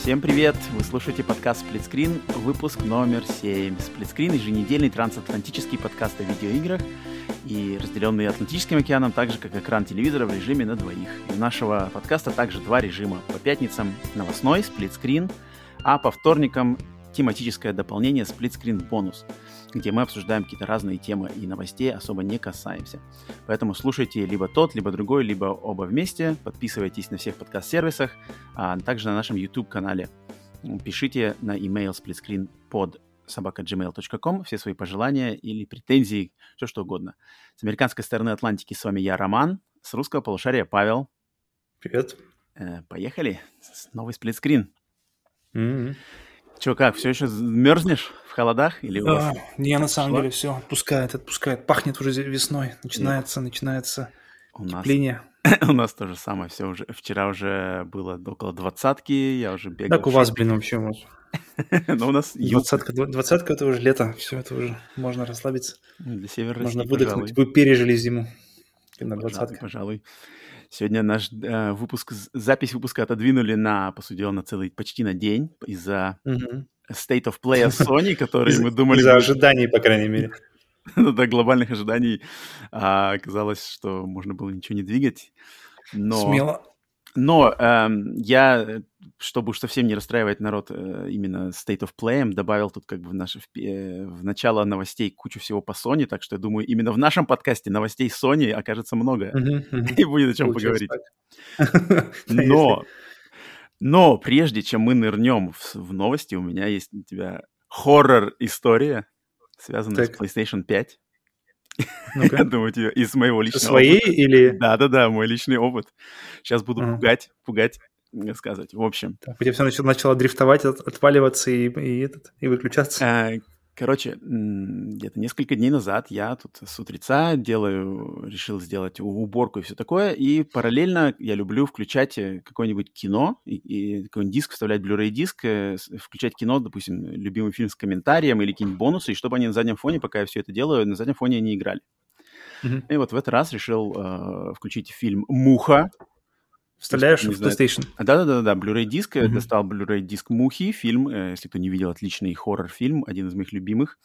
Всем привет! Вы слушаете подкаст «Сплитскрин», выпуск номер 7. «Сплитскрин» — еженедельный трансатлантический подкаст о видеоиграх, и разделенный Атлантическим океаном, так же, как экран телевизора в режиме на двоих. У нашего подкаста также два режима. По пятницам новостной «Сплитскрин», а по вторникам тематическое дополнение «Сплитскрин бонус», где мы обсуждаем какие-то разные темы и новостей особо не касаемся. Поэтому слушайте либо тот, либо другой, либо оба вместе. Подписывайтесь на всех подкаст-сервисах, а также на нашем YouTube-канале. Пишите на email splitscreenpod@gmail.com все свои пожелания или претензии, все что угодно. С американской стороны Атлантики с вами я, Роман, с русского полушария Павел. Привет. Поехали. Новый сплитскрин. Mm-hmm. Че, как, все еще мерзнешь в холодах? Или да, у вас не, на самом деле все отпускает. Пахнет уже весной, начинается утепление. У нас то же самое, все уже. Вчера уже было около 20-ки, я уже бегал. Так у вас, блин, вообще может. Но у нас 20-ка это уже лето, все это уже можно расслабиться. Для Северной России, можно выдохнуть, вы пережили зиму. На 20-ка. Пожалуй. Сегодня наш запись выпуска отодвинули почти на день из-за State of Play Sony, который мы думали... Из-за ожиданий, по крайней мере. Да, глобальных ожиданий. Оказалось, что можно было ничего не двигать. Смело. Но я, чтобы уж совсем не расстраивать народ именно State of Play, добавил тут как бы в начало новостей кучу всего по Sony, так что я думаю, именно в нашем подкасте новостей Sony окажется много, и будет о чем поговорить. Но прежде чем мы нырнем в новости, у меня есть у тебя хоррор-история, связанная с PlayStation 5. Ну-ка. Я думаю, из моего личного опыта. Или... Да, мой личный опыт. Сейчас буду пугать, рассказывать. В общем... Так, у тебя все начало дрифтовать, отваливаться и выключаться. Короче, где-то несколько дней назад я тут с утреца решил сделать уборку и все такое, и параллельно я люблю включать какое-нибудь кино, и какой-нибудь диск, вставлять Blu-ray-диск, включать кино, допустим, любимый фильм с комментарием или какие-нибудь бонусы, и чтобы они на заднем фоне, пока я все это делаю, на заднем фоне они играли. И вот в этот раз решил включить фильм «Муха». Вставляешь в PlayStation. Да, Blu-ray-диск. Достал Blu-ray-диск «Мухи», фильм, если кто не видел, отличный хоррор-фильм, один из моих любимых.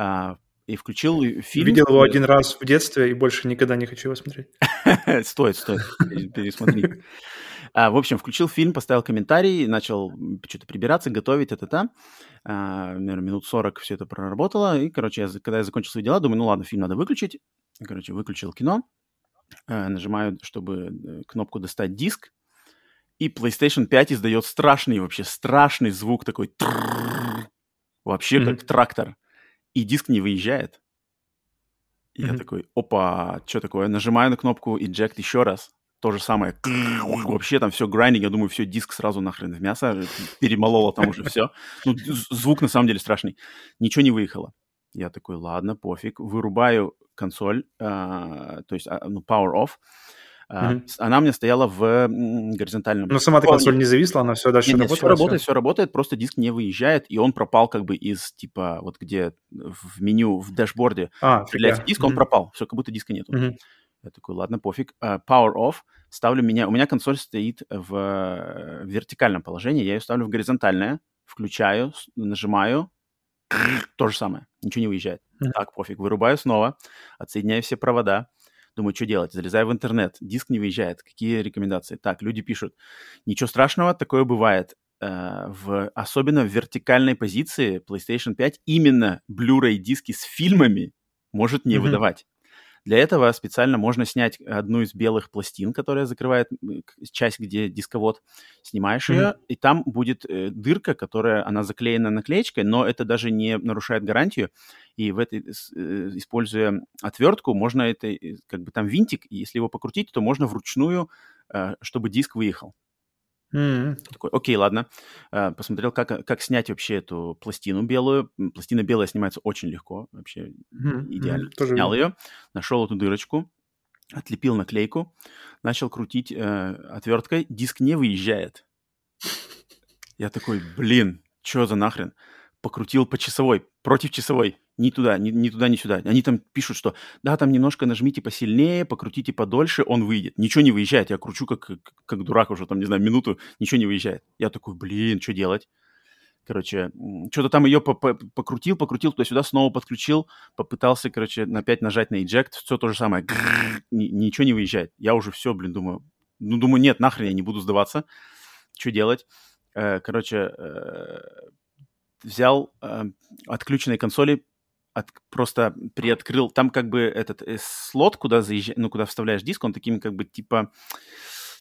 И включил фильм... Видел его один раз в детстве и больше никогда не хочу его смотреть. Стоит, пересмотри. В общем, включил фильм, поставил комментарий, начал что-то прибираться, готовить, наверное, минут 40 все это проработало. И, короче, когда я закончил свои дела, думаю, ну ладно, фильм надо выключить. Короче, выключил кино. Нажимаю, чтобы кнопку достать диск, и PlayStation 5 издает страшный звук, такой вообще как трактор, и диск не выезжает. И я такой, опа, что такое? Нажимаю на кнопку eject еще раз, то же самое, вообще там все grinding, я думаю, все, диск сразу нахрен в мясо, перемололо там уже все. Ну, звук на самом деле страшный. Ничего не выехало. Я такой, ладно, пофиг, вырубаю консоль, то есть power off. Она у меня стояла в горизонтальном... Но сама-то консоль не зависла, она все дальше работает? Все работает, просто диск не выезжает, и он пропал как бы из, вот где в меню, в дашборде. Стреляется диск, он пропал, все, как будто диска нету. Я такой, ладно, пофиг, power off, ставлю у меня консоль стоит в вертикальном положении, я ее ставлю в горизонтальное, включаю, нажимаю, то же самое, ничего не выезжает. Так, пофиг, вырубаю снова, отсоединяю все провода, думаю, что делать, залезаю в интернет, диск не выезжает, какие рекомендации? Так, люди пишут, ничего страшного, такое бывает, особенно в вертикальной позиции PlayStation 5 именно Blu-ray диски с фильмами может не выдавать. Для этого специально можно снять одну из белых пластин, которая закрывает часть, где дисковод. Снимаешь ее, и там будет дырка, которая, она заклеена наклеечкой, но это даже не нарушает гарантию. И в этой, используя отвертку, можно это, как бы там винтик, и если его покрутить, то можно вручную, чтобы диск выехал. Такой, окей, ладно. Посмотрел, как снять вообще эту пластину белую. Пластина белая снимается очень легко, вообще идеально. Снял ее, нашел эту дырочку, отлепил наклейку, начал крутить отверткой, диск не выезжает. Я такой, блин, что за нахрен? Покрутил по часовой, против часовой, Ни туда, ни сюда. Они там пишут, что да, там немножко нажмите посильнее, покрутите подольше, он выйдет. Ничего не выезжает. Я кручу как дурак уже, там, не знаю, минуту, ничего не выезжает. Я такой, блин, что делать? Короче, что-то там ее покрутил туда-сюда, снова подключил, попытался, короче, опять нажать на eject, все то же самое. Ничего не выезжает. Я уже все, блин, думаю, нет, нахрен, я не буду сдаваться. Что делать? Короче, взял отключенные консоли, просто приоткрыл, там как бы этот слот, куда заезжаешь, ну, куда вставляешь диск, он такими как бы типа,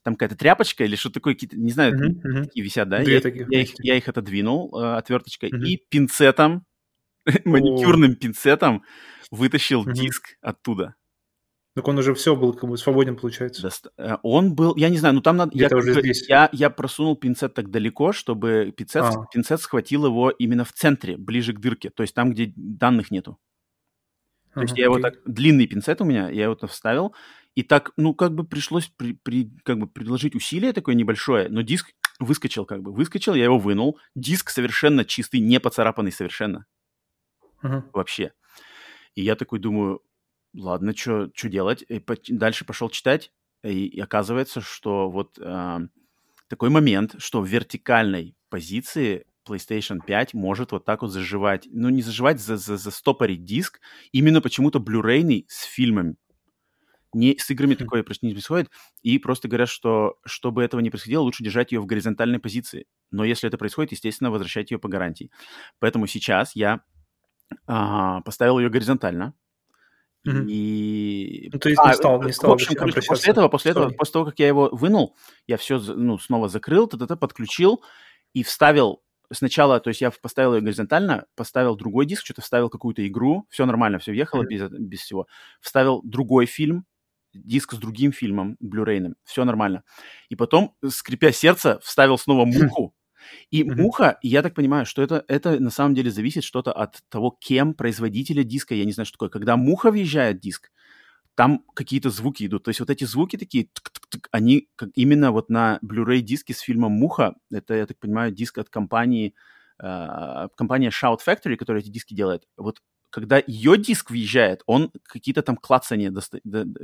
там какая-то тряпочка или что-то такое, какие-то, не знаю, такие висят, да? Я их отодвинул отверточкой и пинцетом, маникюрным пинцетом вытащил диск оттуда. Так он уже все был как бы свободен, получается. Он был, я не знаю, ну там надо... Я просунул пинцет так далеко, чтобы пинцет схватил его именно в центре, ближе к дырке, то есть там, где данных нету. То есть я его так... Длинный пинцет у меня, я его так вставил, и так, ну, как бы пришлось как бы предложить усилие такое небольшое, но диск выскочил как бы. Выскочил, я его вынул. Диск совершенно чистый, не поцарапанный совершенно. Вообще. И я такой думаю... Ладно, что делать? И дальше пошел читать, и оказывается, что вот такой момент, что в вертикальной позиции PlayStation 5 может вот так вот заживать, ну не заживать, застопорить диск, именно почему-то блюрейный с фильмами. С играми такое просто не происходит, и просто говорят, что чтобы этого не происходило, лучше держать ее в горизонтальной позиции. Но если это происходит, естественно, возвращать ее по гарантии. Поэтому сейчас я поставил ее горизонтально. И... Ну, то есть не стал. В общем, короче, после того, как я его вынул, я все снова закрыл, подключил и вставил сначала, то есть я поставил ее горизонтально, поставил другой диск, что-то вставил какую-то игру, все нормально, все въехало без всего. Вставил другой фильм, диск с другим фильмом, блюрейным, все нормально. И потом, скрипя сердце, вставил снова муху. И муха, я так понимаю, что это на самом деле зависит что-то от того, кем производителя диска, я не знаю, что такое. Когда муха въезжает в диск, там какие-то звуки идут. То есть вот эти звуки такие, они именно вот на Blu-ray диске с фильмом «Муха», это, я так понимаю, диск от компании Shout Factory, которая эти диски делает. Вот когда ее диск въезжает, он какие-то там клацания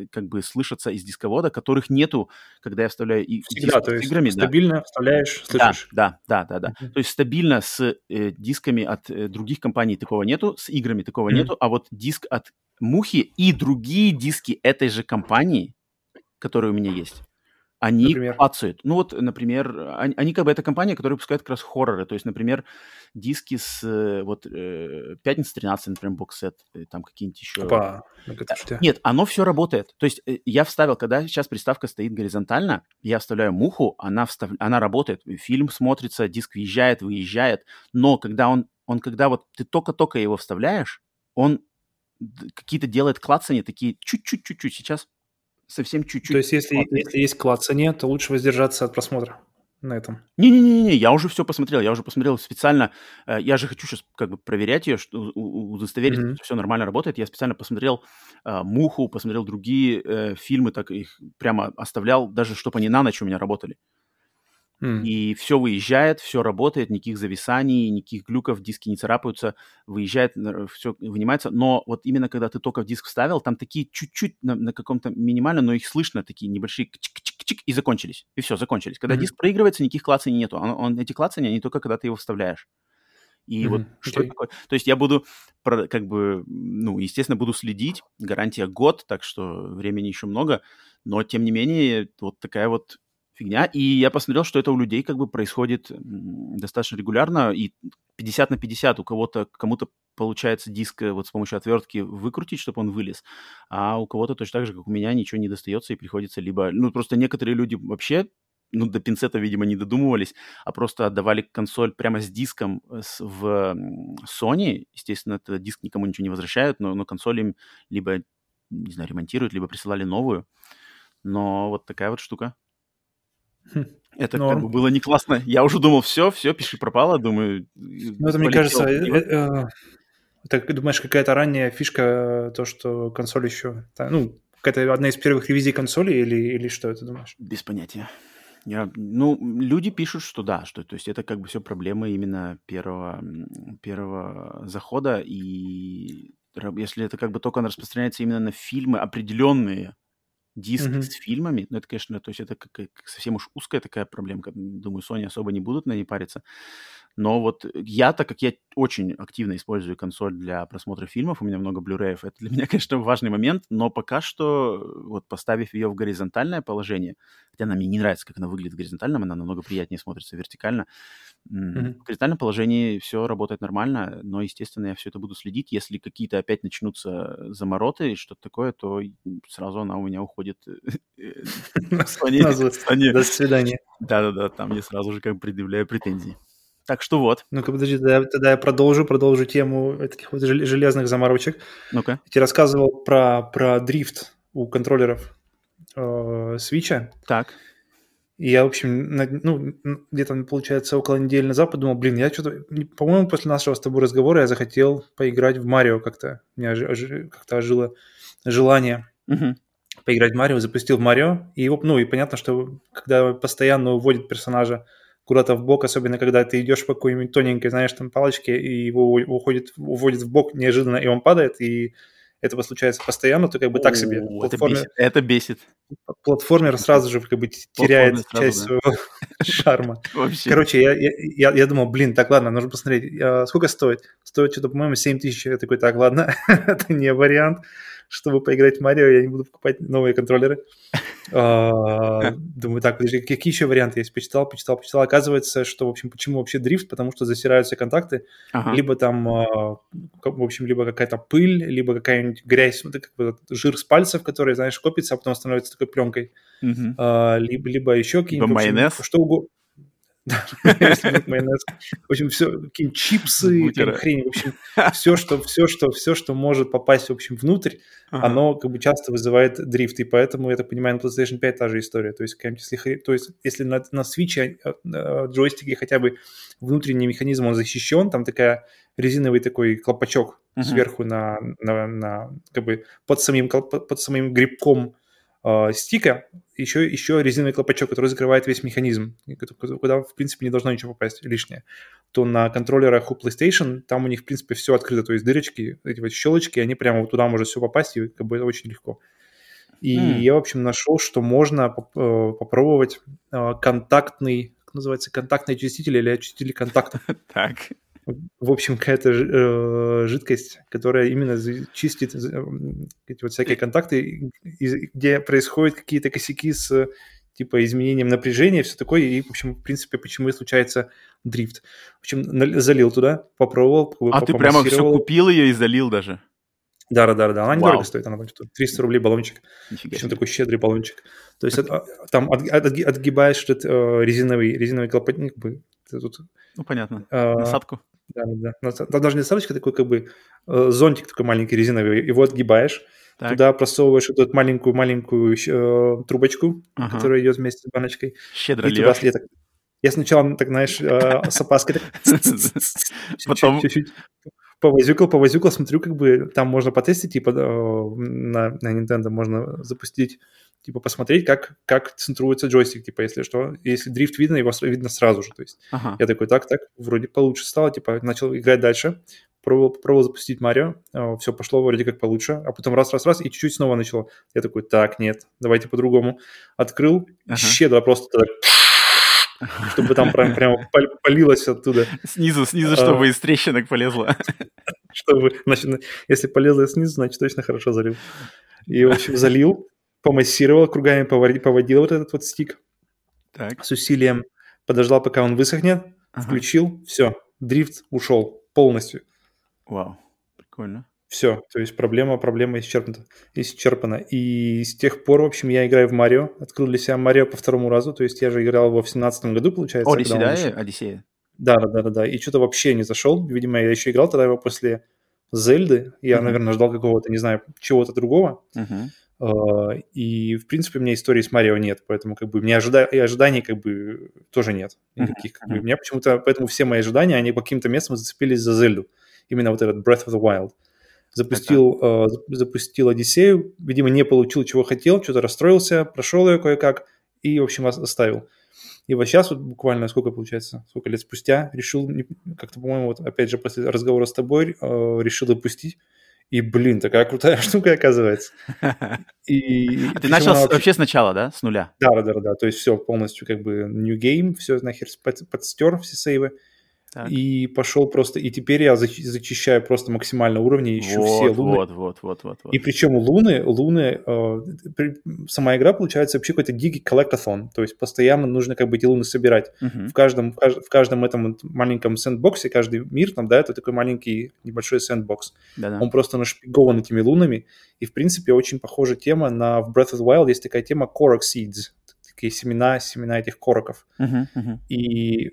как бы слышатся из дисковода, которых нету, когда я вставляю и всегда, то есть с играми. Стабильно вставляешь, слышишь. Да. То есть стабильно с дисками от других компаний такого нету, с играми такого нету, а вот диск от Мухи и другие диски этой же компании, которые у меня есть, они пацают. Ну вот, например, они как бы это компания, которая выпускает как раз хорроры. То есть, например, диски с вот «Пятница 13», например, бокс-сет, там какие-нибудь еще... Нет, оно все работает. То есть я вставил, когда сейчас приставка стоит горизонтально, я вставляю муху, она работает, фильм смотрится, диск въезжает, выезжает. Но когда когда вот ты только-только его вставляешь, он какие-то делает клацания такие чуть-чуть-чуть сейчас... Совсем чуть-чуть. То есть, если есть клацанье, то лучше воздержаться от просмотра на этом. Не-не-не, я уже все посмотрел. Я уже посмотрел специально. Я же хочу сейчас как бы проверять ее, удостоверить, что все нормально работает. Я специально посмотрел «Муху», посмотрел другие фильмы, так их прямо оставлял, даже чтобы они на ночь у меня работали. И все выезжает, все работает, никаких зависаний, никаких глюков, диски не царапаются, выезжает, все вынимается. Но вот именно когда ты только в диск вставил, там такие чуть-чуть на каком-то минимально, но их слышно, такие небольшие чик-чик-чик, и закончились. И все, закончились. Когда диск проигрывается, никаких клацаний нету. Эти клацания, они только когда ты его вставляешь. И вот что это такое. То есть я буду, как бы, ну, естественно, буду следить. Гарантия год, так что времени еще много. Но, тем не менее, вот такая вот фигня. И я посмотрел, что это у людей как бы происходит достаточно регулярно. И 50/50 у кого-то, кому-то получается диск вот с помощью отвертки выкрутить, чтобы он вылез. А у кого-то точно так же, как у меня, ничего не достается и приходится либо... Ну, просто некоторые люди вообще, ну, до пинцета, видимо, не додумывались, а просто отдавали консоль прямо с диском в Sony. Естественно, этот диск никому ничего не возвращают, но консоль им либо, не знаю, ремонтируют, либо присылали новую. Но вот такая вот штука. Это как бы было не классно. Я уже думал, все, пиши пропало, думаю... Ну, это, мне кажется, ты думаешь, какая-то ранняя фишка, то, что консоль еще... Ну, какая-то одна из первых ревизий консоли или что, ты думаешь? Без понятия. Ну, люди пишут, что да, что то есть это как бы все проблемы именно первого захода, и если это как бы только распространяется именно на фильмы, определенные диски с фильмами, ну, это, конечно, то есть это как совсем уж узкая такая проблемка. Думаю, Sony особо не будут на ней париться. Но вот я, так как я очень активно использую консоль для просмотра фильмов, у меня много блюреев, это для меня, конечно, важный момент, но пока что, вот поставив ее в горизонтальное положение, хотя она мне не нравится, как она выглядит в горизонтальном, она намного приятнее смотрится вертикально, в горизонтальном положении все работает нормально, но, естественно, я все это буду следить. Если какие-то опять начнутся замороты и что-то такое, то сразу она у меня уходит. До свидания. Да-да-да, там я сразу же как предъявляю претензии. Так что вот. Ну-ка, подожди, тогда я продолжу тему таких вот железных заморочек. Ну-ка. Я тебе рассказывал про дрифт у контроллеров Switch'а. Так. И я, в общем, где-то, получается, около недели назад подумал, я что-то... По-моему, после нашего с тобой разговора я захотел поиграть в Марио как-то. У меня как-то ожило желание поиграть в Марио. Запустил в Марио. И, и понятно, что когда постоянно уводит персонажа куда-то в бок, особенно когда ты идешь по какой-нибудь тоненькой, знаешь, там палочке, и его уводит в бок неожиданно, и он падает, и это случается постоянно, то как бы так себе. Это бесит. Платформер сразу же как бы теряет часть своего шарма. Короче, я думал, так, ладно, нужно посмотреть, сколько стоит. Стоит что-то, по-моему, 7000. Я такой, так, ладно, это не вариант. Чтобы поиграть в Марио, я не буду покупать новые контроллеры. Думаю, так, подожди, какие еще варианты есть? Почитал. Оказывается, что, в общем, почему вообще дрифт? Потому что засираются контакты. Либо там, либо какая-то пыль, либо какая-нибудь грязь, жир с пальцев, который, знаешь, копится, а потом становится такой пленкой. Либо еще какие-нибудь... Либо майонез. Что угодно. Если нет майонеза. В общем, все, какие-нибудь чипсы, хрень, в общем, все, что может попасть, в общем, внутрь, оно как бы часто вызывает дрифт, и поэтому, я так понимаю, на PlayStation 5 та же история. То есть если на Switch джойстике хотя бы внутренний механизм, он защищен, там резиновый такой колпачок сверху на как бы под самим грибком стика, еще резиновый колпачок, который закрывает весь механизм, куда, в принципе, не должно ничего попасть лишнее, то на контроллерах у PlayStation там у них, в принципе, все открыто, то есть дырочки, эти вот щелочки, они прямо вот туда может все попасть, и как бы это очень легко. И я, в общем, нашел, что можно попробовать контактный, как называется, контактный очиститель или очиститель контакта. Так. В общем, какая-то жидкость, которая именно чистит эти вот всякие контакты, где происходят какие-то косяки с типа изменением напряжения, все такое, и, в общем, в принципе, почему и случается дрифт. В общем, залил туда, попробовал, помассировал. А ты прямо все купил ее и залил даже? Да. Она недорого стоит, она 300 рублей баллончик. Нифига. Причем такой щедрый баллончик. То есть там отгибаешь этот резиновый колпачок, понятно, насадку. Да. Там даже не сарочка, такой как бы зонтик такой маленький резиновый, его отгибаешь, так. Туда просовываешь вот эту маленькую трубочку, которая идет вместе с баночкой. Щедро льешь. Я сначала, так знаешь, с опаской чуть-чуть повозюкал, смотрю, как бы там можно потестить, типа на Nintendo можно запустить, типа посмотреть, как центруется джойстик, типа, если что. Если дрифт видно, его видно сразу же, то есть. Я такой, так, вроде получше стало, типа, начал играть дальше, пробовал запустить Марио, все пошло вроде как получше, а потом раз, и чуть-чуть снова начало. Я такой, так, нет, давайте по-другому. Открыл, щедро просто так, чтобы там прямо палилось оттуда. Снизу, чтобы из трещинок полезло. Значит, если полезло снизу, значит, точно хорошо залил. И, в общем, залил, помассировал, кругами поводил вот этот вот стик. Так. С усилием подождал, пока он высохнет, включил, все, дрифт ушел полностью. Вау, прикольно. Все, то есть проблема исчерпана. И с тех пор, в общем, я играю в Марио. Открыл для себя Марио по второму разу. То есть я же играл его в 2017 году, получается. Одиссея? Да. И что-то вообще не зашел. Видимо, я еще играл тогда его после Зельды. Я, наверное, ждал какого-то, не знаю, чего-то другого. И, в принципе, у меня истории с Марио нет. Поэтому как бы у меня ожиданий как бы тоже нет. Никаких. Как бы. У меня почему-то... Поэтому все мои ожидания, они по каким-то местам зацепились за Зельду. Именно вот этот Breath of the Wild. Запустил Одиссею, видимо, не получил, чего хотел, что-то расстроился, прошел ее кое-как и, в общем, оставил. И вот сейчас вот буквально сколько лет спустя решил, как-то, по-моему, вот опять же после разговора с тобой решил допустить. И, блин, такая крутая штука, оказывается. А ты начал вообще сначала, да? С нуля? Да. То есть все полностью как бы new game, все нахер подстер, все сейвы. Так. И пошел просто... И теперь я зачищаю просто максимально уровни, ищу все луны. Вот. И причем луны... сама игра получается вообще какой-то гиги коллектафон. То есть постоянно нужно как бы эти луны собирать. Uh-huh. В каждом этом маленьком сэндбоксе, каждый мир там, да, это такой маленький небольшой сэндбокс. Да-да. Он просто нашпигован этими лунами. И, в принципе, очень похожа тема на... В Breath of the Wild есть такая тема Korok Seeds. Такие семена этих короков. Uh-huh. И...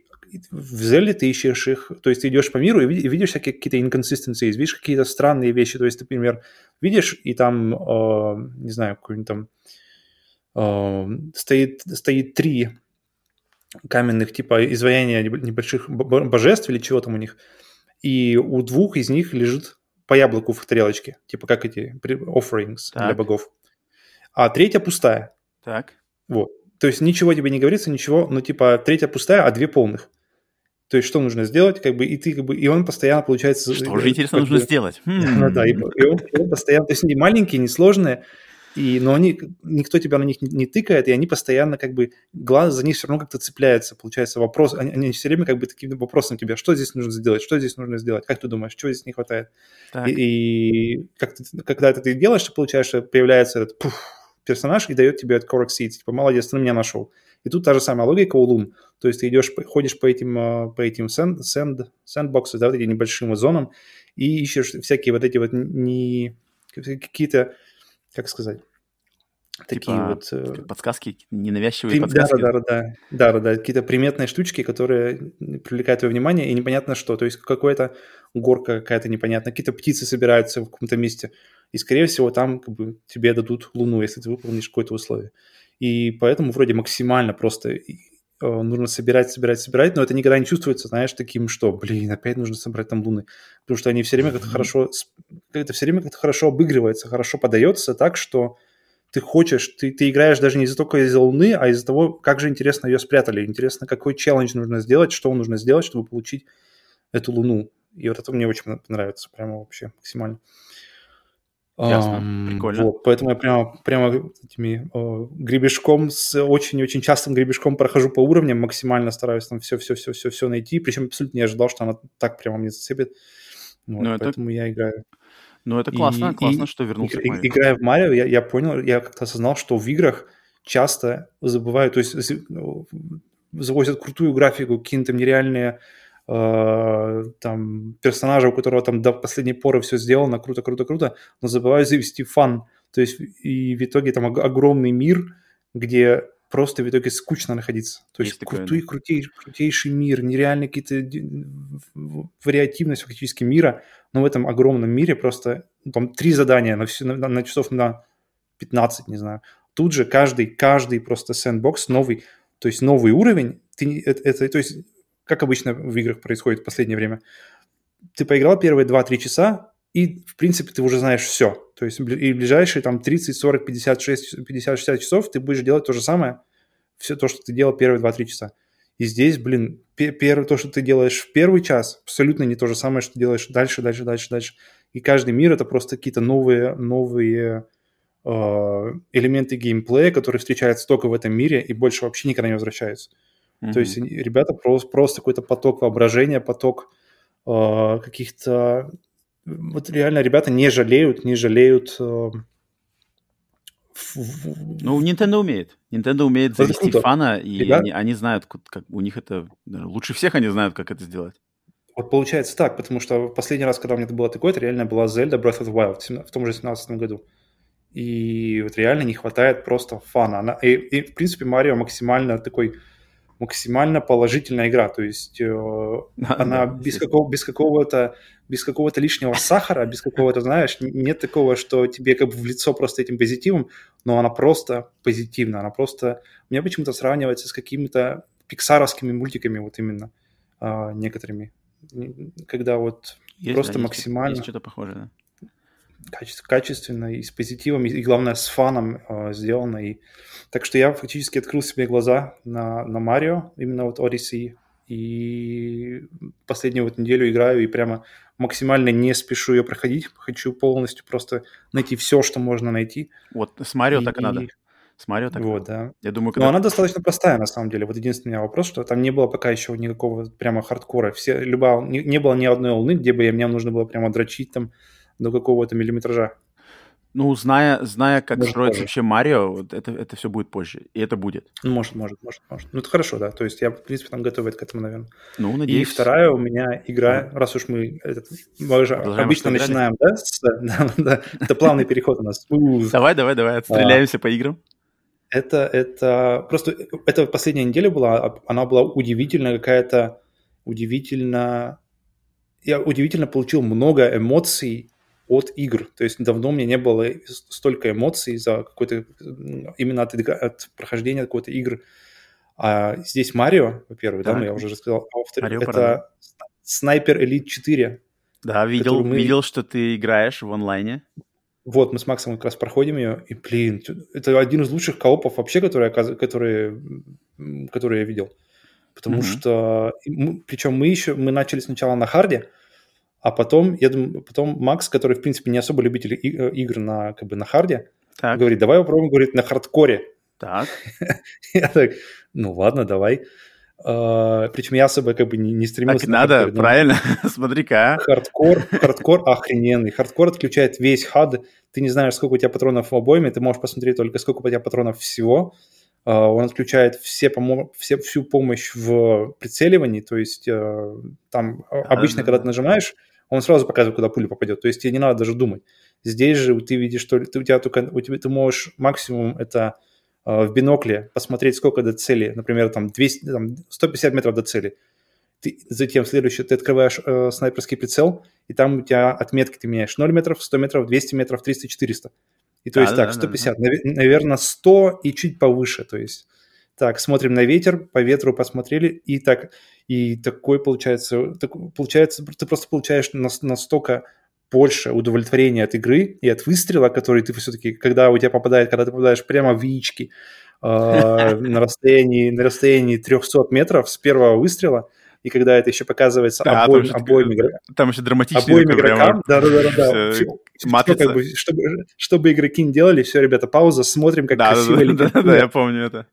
В Зельде ты ищешь их, то есть ты идешь по миру и видишь всякие какие-то inconsistencies, видишь какие-то странные вещи, то есть ты, например, видишь и там, не знаю, какой-нибудь там стоит три каменных типа изваяния небольших божеств или чего там у них, и у двух из них лежит по яблоку в тарелочке, типа как эти offerings для богов, а третья пустая. Так. Вот. То есть ничего тебе не говорится, ничего, ну типа третья пустая, а две полных. То есть что нужно сделать, как бы, и ты, как бы, и он постоянно получается... Что же интересно нужно сделать? Да, и он постоянно, то есть они маленькие, несложные, но они, никто тебя на них не тыкает, и они постоянно, как бы, глаз за них все равно как-то цепляется, получается вопрос, они все время, как бы, таким вопросом тебя, что здесь нужно сделать, как ты думаешь, чего здесь не хватает? И когда это ты делаешь, ты получаешь, появляется этот персонаж и дает тебе этот Korok Seeds, типа, молодец, ты меня нашел. И тут та же самая логика у лун. То есть ты ходишь по этим сэндбоксам, да, вот этим небольшим зонам, и ищешь всякие вот эти вот какие-то, как сказать, такие вот... Подсказки, ненавязчивые подсказки. Да, какие-то приметные штучки, которые привлекают твое внимание, и непонятно что. То есть какая-то горка какая-то непонятная, какие-то птицы собираются в каком-то месте. И, скорее всего, там как бы, тебе дадут луну, если ты выполнишь какое-то условие. И поэтому вроде максимально просто нужно собирать, но это никогда не чувствуется, знаешь, таким, что, блин, опять нужно собрать там луны. Потому что они все время как-то хорошо... Это все время как-то хорошо обыгрывается, хорошо подается так, что ты хочешь... Ты играешь даже не только из-за луны, а из-за того, как же интересно ее спрятали. Интересно, какой челлендж нужно сделать, что нужно сделать, чтобы получить эту луну. И вот это мне очень нравится, прямо вообще максимально. Ясно, прикольно. Вот, поэтому я прямо этими гребешком, с очень-очень частым гребешком прохожу по уровням, максимально стараюсь там все найти, причем абсолютно не ожидал, что она так прямо мне зацепит, вот, поэтому я играю. Ну это классно, что вернулся к Марио. Играя в Марио, я понял, я как-то осознал, что в играх часто забываю, то есть завозят крутую графику, какие-то нереальные... там персонажа, у которого там до последней поры все сделано, круто, но забываю завести фан. То есть и в итоге там огромный мир, где просто в итоге скучно находиться. То есть крутейший мир, нереальная какие-то вариативность фактически мира, но в этом огромном мире просто там 3 задания на часов на 15, не знаю. Тут же каждый просто сэндбокс новый, то есть новый уровень. То есть как обычно в играх происходит в последнее время. Ты поиграл первые 2-3 часа, и, в принципе, ты уже знаешь все. То есть и ближайшие там 30, 40, 50, 60 часов ты будешь делать то же самое, все то, что ты делал первые 2-3 часа. И здесь, блин, то, что ты делаешь в первый час, абсолютно не то же самое, что ты делаешь дальше. И каждый мир — это просто какие-то новые элементы геймплея, которые встречаются только в этом мире и больше вообще никогда не возвращаются. Mm-hmm. То есть ребята просто какой-то поток воображения, поток каких-то... Вот реально ребята не жалеют... Ну, Nintendo умеет завести фана, и ребят... они знают, как у них это... Лучше всех они знают, как это сделать. Вот получается так, потому что в последний раз, когда у меня это было такое, это реально была Zelda Breath of the Wild в том же 2017 году. И вот реально не хватает просто фана. И в принципе, Марио максимально положительная игра, то есть она без какого-то лишнего сахара, без какого-то, знаешь, нет такого, что тебе как бы в лицо просто этим позитивом, но она просто позитивна, она просто... У меня почему-то сравнивается с какими-то пиксаровскими мультиками вот именно некоторыми, когда вот есть, просто да, максимально... Есть что-то похожее, да? качественно и с позитивом, и, главное, с фаном сделано. И... Так что я фактически открыл себе глаза на Mario, именно вот Odyssey. И последнюю вот неделю играю и прямо максимально не спешу ее проходить. Хочу полностью просто найти все, что можно найти. Вот с Марио так и надо. С Марио так вот, надо. Да. Я думаю, когда... Но она достаточно простая на самом деле. Вот единственный вопрос, что там не было пока еще никакого прямо хардкора. Не было ни одной волны, где бы мне нужно было прямо дрочить там до какого-то миллиметража. Ну, зная, как может, строится вообще Марио, вот это все будет позже. И это будет. Может. Ну, это хорошо, да. То есть я, в принципе, там готовый к этому, наверное. Ну, надеюсь. И вторая у меня игра, раз уж мы же обычно начинаем, да? Это плавный переход у нас. Давай, отстреляемся по играм. Это просто... Это последняя неделя была, она была удивительно какая-то... Я получил много эмоций от игр. То есть давно у меня не было столько эмоций за какой-то... Именно от прохождения какой-то игр. А здесь Марио, во-первых, да, я уже рассказал. А во-вторых, это Sniper Elite 4. Да, видел, что ты играешь в онлайне. Вот, мы с Максом как раз проходим ее, и, блин, это один из лучших коопов вообще, которые я видел. Потому что... Причем мы начали сначала на харде, а потом, я думаю, Макс, который, в принципе, не особо любитель игр на харде, так. Говорит, давай попробуем, говорит, на хардкоре. Так. Я так, ну ладно, давай. Причем я особо не стремился... Так надо, хардкор, правильно, смотри-ка. Хардкор охрененный. Хардкор отключает весь хад. Ты не знаешь, сколько у тебя патронов в обойме, ты можешь посмотреть только, сколько у тебя патронов всего. Он отключает всю помощь в прицеливании, то есть там обычно, когда ты нажимаешь, он сразу показывает, куда пуля попадет, то есть тебе не надо даже думать. Здесь же ты видишь, что ты можешь максимум это... в бинокле посмотреть, сколько до цели, например, там, 150 метров до цели. Затем следующее, ты открываешь снайперский прицел, и там у тебя отметки ты меняешь 0 метров, 100 метров, 200 метров, 300, 400. И то есть так, 150, наверное, 100 и чуть повыше. То есть так, смотрим на ветер, по ветру посмотрели, и такой получается, ты просто получаешь настолько... больше удовлетворения от игры и от выстрела, который ты все-таки, когда ты попадаешь прямо в яички на расстоянии 300 метров с первого выстрела, и когда это еще показывается обоим игрокам. Там еще драматичный игрокам. Да. Чтобы игроки не делали, все, ребята, пауза, смотрим, как красиво летит. Да, я помню это.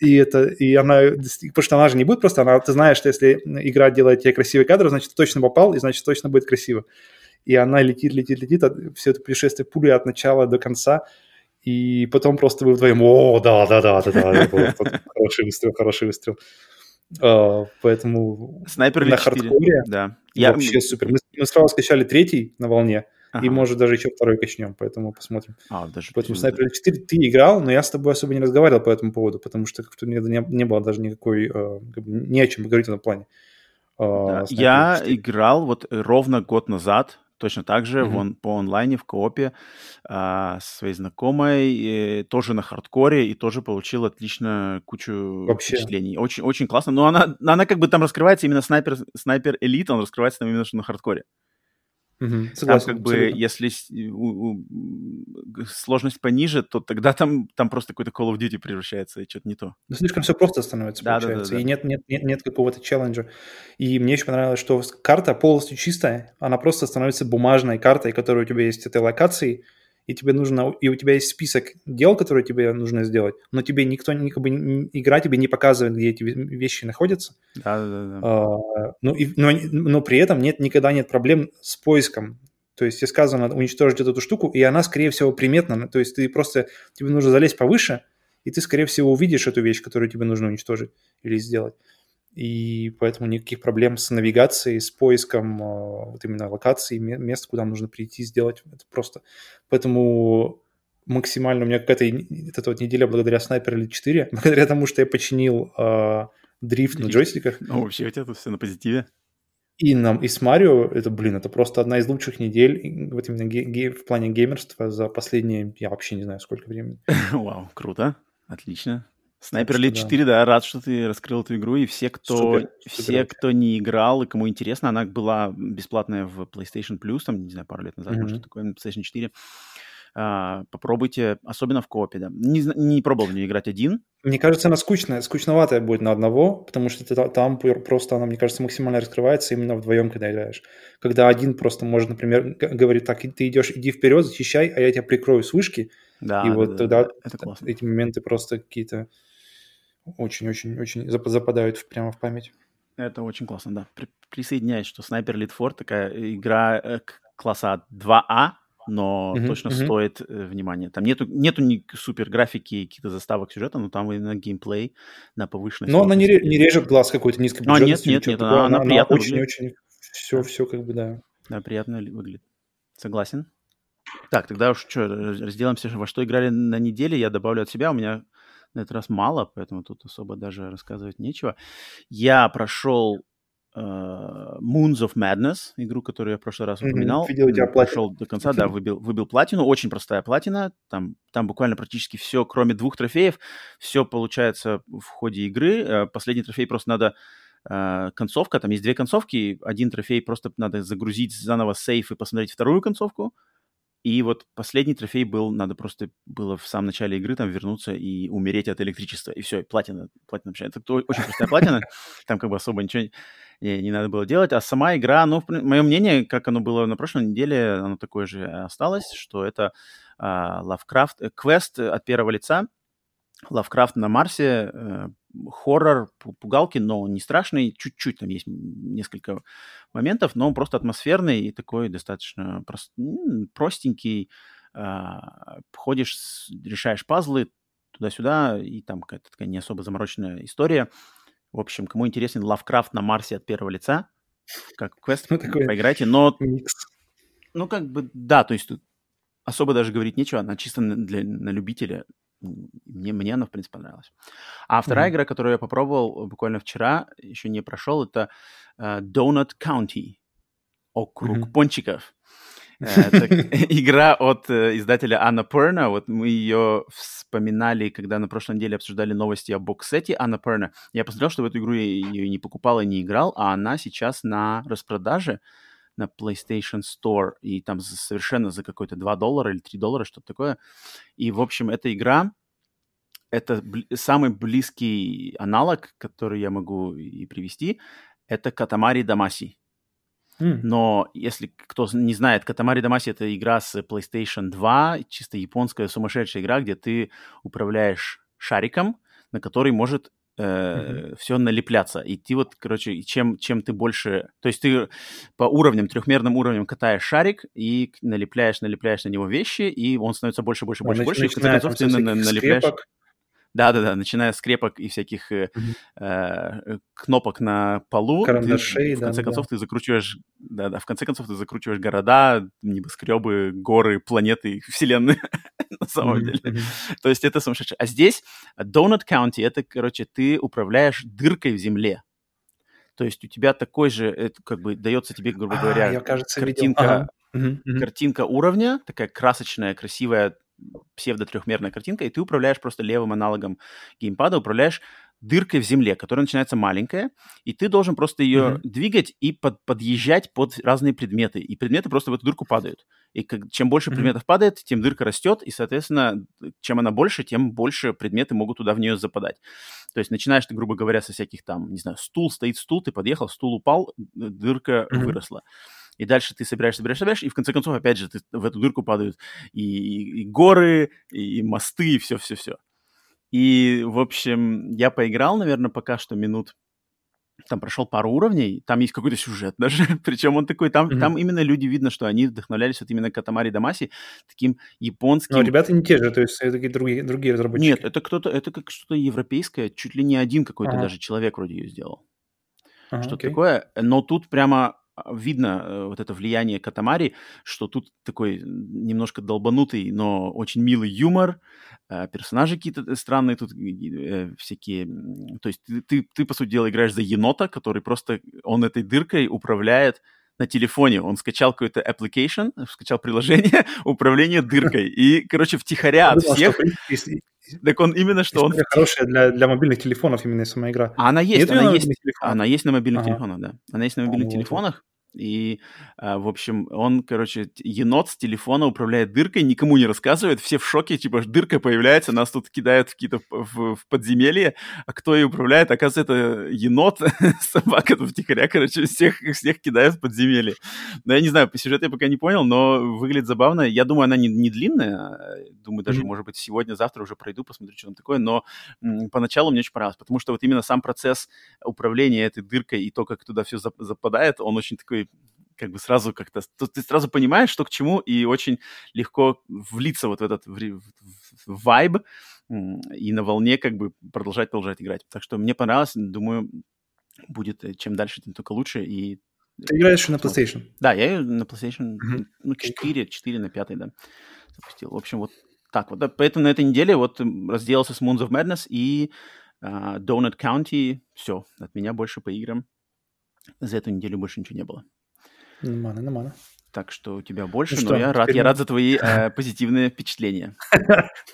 И она, потому что она же не будет просто, ты знаешь, что если игра делает тебе красивые кадры, значит, ты точно попал, и значит, точно будет красиво. И она летит, все это путешествие пули от начала до конца, и потом просто вы вдвоем, да, хороший выстрел. Поэтому Sniper Elite на хардкоре вообще супер. Мы сразу скачали третий на волне, и, может, даже еще второй качнем, поэтому посмотрим. Поэтому Sniper Elite 4 ты играл, но я с тобой особо не разговаривал по этому поводу, потому что не было даже никакой, не о чем говорить в этом плане. Я играл вот ровно год назад, точно так же, по онлайне, в коопе, со своей знакомой, тоже на хардкоре, и тоже получил отлично кучу впечатлений. Очень, очень классно. Но она как бы там раскрывается, именно Sniper Elite, он раскрывается там именно что на хардкоре. Согласен, там как бы, если сложность пониже, то тогда там просто какой-то Call of Duty превращается, и что-то не то. Ну, слишком все просто становится, получается, и нет какого-то челленджа. И мне еще понравилось, что карта полностью чистая, она просто становится бумажной картой, которая у тебя есть этой локации, и у тебя есть список дел, которые тебе нужно сделать, но тебе никто, игра тебе не показывает, где эти вещи находятся. Но при этом никогда нет проблем с поиском. То есть тебе сказано уничтожить эту штуку, и она, скорее всего, приметна. То есть тебе нужно залезть повыше, и ты, скорее всего, увидишь эту вещь, которую тебе нужно уничтожить или сделать. И поэтому никаких проблем с навигацией, с поиском вот именно локаций, мест, куда нужно прийти, сделать. Это просто. Поэтому максимально у меня эта вот неделя благодаря Sniper Elite 4, благодаря тому, что я починил дрифт на джойстиках. Ну, вообще у тебя тут все на позитиве. И с Марио, это просто одна из лучших недель вот именно в плане геймерства за последние, я вообще не знаю, сколько времени. Вау, круто, отлично. Снайпер Elite 4, да, рад, что ты раскрыл эту игру, и все, кто не играл и кому интересно, она была бесплатная в PlayStation Plus, там, не знаю, пару лет назад, может, такое, на PlayStation 4. Попробуйте, особенно в коопе, да. Не пробовал в нее играть один. Мне кажется, она скучноватая будет на одного, потому что там просто она, мне кажется, максимально раскрывается именно вдвоем, когда играешь. Когда один просто может, например, говорит, так, ты идешь, иди вперед, защищай, а я тебя прикрою с вышки. Да, и вот тогда эти моменты просто какие-то очень-очень-очень западают прямо в память. Это очень классно, да. Присоединяюсь, что Sniper Elite 4 такая игра класса 2А, но точно стоит внимания. Там нету ни супер графики, каких-то заставок сюжета, но там именно геймплей на повышенной сложности. Но она не режет глаз какой-то низкой бюджетностью. Нет, она приятно выглядит. Очень-очень все как бы, да. Да, приятно выглядит. Согласен. Так, тогда уж что, разделаемся, во что играли на неделе. Я добавлю от себя, у меня на этот раз мало, поэтому тут особо даже рассказывать нечего. Я прошел Moons of Madness, игру, которую я в прошлый раз упоминал. Видел, у тебя прошел до конца, да, выбил платину. Очень простая платина. Там буквально практически все, кроме 2 трофеев, все получается в ходе игры. Последний трофей просто надо... концовка, там есть 2 концовки. Один трофей просто надо загрузить заново сейф и посмотреть вторую концовку. И вот последний трофей был, надо просто было в самом начале игры там вернуться и умереть от электричества. И все, и платина вообще. Это очень простая платина, там как бы особо ничего не надо было делать. А сама игра, ну, мое мнение, как оно было на прошлой неделе, оно такое же осталось, что это Lovecraft, квест от первого лица, Lovecraft на Марсе, хоррор, пугалки, но он не страшный, чуть-чуть там есть несколько моментов, но он просто атмосферный и такой достаточно простенький. Ходишь, решаешь пазлы туда-сюда, и там какая-то такая не особо замороченная история. В общем, кому интересен Lovecraft на Марсе от первого лица, как квест, поиграйте. Но, ну, как бы, да, то есть тут особо даже говорить нечего, она чисто на любителя. Мне она, в принципе, понравилась. А вторая игра, которую я попробовал буквально вчера, еще не прошел, это Donut County, округ пончиков. Игра от издателя Annapurna. Вот мы ее вспоминали, когда на прошлой неделе обсуждали новости о бокс-сете Annapurna. Я посмотрел, что в эту игру я ее не покупал и не играл, а она сейчас на распродаже на PlayStation Store, и там совершенно за какой-то $2 или $3, что-то такое. И, в общем, эта игра, это самый близкий аналог, который я могу и привести, это Katamari Damacy. Но если кто не знает, Katamari Damacy — это игра с PlayStation 2, чисто японская сумасшедшая игра, где ты управляешь шариком, на который может все налепляться. И ты вот, короче, чем ты больше... То есть ты по уровням, трехмерным уровням катаешь шарик и налепляешь на него вещи, и он становится больше, и в конце концов ты налепляешь... Да-да-да, начиная с скрепок и всяких кнопок на полу. Карандашей, да. В конце концов ты закручиваешь города, небоскребы, горы, планеты, вселенные на самом деле. То есть это сумасшедшее. А здесь Donut County — это, короче, ты управляешь дыркой в земле. То есть у тебя такой же, это как бы дается тебе, грубо говоря, картинка уровня, такая красочная, красивая, псевдо-трехмерная картинка, и ты управляешь просто левым аналогом геймпада, управляешь дыркой в земле, которая начинается маленькая, и ты должен просто ее двигать и подъезжать под разные предметы, и предметы просто в эту дырку падают. И чем больше предметов падает, тем дырка растет, и, соответственно, чем она больше, тем больше предметы могут туда в нее западать. То есть начинаешь ты, грубо говоря, со всяких там, не знаю, стоит стул, ты подъехал, стул упал, дырка выросла. И дальше ты собираешь, и в конце концов, опять же, ты в эту дырку падают и горы, и мосты, и все. И, в общем, я поиграл, наверное, пока что минут... Там прошел пару уровней, там есть какой-то сюжет даже, причем он такой... Там именно люди, видно, что они вдохновлялись вот именно Катамари Дамаси, таким японским... Но ребята не те же, то есть это какие-то другие разработчики. Нет, это как что-то европейское, чуть ли не один какой-то даже человек вроде ее сделал. Что-то такое, но тут прямо... Видно вот это влияние Катамари, что тут такой немножко долбанутый, но очень милый юмор, персонажи какие-то странные тут всякие... То есть ты, по сути дела, играешь за енота, который просто, он этой дыркой управляет на телефоне. Он скачал какой-то application, скачал приложение управления дыркой. И, короче, втихаря от всех... Так он именно что он... Хорошая для мобильных телефонов именно сама игра. А она есть. Она есть на мобильных телефонах, да. Она есть на мобильных телефонах. И, в общем, он, короче, енот с телефона управляет дыркой, никому не рассказывает, все в шоке, типа, дырка появляется, нас тут кидают в какие-то в подземелье, а кто ее управляет, оказывается, это енот, собака тут втихаря, короче, всех кидают в подземелье. Но я не знаю, по сюжету я пока не понял, но выглядит забавно. Я думаю, она не длинная, думаю, даже, может быть, сегодня-завтра уже пройду, посмотрю, что там такое, но поначалу мне очень понравилось, потому что вот именно сам процесс управления этой дыркой и то, как туда все западает, он очень такой как бы сразу как-то... Ты сразу понимаешь, что к чему, и очень легко влиться вот в этот вайб и на волне как бы продолжать играть. Так что мне понравилось, думаю, будет чем дальше, тем только лучше. И... Ты играешь на PlayStation? Да, я на PlayStation 4 на 5, да, запустил. В общем, вот так вот. Да. Поэтому на этой неделе вот разделался с Moons of Madness и Donut County. Все, от меня больше по играм. За эту неделю больше ничего не было. Нормально. Так что у тебя больше, но я рад за твои позитивные впечатления.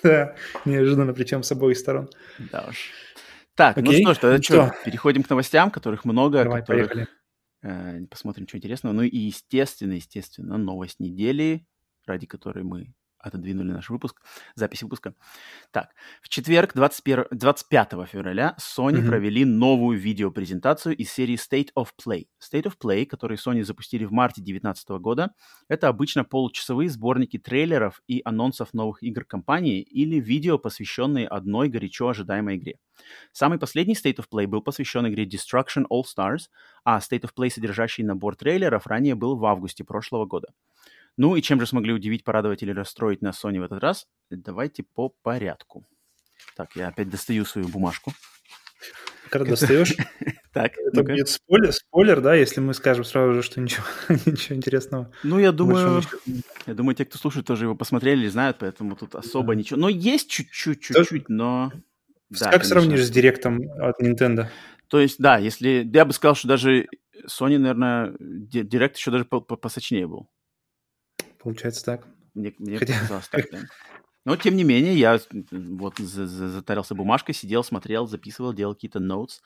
Да, неожиданно, причем с обоих сторон. Да уж. Так, ну что, переходим к новостям, которых много. Давай, поехали. Посмотрим, что интересного. Ну и, естественно, новость недели, ради которой мы отодвинули наш выпуск, запись выпуска. Так, в четверг, 25 февраля, Sony провели новую видеопрезентацию из серии State of Play. State of Play, который Sony запустили в марте 2019 года, это обычно получасовые сборники трейлеров и анонсов новых игр компании или видео, посвященные одной горячо ожидаемой игре. Самый последний State of Play был посвящен игре Destruction All Stars, а State of Play, содержащий набор трейлеров, ранее был в августе прошлого года. Ну и чем же смогли удивить, порадовать или расстроить нас Sony в этот раз? Давайте по порядку. Так, я опять достаю свою бумажку. Когда достаешь, это будет спойлер, да, если мы скажем сразу же, что ничего интересного. Ну, я думаю, те, кто слушает, тоже его посмотрели или знают, поэтому тут особо ничего. Но есть чуть-чуть, но... Как сравнишь с директом от Nintendo? То есть, да, если... Я бы сказал, что даже Sony, наверное, директ еще даже посочнее был. Получается так. Мне показалось так, да. Но, тем не менее, я вот затарился бумажкой, сидел, смотрел, записывал, делал какие-то notes.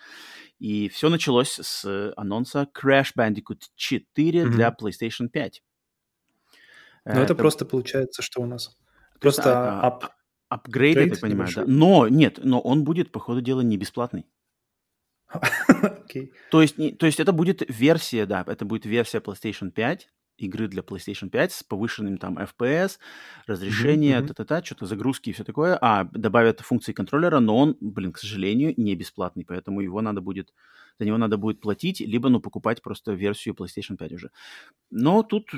И все началось с анонса Crash Bandicoot 4 для PlayStation 5. Ну, это просто получается, что у нас? Просто апгрейд, я так понимаю, да? Но он будет, по ходу дела, не бесплатный. Okay. То есть это будет версия, да, это будет версия PlayStation 5, игры для PlayStation 5 с повышенным там FPS, разрешение, что-то загрузки и все такое, а добавят функции контроллера, но он, к сожалению, не бесплатный, поэтому за него надо будет платить, либо, покупать просто версию PlayStation 5 уже. Но тут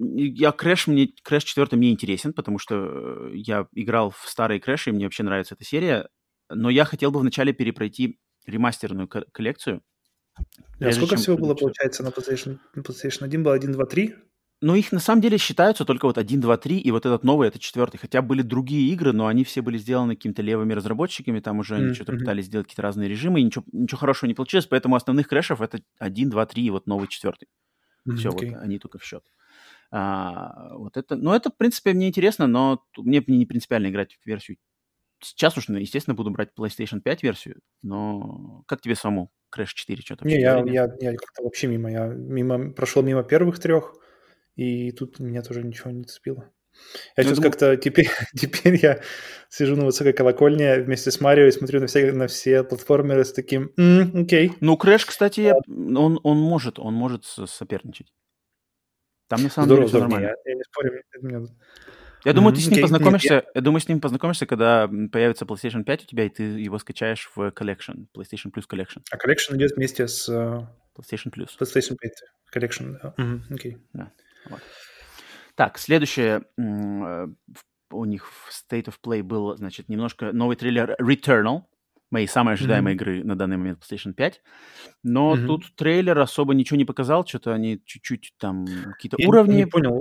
Crash 4 мне интересен, потому что я играл в старые Crash, и мне вообще нравится эта серия, но я хотел бы вначале перепройти ремастерную коллекцию. Сколько всего было, получается, на PlayStation 1? Было 1, 2, 3? Ну, их на самом деле считаются только вот 1, 2, 3, и вот этот новый, это четвертый. Хотя были другие игры, но они все были сделаны какими-то левыми разработчиками, там уже они что-то пытались сделать какие-то разные режимы, и ничего хорошего не получилось, поэтому основных крэшев это 1, 2, 3 и вот новый четвертый. Все, вот они только в счет. Это, в принципе, мне интересно, но мне не принципиально играть в версию. Сейчас уж, естественно, буду брать PlayStation 5 версию, но как тебе самому? Crash 4 что-то вообще? Не, я как-то вообще прошел мимо первых трех, и тут меня тоже ничего не цепило. Теперь я сижу на высокой колокольне вместе с Марио и смотрю на все платформеры с таким окей. Ну, Crash, кстати, он может соперничать. Там на самом деле все нормально. Я не спорю, я думаю, ты с ним познакомишься. Я думаю, с ним познакомишься, когда появится PlayStation 5 у тебя, и ты его скачаешь в Collection, PlayStation Plus Collection. А Collection идет вместе с PlayStation Plus. PlayStation 5 Collection, да. Да. Вот. Так, следующее. У них в State of Play был, значит, немножко новый трейлер Returnal, моей самой ожидаемой игры на данный момент PlayStation 5. Но тут трейлер особо ничего не показал, что-то они чуть-чуть там какие-то уровни... Я не понял,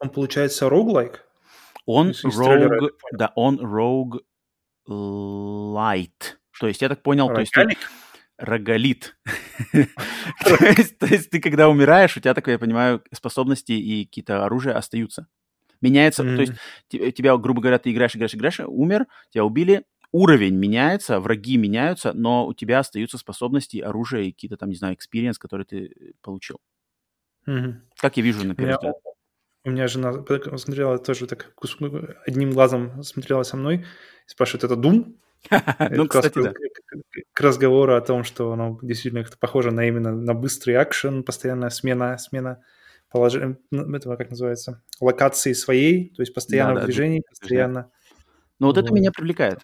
он получается roguelike? Он roguelite. То есть, я так понял, то есть, рогалит. То есть ты, когда умираешь, у тебя, так я понимаю, способности и какие-то оружия остаются. Меняется, то есть тебя, грубо говоря, ты играешь, умер, тебя убили, уровень меняется, враги меняются, но у тебя остаются способности, оружие и какие-то там, не знаю, экспириенс, который ты получил. Как я вижу, например, у меня жена смотрела тоже так, одним глазом смотрела со мной и спрашивает, это Doom? Ну, кстати, да. К разговору о том, что оно действительно похоже на именно на быстрый экшен, постоянная смена положения, этого, как называется, локации своей, то есть постоянно в движении, постоянно... Но вот это меня привлекает.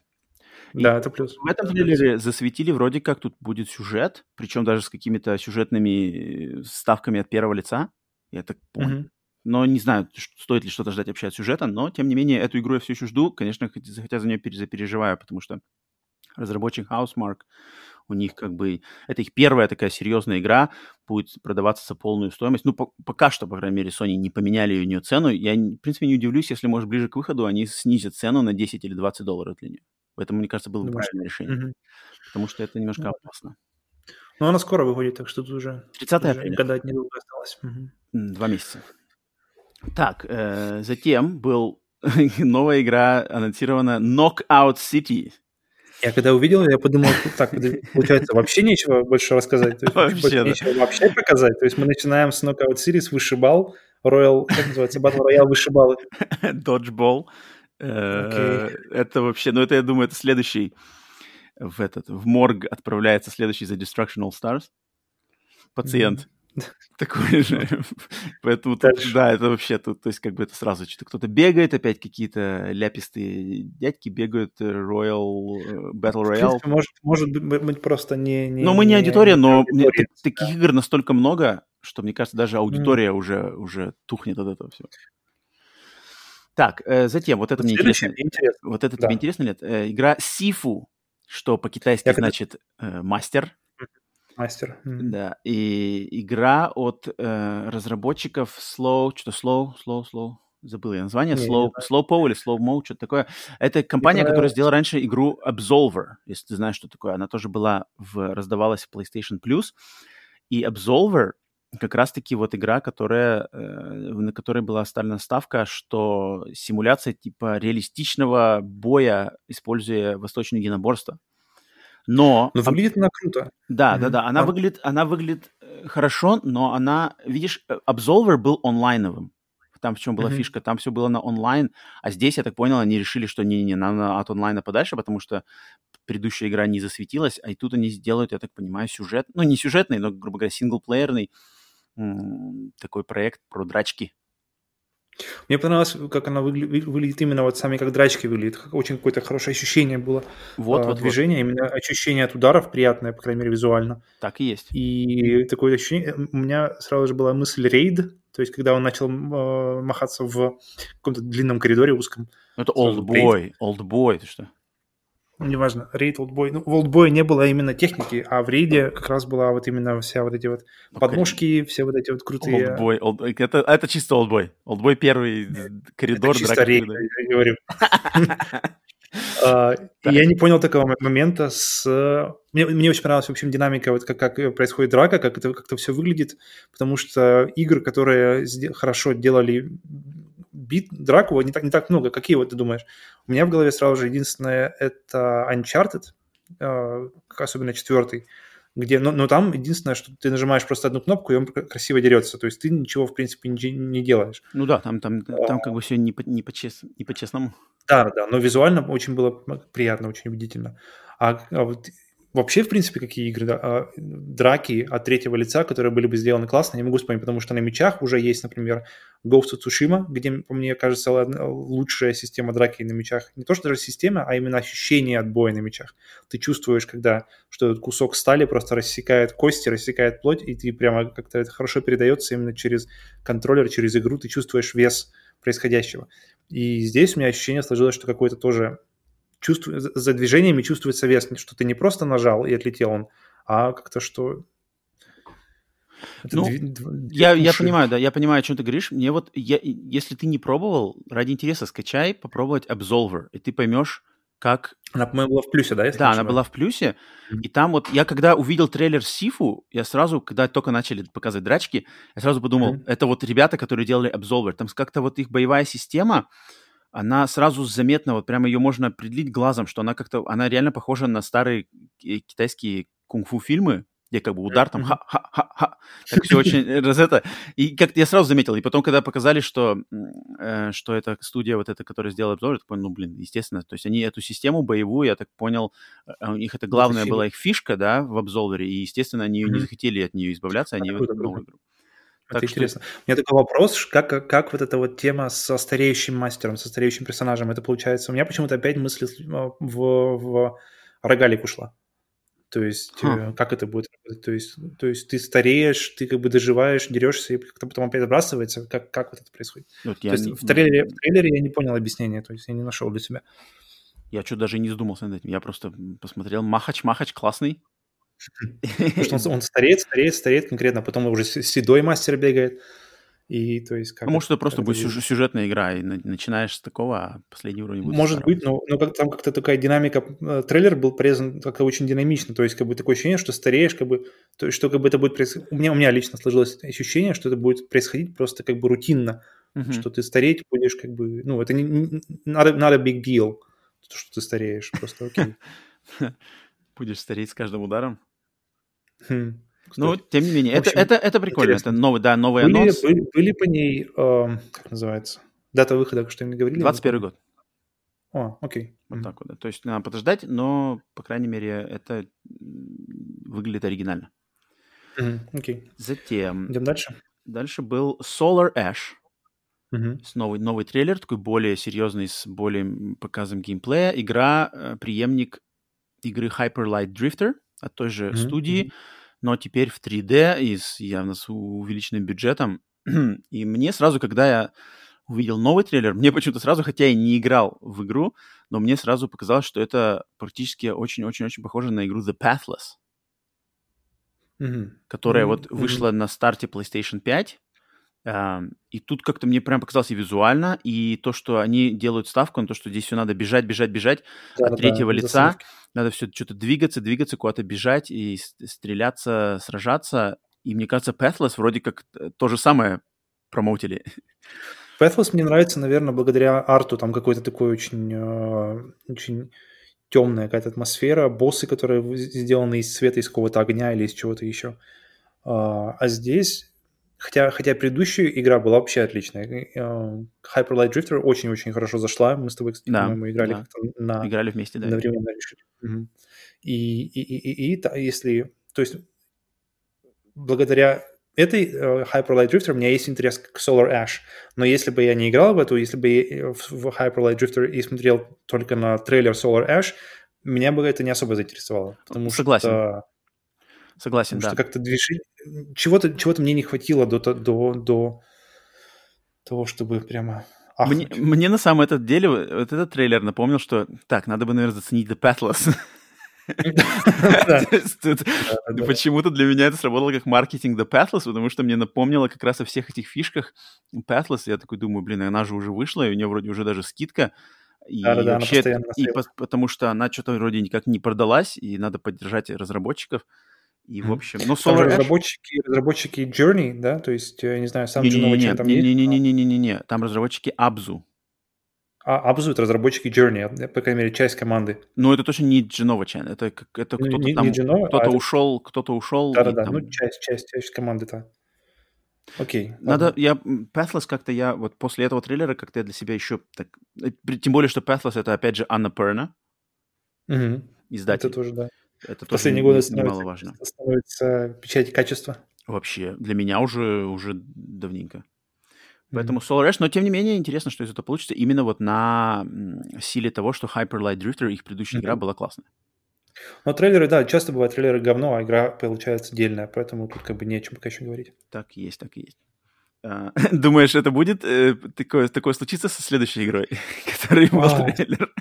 Да, это плюс. В этом трейлере засветили вроде как тут будет сюжет, причем даже с какими-то сюжетными вставками от первого лица, я так помню. Но не знаю, стоит ли что-то ждать вообще от сюжета, но, тем не менее, эту игру я все еще жду. Конечно, хотя за нее переживаю, потому что разработчик Housemarque, у них как бы... Это их первая такая серьезная игра, будет продаваться за полную стоимость. Ну, пока что, по крайней мере, Sony не поменяли ее цену. Я, в принципе, не удивлюсь, если, может, ближе к выходу они снизят цену на $10 или $20 для нее. Поэтому, мне кажется, было бы правильное решение, потому что это немножко опасно. Ну, она скоро выходит, так что тут уже... 30 апреля. Гадать недолго осталось. 2 месяца. Так, затем был новая игра, анонсирована Knockout City. Я когда увидел, я подумал, так, получается, вообще нечего больше рассказать, то есть нечего вообще показать. То есть мы начинаем с Knockout City, с вышибал, Royal, как называется, Battle Royale вышибалы. Dodgeball. Это вообще, ну это, я думаю, это следующий, в морг отправляется следующий за Destruction All Stars. Пациент. Такой же. Поэтому, да, это вообще тут, то есть как бы это сразу что-то кто-то бегает, опять какие-то ляпистые дядьки бегают, Battle Royale. Может быть, просто не... Ну, мы не аудитория, но таких игр настолько много, что, мне кажется, даже аудитория уже тухнет от этого всего. Так, затем, вот это мне интересно. Вот это тебе интересно, нет? Игра Sifu, что по-китайски значит мастер. Мастер. Да, и игра от разработчиков Slow, забыл я название, Slowpo или Slowmo, что-то такое. Это компания, которая сделала раньше игру Absolver, если ты знаешь, что такое. Она тоже была, раздавалась в PlayStation Plus. И Absolver как раз-таки вот игра, на которой была оставлена ставка, что симуляция типа реалистичного боя, используя восточное единоборство. Но выглядит она круто. Да, да. Она выглядит хорошо, но она, видишь, Absolver был онлайновым. Там в чем была фишка, там все было на онлайн. А здесь, я так понял, они решили, что не надо от онлайна подальше, потому что предыдущая игра не засветилась, а и тут они сделают, я так понимаю, сюжет. Ну, не сюжетный, но, грубо говоря, синглплеерный такой проект про драчки. Мне понравилось, как она выглядит именно вот сами, как драчки выглядит. Очень какое-то хорошее ощущение было движение, именно ощущение от ударов приятное, по крайней мере, визуально. Так и есть. И такое ощущение, у меня сразу же была мысль рейд, то есть когда он начал махаться в каком-то длинном коридоре узком. Это Олдбой, ты что? Неважно, рейд, Олдбой. Ну, в Олдбое не было именно техники, а в рейде как раз была вот именно вся вот эти вот подножки, все вот эти вот крутые... Олдбой. Это чисто Олдбой. Олдбой первый коридор. Это чисто рейд, я говорю. Я не понял такого момента с... Мне очень понравилась, в общем, динамика, вот как происходит драка, как это все выглядит, потому что игры, которые хорошо делали... драку не так много. Какие вот ты думаешь? У меня в голове сразу же единственное это Uncharted, особенно 4, где, но там единственное, что ты нажимаешь просто одну кнопку, и он красиво дерется. То есть ты ничего, в принципе, не делаешь. Ну да, там как бы все не по-честному. Да, но визуально очень было приятно, очень убедительно. А вот вообще, в принципе, какие игры, драки от третьего лица, которые были бы сделаны классно, не могу вспомнить, потому что на мечах уже есть, например, Ghost of Tsushima, где, по мне кажется, лучшая система драки на мечах. Не то, что даже система, а именно ощущение от боя на мечах. Ты чувствуешь, что этот кусок стали просто рассекает кости, рассекает плоть, и ты прямо как-то это хорошо передается именно через контроллер, через игру, ты чувствуешь вес происходящего. И здесь у меня ощущение сложилось, что какое-то тоже... за движениями чувствуется вес, что ты не просто нажал и отлетел он, а как-то что... Я понимаю, о чем ты говоришь. Мне вот, если ты не пробовал, ради интереса скачай, попробовать Absolver, и ты поймешь, как... Она, по-моему, была в плюсе, да? Да, она была в плюсе. И там вот я когда увидел трейлер Сифу, я сразу, когда только начали показывать драчки, я сразу подумал, это вот ребята, которые делали Absolver. Там как-то вот их боевая система, она сразу заметна, вот прямо ее можно определить глазом, что она как-то, она реально похожа на старые китайские кунг-фу фильмы, где как бы удар там ха-ха-ха-ха, так все очень это. И как-то я сразу заметил. И потом, когда показали, что это студия вот эта, которая сделала обзор, я так понял, ну, блин, естественно. То есть они эту систему боевую, я так понял, у них это главная была их фишка, да, в обзорвере. И, естественно, они не захотели от нее избавляться, они вот новую игру. Это так интересно. Что... У меня такой вопрос, как вот эта вот тема со стареющим мастером, со стареющим персонажем, это получается? У меня почему-то опять мысль в рогалик ушла. То есть, как это будет работать? То есть, ты стареешь, ты как бы доживаешь, дерешься, и как-то потом опять отбрасывается. Как вот это происходит? Вот то есть, в трейлере я не понял объяснения, то есть, я не нашел для себя. Я что-то даже не задумался над этим. Я просто посмотрел. Махач классный. Потому что он стареет конкретно, потом уже седой мастер бегает. И, то есть, как может, это просто будет сюжетная игра, и начинаешь с такого, а последний уровень будет... Может быть, но там как-то такая динамика... Трейлер был порезан как-то очень динамично, то есть как бы такое ощущение, что стареешь, как бы... То есть, что как бы это будет происходить... У меня лично сложилось ощущение, что это будет происходить просто как бы рутинно, что ты стареть будешь как бы... Ну, это не... Not a big deal, что ты стареешь, просто окей. Будешь стареть с каждым ударом? Кстати. Ну, тем не менее, общем, это прикольно. Интересно. Это новый анонс. Были по ней, как называется, дата выхода, что им говорили? 21 год. О, окей. Вот так вот. Да. То есть надо подождать, но, по крайней мере, это выглядит оригинально. Окей. Затем... Идем дальше. Дальше был Solar Ash. Новый трейлер, такой более серьезный, с более показом геймплея. Игра, преемник игры Hyper Light Drifter от той же студии. Но теперь в 3D и явно с увеличенным бюджетом. И мне сразу, когда я увидел новый трейлер, мне почему-то сразу, хотя я не играл в игру, но мне сразу показалось, что это практически очень-очень-очень похоже на игру The Pathless, которая вот вышла на старте PlayStation 5. И тут как-то мне прям показалось и визуально, и то, что они делают ставку на то, что здесь все надо бежать от третьего лица. Засновки. Надо все что-то двигаться, куда-то бежать и стреляться, сражаться. И мне кажется, Pathless вроде как то же самое промоутили. Pathless мне нравится, наверное, благодаря арту. Там какой-то такой очень темная какая-то атмосфера. Боссы, которые сделаны из света, из какого-то огня или из чего-то еще. А здесь... Хотя предыдущая игра была вообще отличная. Hyper Light Drifter очень-очень хорошо зашла. Мы с тобой, кстати, по-моему, играли как-то играли вместе, да. Одновременно решили. И если... То есть, благодаря этой Hyper Light Drifter у меня есть интерес к Solar Ash. Но если бы я не играл в эту, если бы я в Hyper Light Drifter и смотрел только на трейлер Solar Ash, меня бы это не особо заинтересовало. Согласен, потому да. Что как-то движение... Чего-то мне не хватило до того, чтобы прямо... Мне на самом этот деле вот этот трейлер напомнил, что так, надо бы, наверное, заценить The Pathless. Почему-то для меня это сработало как маркетинг The Pathless, потому что мне напомнило как раз о всех этих фишках Pathless. Я такой думаю, блин, она же уже вышла, и у нее вроде уже даже скидка. И да, вообще, потому что она что-то вроде никак не продалась, и надо поддержать разработчиков. И, в общем, ну, Solar Ash... разработчики Journey, да? То есть, я не знаю, сам Джиновича там есть? Не-не-не, там разработчики Абзу. А Абзу — это разработчики Journey, по крайней мере, часть команды. Ну, это точно не Джиновича, это кто-то не, там... Не Genova, кто-то ушел. Да-да-да, там... часть команды-то. Окей. Надо, Pathless как-то вот после этого трейлера как-то я для себя еще так... Тем более, что Pathless — это, опять же, Annapurna, издатель. Это тоже, да. Это последние тоже годы немаловажно. Становится печать качества. Вообще, для меня уже давненько. Поэтому Solar Ash, но тем не менее интересно, что из этого получится именно вот на силе того, что Hyper Light Drifter, их предыдущая игра была классная. Но трейлеры, да, часто бывают трейлеры говно, а игра получается дельная, поэтому тут как бы не о чем пока еще говорить. Так и есть. Думаешь, это будет такое случится со следующей игрой, которая была трейлер?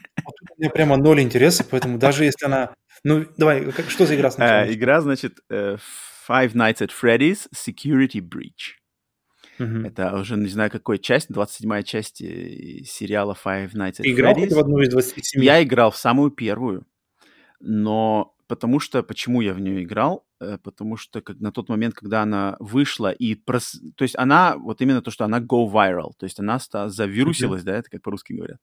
У меня прямо ноль интереса, поэтому даже если она... Ну, давай, что за игра сначала? Игра, значит, Five Nights at Freddy's Security Breach. Mm-hmm. Это уже не знаю, какой часть, 27-я часть сериала Five Nights at Freddy's. Играл в одну из 27? Я играл в самую первую. Но потому что... Почему я в нее играл? Потому что как, на тот момент, когда она вышла и... То есть она... Вот именно то, что она go viral. То есть она завирусилась, mm-hmm. да? Это как по-русски говорят.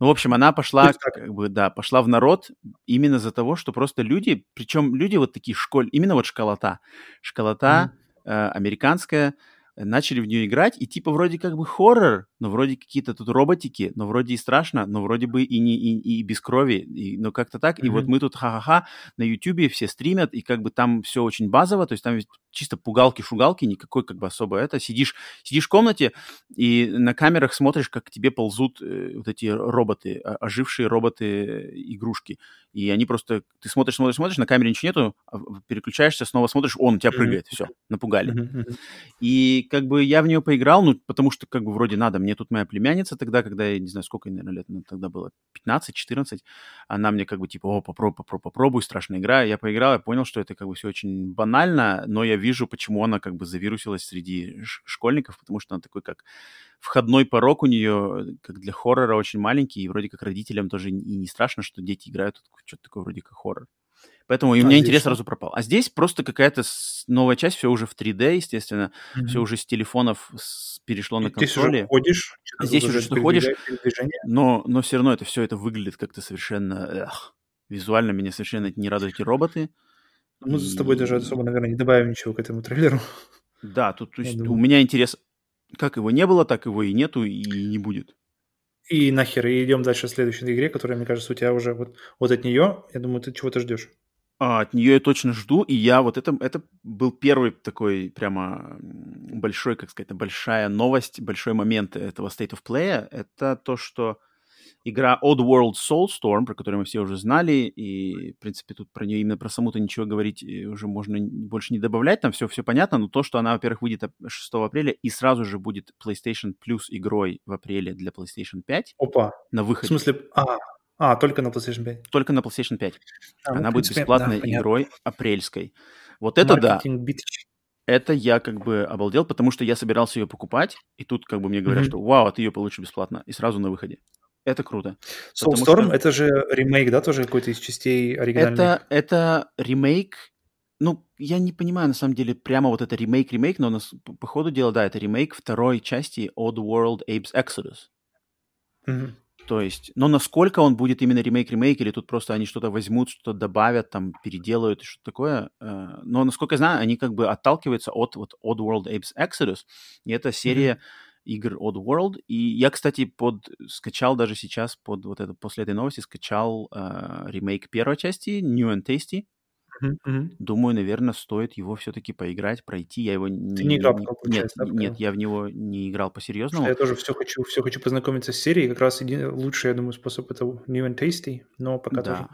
Ну, в общем, она пошла, как бы, да, пошла в народ именно за того, что просто люди... Причем люди вот такие Именно вот школота. Школота mm-hmm. Американская... Начали в нее играть, и типа вроде как бы хоррор, но вроде какие-то тут роботики, но вроде и страшно, но вроде бы и не и без крови, и, но как-то так. Mm-hmm. И вот мы тут ха-ха-ха на Ютубе все стримят, и как бы там все очень базово, то есть там ведь чисто пугалки-шугалки, никакой как бы особо это. Сидишь в комнате, и на камерах смотришь, как к тебе ползут вот эти роботы, ожившие роботы-игрушки. И они просто... Ты смотришь, на камере ничего нету, переключаешься, снова смотришь, он, у тебя прыгает, все, напугали. И как бы я в нее поиграл, ну, потому что как бы вроде надо. Мне тут моя племянница тогда, когда я не знаю, сколько ей, наверное, лет, ну, тогда было 15-14, она мне как бы типа, попробуй, страшная игра. Я поиграл, я понял, что это как бы все очень банально, но я вижу, почему она как бы завирусилась среди школьников, потому что она такой как... Входной порог у нее, как для хоррора, очень маленький, и вроде как родителям тоже и не страшно, что дети играют тут что-то такое вроде как хоррор. Поэтому у меня интерес сразу пропал. А здесь просто какая-то новая часть, все уже в 3D, естественно, mm-hmm. все уже с телефонов перешло на консоли. Здесь уже что-то ходишь, но все равно это все это выглядит как-то совершенно... визуально меня совершенно не радуют эти роботы. Мы с тобой даже особо, наверное, не добавим ничего к этому трейлеру. Да, тут у меня интерес... Как его не было, так его и нету, и не будет. И нахер, и идем дальше к следующей игре, которая, мне кажется, у тебя уже вот от нее, я думаю, ты чего-то ждешь. От нее я точно жду, и я вот это был первый такой прямо большой, как сказать, большая новость, большой момент этого State of Play. Это то, что игра Oddworld Soulstorm, про которую мы все уже знали, и, в принципе, тут про нее, именно про саму-то ничего говорить уже можно больше не добавлять, там все понятно, но то, что она, во-первых, выйдет 6 апреля и сразу же будет PlayStation Plus игрой в апреле для PlayStation 5. Опа. На выходе. В смысле, только на PlayStation 5? Только на PlayStation 5. Она будет бесплатной игрой апрельской. Вот это да. Это я как бы обалдел, потому что я собирался ее покупать, и тут как бы мне говорят, что вау, ты ее получишь бесплатно, и сразу на выходе. Это круто. Soulstorm, это же ремейк, да, тоже какой-то из частей оригинальных? Это ремейк, ну, я не понимаю, на самом деле, прямо вот это ремейк, но у нас, по ходу дела, да, это ремейк второй части Oddworld Abe's Exodus. Mm-hmm. То есть, но насколько он будет именно ремейк, или тут просто они что-то возьмут, что-то добавят, там, переделают и что-то такое. Но, насколько я знаю, они как бы отталкиваются от вот Oddworld Abe's Exodus, и эта серия... Mm-hmm. игр Oddworld, и я, кстати, скачал даже сейчас после этой новости, скачал ремейк первой части, New and Tasty. Mm-hmm. Думаю, наверное, стоит его все-таки поиграть, пройти. Я его не играл. Нет, я в него не играл по-серьезному. Я тоже все хочу познакомиться с серией, как раз лучший, я думаю, способ это New and Tasty, но пока тоже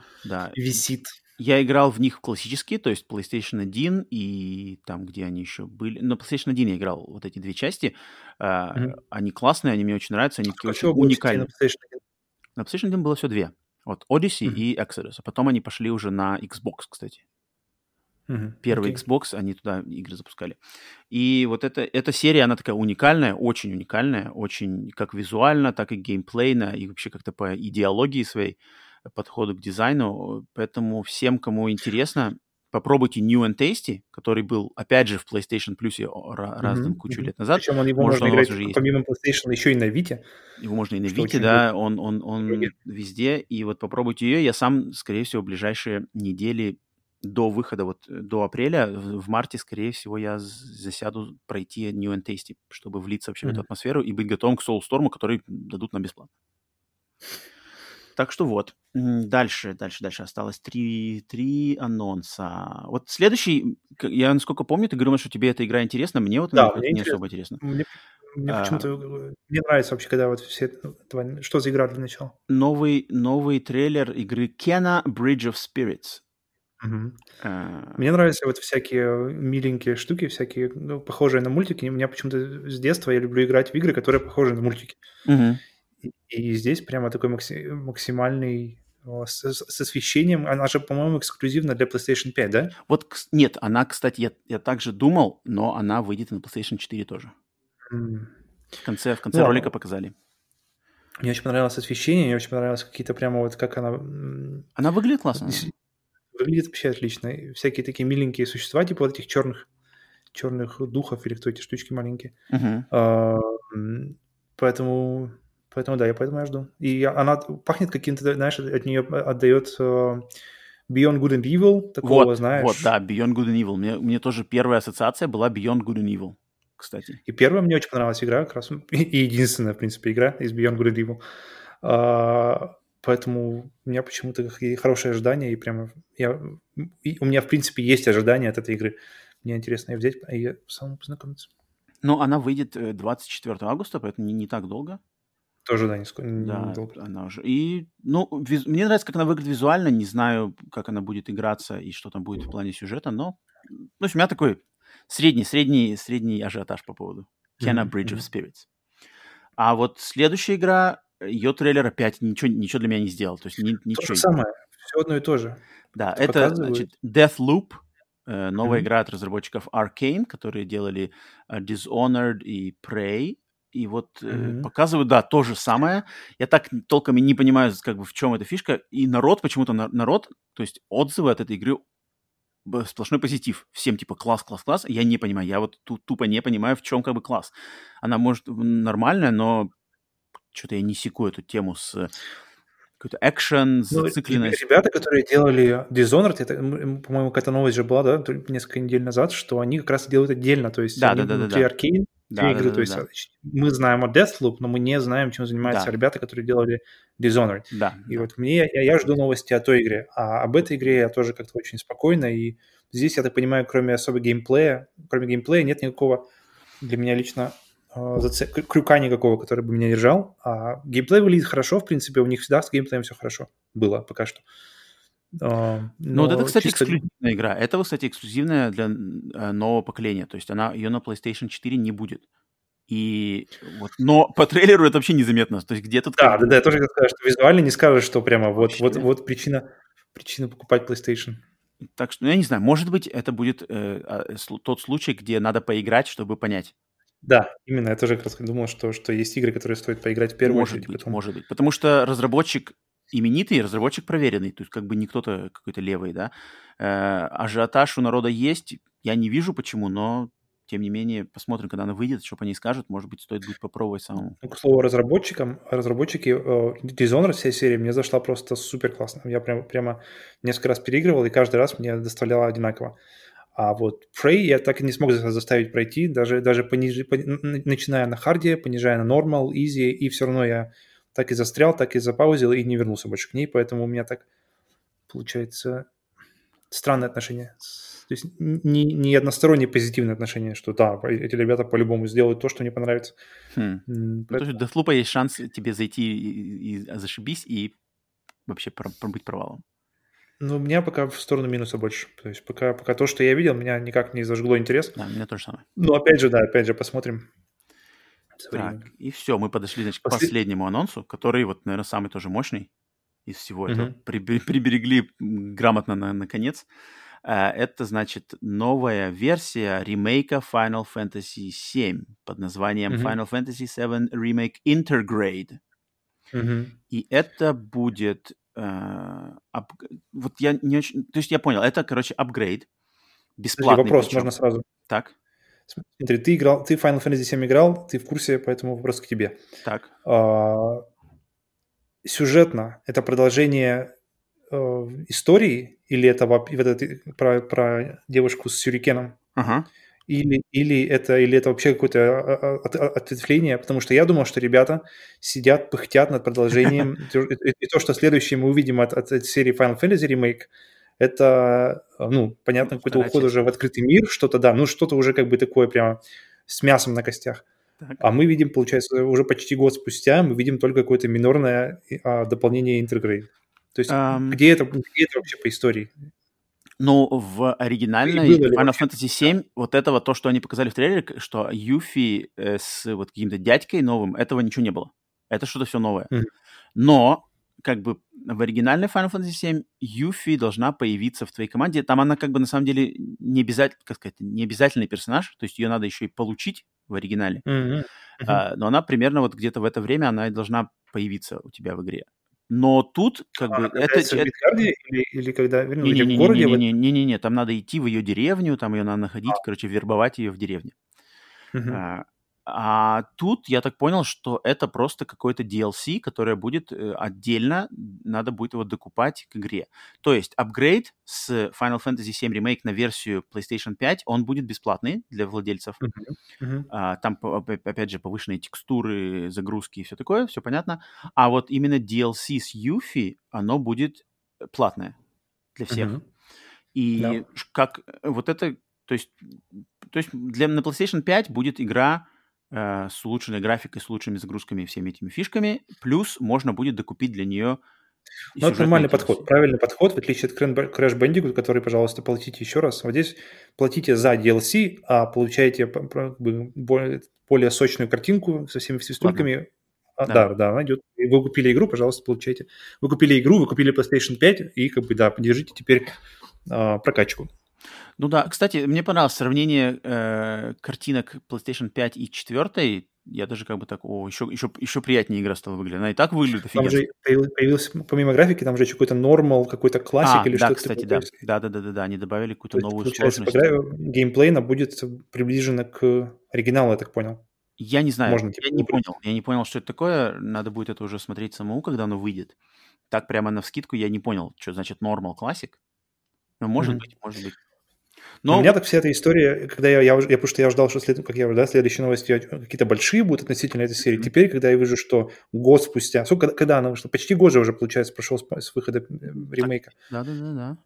висит. Я играл в них в классические, то есть PlayStation 1 и там, где они еще были. На PlayStation 1 я играл вот эти две части. Mm-hmm. Они классные, они мне очень нравятся, они такие очень уникальные. На PlayStation 1 было все две. Вот Odyssey mm-hmm. и Exodus. А потом они пошли уже на Xbox, кстати. Mm-hmm. Первый Xbox, они туда игры запускали. И вот эта серия, она такая уникальная, очень как визуально, так и геймплейно, и вообще как-то по идеологии своей. Подходу к дизайну, поэтому всем, кому интересно, попробуйте New and Tasty, который был, опять же, в PlayStation Plus разным кучу лет назад. Причем его можно играть помимо PlayStation еще и на Vita. Его можно и на Vita, да, он везде, и вот попробуйте ее. Я сам, скорее всего, в ближайшие недели до выхода, вот до апреля, в марте, скорее всего, я засяду пройти New and Tasty, чтобы влиться вообще в эту атмосферу и быть готовым к Soulstorm, который дадут нам бесплатно. Так что вот, дальше осталось три анонса. Вот следующий, я насколько помню, ты говорил, что тебе эта игра интересна, мне вот не особо интересно. Мне почему-то не нравится вообще, когда вот все... Что за игра для начала? Новый трейлер игры Kena Bridge of Spirits. Угу. Мне нравятся вот всякие миленькие штуки, всякие, похожие на мультики. У меня почему-то с детства я люблю играть в игры, которые похожи на мультики. Угу. И здесь прямо такой максимальный с освещением. Она же, по-моему, эксклюзивна для PlayStation 5, да? Вот, нет, она, кстати, я также думал, но она выйдет на PlayStation 4 тоже. В конце ролика показали. Мне очень понравилось освещение, мне очень понравилось какие-то прямо вот как она... Она выглядит классно. Выглядит вообще отлично. Всякие такие миленькие существа, типа вот этих черных духов или кто эти штучки маленькие. Uh-huh. Поэтому да, я жду. И она пахнет каким-то, знаешь, от нее отдает Beyond Good and Evil, такого, вот, знаешь. Вот, да, Beyond Good and Evil. Мне тоже первая ассоциация была Beyond Good and Evil, кстати. И первая мне очень понравилась игра, как раз, и единственная, в принципе, игра из Beyond Good and Evil. Поэтому у меня почему-то хорошие ожидания, и прямо у меня, в принципе, есть ожидания от этой игры. Мне интересно ее взять и самому познакомиться. Но она выйдет 24 августа, поэтому не так долго. Тоже, да, недолго. Да, она уже. И, мне нравится, как она выглядит визуально. Не знаю, как она будет играться и что там будет в плане сюжета, но... В общем, у меня такой средний ажиотаж по поводу Kena Bridge of Spirits. А вот следующая игра, ее трейлер опять ничего для меня не сделал. То есть ничего. То же самое. Все одно и то же. Да, это, значит, Deathloop. Новая игра от разработчиков Arkane, которые делали Dishonored и Prey. И вот показывают, да, то же самое. Я так толком и не понимаю, как бы в чем эта фишка. И народ, то есть отзывы от этой игры сплошной позитив. Всем типа класс. Я не понимаю, я вот тупо не понимаю, в чем как бы класс. Она может нормальная, но что-то я не секу эту тему с... Какой-то экшен, зацикленность. Ребята, которые делали Dishonored, это, по-моему, какая-то новость же была, да, несколько недель назад, что они как раз делают отдельно, то есть внутри Arkane, две игры, то есть мы знаем о Deathloop, но мы не знаем, чем занимаются ребята, которые делали Dishonored. Да, и вот я жду новости о той игре, а об этой игре я тоже как-то очень спокойно, и здесь, я так понимаю, кроме геймплея нет никакого для меня лично... крюка никакого, который бы меня держал. А геймплей выглядит хорошо, в принципе, у них всегда с геймплеем все хорошо было пока что. Но вот это, кстати, эксклюзивная игра. Это, кстати, эксклюзивная для нового поколения. То есть ее на PlayStation 4 не будет. И вот, но по трейлеру это вообще незаметно. То есть где тут... Да, я тоже хотел сказать, что визуально не скажешь, что прямо вот причина покупать PlayStation. Так что, я не знаю, может быть, это будет тот случай, где надо поиграть, чтобы понять. Да, именно. Я тоже как раз думал, что есть игры, которые стоит поиграть в первую очередь. Может быть. Потому что разработчик именитый, разработчик проверенный. То есть как бы не кто-то какой-то левый, да. Ажиотаж у народа есть. Я не вижу почему, но тем не менее посмотрим, когда она выйдет, что по ней скажут. Может быть, стоит будет попробовать самому. К слову, разработчики Dishonored всей серии мне зашла просто супер классно. Я прямо несколько раз переигрывал, и каждый раз мне доставляло одинаково. А вот Prey я так и не смог заставить пройти, даже начиная на харде, понижая на нормал, изи, и все равно я так и застрял, так и запаузил, и не вернулся больше к ней, поэтому у меня так, получается, странное отношение. То есть не одностороннее позитивное отношение, что да, эти ребята по-любому сделают то, что мне понравится. Поэтому... До Deathloop'а есть шанс тебе зайти и зашибись, и вообще быть провалом. Ну, у меня пока в сторону минуса больше. То есть пока то, что я видел, меня никак не зажгло интерес. Да, у меня то же самое. Ну, опять же, посмотрим. Так, и все, мы подошли, значит, к последнему анонсу, который, вот, наверное, самый тоже мощный из всего этого. Приберегли грамотно на конец. Это, значит, новая версия ремейка Final Fantasy VII под названием Final Fantasy VII Remake Intergrade. И это будет... Вот я не очень... То есть я понял, это, короче, апгрейд. Бесплатный. Вопрос, причем. Можно сразу. Так. Смотри, ты Final Fantasy VII играл, ты в курсе, поэтому вопрос к тебе. Так. Сюжетно это продолжение истории, или это про девушку с сюрикеном? Ага. Или это вообще какое-то ответвление, потому что я думал, что ребята сидят, пыхтят над продолжением. И то, что следующее мы увидим от серии Final Fantasy Remake, это, понятно, какой-то уход уже в открытый мир, что-то уже как бы такое прямо с мясом на костях. Так. А мы видим, получается, уже почти год спустя, мы видим только какое-то минорное дополнение Intergrade. То есть где это вообще по истории? Ну, в оригинальной Final Fantasy VII вот этого, то, что они показали в трейлере, что Юфи с вот каким-то дядькой новым, этого ничего не было. Это что-то все новое. Но, как бы, в оригинальной Final Fantasy VII Юфи должна появиться в твоей команде. Там она, как бы, на самом деле, не обязательный персонаж, то есть ее надо еще и получить в оригинале. Mm-hmm. Mm-hmm. Но она примерно вот где-то в это время она и должна появиться у тебя в игре. Но тут как бы... Это в Мидгарде или когда... Не-не-не, там надо идти в ее деревню, там ее надо находить, короче, вербовать ее в деревне. Mm-hmm. А тут я так понял, что это просто какой-то DLC, которое будет отдельно, надо будет его докупать к игре. То есть апгрейд с Final Fantasy VII Remake на версию PlayStation 5, он будет бесплатный для владельцев. Mm-hmm. Mm-hmm. Там, опять же, повышенные текстуры, загрузки и все такое, все понятно. А вот именно DLC с Yuffie, оно будет платное для всех. Mm-hmm. И yeah. как вот это... То есть на PlayStation 5 будет игра... с улучшенной графикой, с лучшими загрузками и всеми этими фишками, плюс можно будет докупить для нее... Ну, это нормальный подход, правильный подход, в отличие от Crash Bandicoot, который, пожалуйста, платите еще раз. Вот здесь платите за DLC, а получаете более сочную картинку со всеми свистульками. Да, она идет. Вы купили игру, пожалуйста, получайте. Вы купили игру, вы купили PlayStation 5, и как бы, да, поддержите теперь прокачку. Ну да, кстати, мне понравилось сравнение картинок PlayStation 5 и 4. Я даже как бы так, еще приятнее игра стала выглядеть. Она и так выглядит офигенно. Там же появился, помимо графики, там же еще какой-то нормал, какой-то классик или что-то. Кстати, да, кстати, да, они добавили какую-то новую сложность. Геймплей будет приближен к оригиналу, я так понял. Я не знаю, я не понял, что это такое. Надо будет это уже смотреть самому, когда оно выйдет. Так прямо навскидку я не понял, что значит нормал классик. Ну, может быть. Но... У меня так вся эта история, когда я потому что я ждал, что следующие новости какие-то большие будут относительно этой серии. Mm-hmm. Теперь, когда я вижу, что год спустя, когда она вышла, почти год же уже, получается, прошел с выхода ремейка. Да.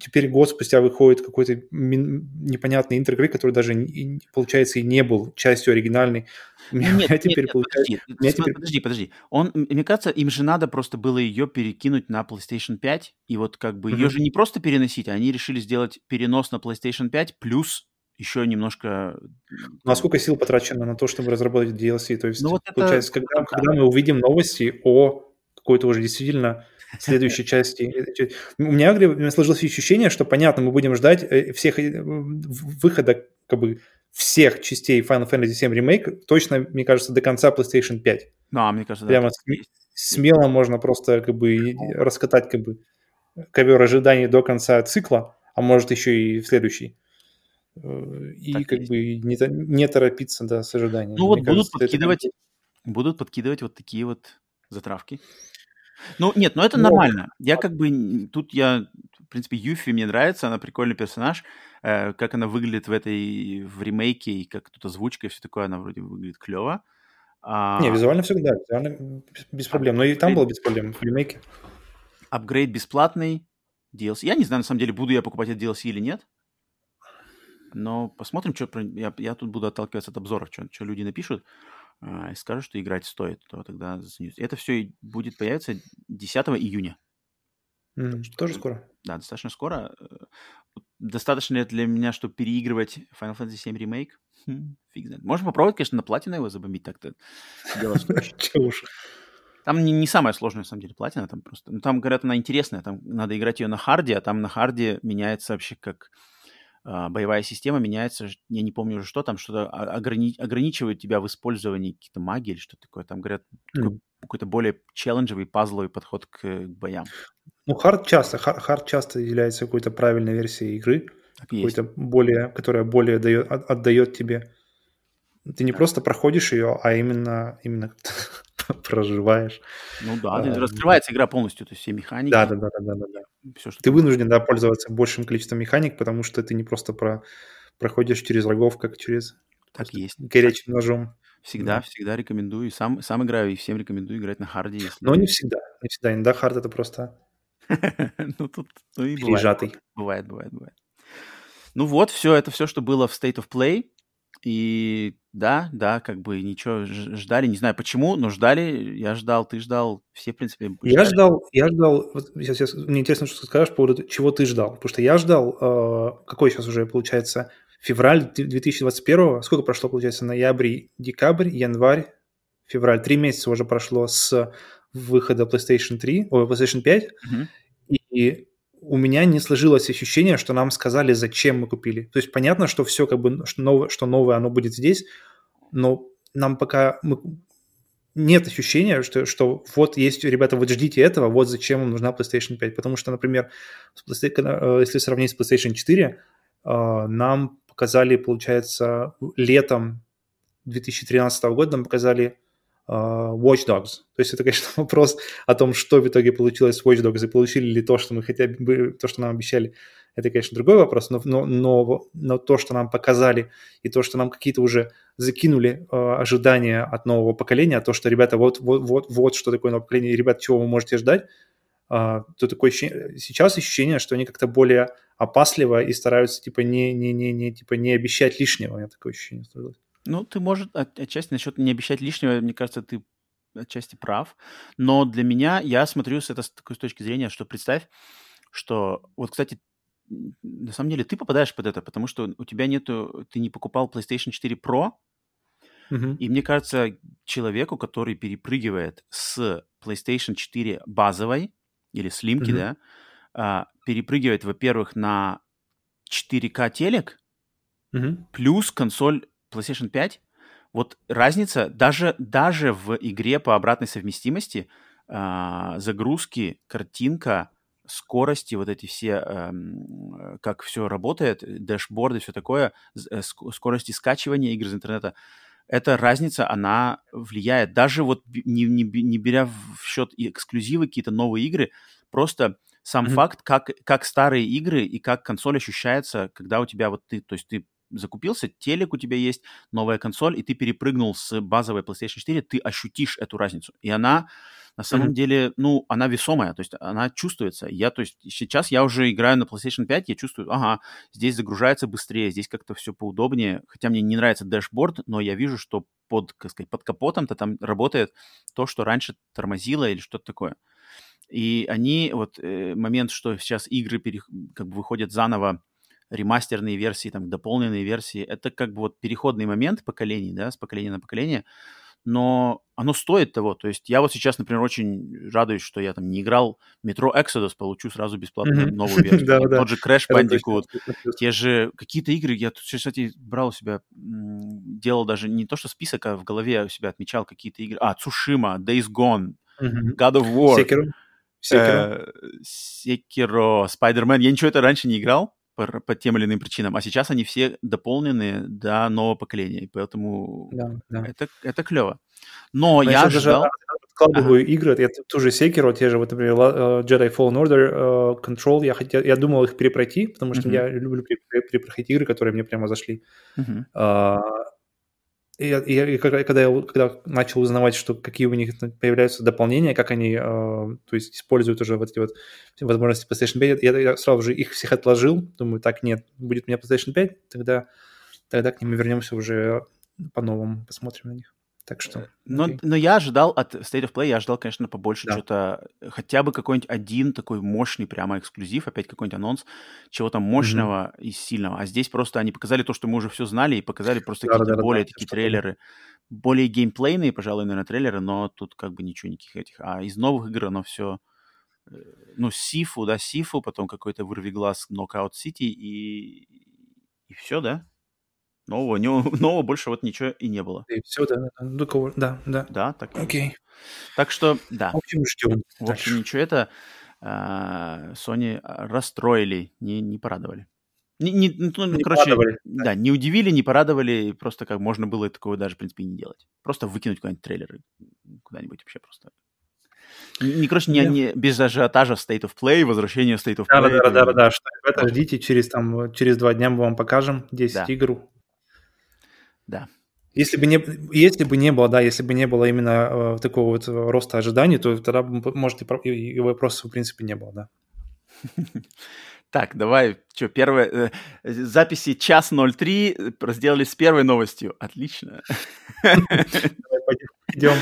Теперь год спустя выходит какой-то непонятный интегрей, который даже, получается, и не был частью оригинальной. Подожди. Мне кажется, им же надо просто было ее перекинуть на PlayStation 5, и вот как бы ее же не просто переносить, они решили сделать перенос на PlayStation 5 плюс еще немножко... Ну, а сколько сил потрачено на то, чтобы разработать DLC? То есть, получается, когда мы увидим новости о какой-то уже действительно... следующей части. У меня, сложилось ощущение, что, понятно, мы будем ждать всех выхода как бы всех частей Final Fantasy VII Remake точно, мне кажется, до конца PlayStation 5. Мне кажется, прямо смело можно просто как бы раскатать как бы ковер ожиданий до конца цикла, а может еще и в следующий. И так как есть. Бы не торопиться с ожиданиями. Ну вот будут подкидывать вот такие вот затравки. Ну, это нормально. Я как бы... В принципе, Юфи мне нравится, она прикольный персонаж. Как она выглядит в ремейке, и как тут озвучка и все такое, она вроде выглядит клево. Визуально всегда. Визуально без проблем. Но и там было без проблем в ремейке. Апгрейд бесплатный. DLC. Я не знаю, на самом деле, буду я покупать этот DLC или нет. Но посмотрим, что... Я тут буду отталкиваться от обзоров, что люди напишут. И скажут, что играть стоит, то тогда заценюсь. Это все будет появиться 10 июня. Тоже скоро? Да, достаточно скоро. Достаточно ли для меня, чтобы переигрывать Final Fantasy VII Remake? Фиг знает. Можно попробовать, конечно, на платину его забомбить так-то. Там не самая сложная, на самом деле, платина. Там просто... Там, говорят, она интересная. Там надо играть ее на харде, а там на харде меняется вообще как... боевая система меняется, я не помню уже что, там что-то ограничивает тебя в использовании какие-то магии или что-то такое. Там, говорят, какой-то более челленджевый, пазловый подход к боям. Ну, хард часто является какой-то правильной версией игры, которая более отдает тебе. Ты не просто проходишь ее, а именно проживаешь. Ну да, раскрывается игра полностью, то есть все механики. Да. Все, что ты вынужден пользоваться большим количеством механик, потому что ты не просто проходишь через врагов, как через горячим ножом. Всегда рекомендую. Сам играю, и всем рекомендую играть на харде. Но не всегда. Не всегда. Иногда хард это просто прижатый. Бывает. Ну вот, все, это все, что было в State of Play. И да, как бы ничего, ждали, не знаю почему, но ждали, я ждал, ты ждал, все, в принципе, ждали. Я ждал, вот сейчас, мне интересно, что ты скажешь по поводу, чего ты ждал, потому что я ждал, какой сейчас уже, получается, февраль 2021, сколько прошло, получается, ноябрь, декабрь, январь, февраль, 3 месяца уже прошло с выхода PlayStation 5, mm-hmm. и у меня не сложилось ощущение, что нам сказали, зачем мы купили. То есть понятно, что все как бы, что новое, оно будет здесь, но нам пока нет ощущения, что вот есть, ребята, вот ждите этого, вот зачем вам нужна PlayStation 5. Потому что, например, если сравнить с PlayStation 4, нам показали, получается, летом 2013 года нам показали Watch Dogs. То есть это, конечно, вопрос о том, что в итоге получилось с Watch Dogs и получили ли то, что мы хотя бы, то, что нам обещали. Это, конечно, другой вопрос, но то, что нам показали, и то, что нам какие-то уже закинули ожидания от нового поколения, то, что, ребята, вот что такое новое поколение, и, ребят, чего вы можете ждать, то такое ощущение, сейчас ощущение, что они как-то более опасливо и стараются типа не обещать лишнего. У меня такое ощущение сложилось. Ну, ты, может, отчасти насчет не обещать лишнего, мне кажется, ты отчасти прав, но для меня, я смотрю с точки зрения, что представь, что, вот, кстати, на самом деле ты попадаешь под это, потому что у тебя нету, ты не покупал PlayStation 4 Pro, угу. И мне кажется, человеку, который перепрыгивает с PlayStation 4 базовой, или слимки, угу. да, перепрыгивает, во-первых, на 4К телек, угу. плюс консоль PlayStation 5, вот разница, даже в игре по обратной совместимости, загрузки, картинка, скорости, вот эти все, как все работает, дэшборды, все такое, скорости скачивания игр из интернета, эта разница, она влияет. Даже вот не беря в счет эксклюзивы, какие-то новые игры, просто сам mm-hmm. факт, как старые игры и как консоль ощущается, когда у тебя вот ты, то есть ты закупился, телек у тебя есть, новая консоль, и ты перепрыгнул с базовой PlayStation 4, ты ощутишь эту разницу. И она, на самом mm-hmm. деле, ну, она весомая, то есть она чувствуется. Я, то есть сейчас я уже играю на PlayStation 5, я чувствую, ага, здесь загружается быстрее, здесь как-то все поудобнее, хотя мне не нравится дэшборд, но я вижу, что под капотом-то там работает то, что раньше тормозило или что-то такое. И они, вот момент, что сейчас игры как бы выходят заново, ремастерные версии, там, дополненные версии. Это как бы вот переходный момент поколений, да, с поколения на поколение. Но оно стоит того. То есть я вот сейчас, например, очень радуюсь, что я там не играл Metro Exodus, получу сразу бесплатно mm-hmm. новую версию. да, тот же Crash Bandicoot, те же какие-то игры. Я тут, кстати, брал у себя, делал даже не то, что список, а в голове у себя отмечал какие-то игры. Цушима, Days Gone, mm-hmm. God of War, Sekiro, Spider-Man. Я ничего это раньше не играл по тем или иным причинам, а сейчас они все дополнены до нового поколения, поэтому да. Это клево. Но я ожидал... Откладываю игры, я тоже Sekiro, те же, вот, например, Jedi Fallen Order, Control, я думал их перепройти, потому что я люблю перепроходить игры, которые мне прямо зашли. И когда я начал узнавать, что какие у них появляются дополнения, как они то есть используют уже вот эти вот возможности PlayStation 5, я сразу же их всех отложил. Думаю, так, нет, будет у меня PlayStation 5, тогда к ним мы вернемся уже по-новому, посмотрим на них. Так что... Но я ожидал от State of Play, конечно, побольше чего-то, хотя бы какой-нибудь один такой мощный прямо эксклюзив, опять какой-нибудь анонс чего-то мощного и сильного. А здесь просто они показали то, что мы уже все знали, и показали просто какие-то более такие трейлеры. Более геймплейные, пожалуй, наверное, трейлеры, но тут как бы ничего, никаких этих. А из новых игр оно все... Ну, Sifu, потом какой-то вырвиглаз Knockout City, и все, да? Нового больше вот ничего и не было. И все, да. Да, так. Окей. Так что, да. В общем, ждем. В общем, ничего это Sony расстроили, не порадовали. Не порадовали. Да, не удивили, не порадовали, просто как можно было такого даже, в принципе, и не делать. Просто выкинуть куда-нибудь трейлеры куда-нибудь вообще просто. Без ажиотажа State of Play, возвращение State of Play. Да. Что, ребята, ждите, через 2 дня мы вам покажем 10 игр. Да. Если бы не было именно такого вот роста ожиданий, то тогда, может, и вопросов, в принципе, не было, да. Так, давай, что, первое, записи 1:03 разделались с первой новостью. Отлично. Идем.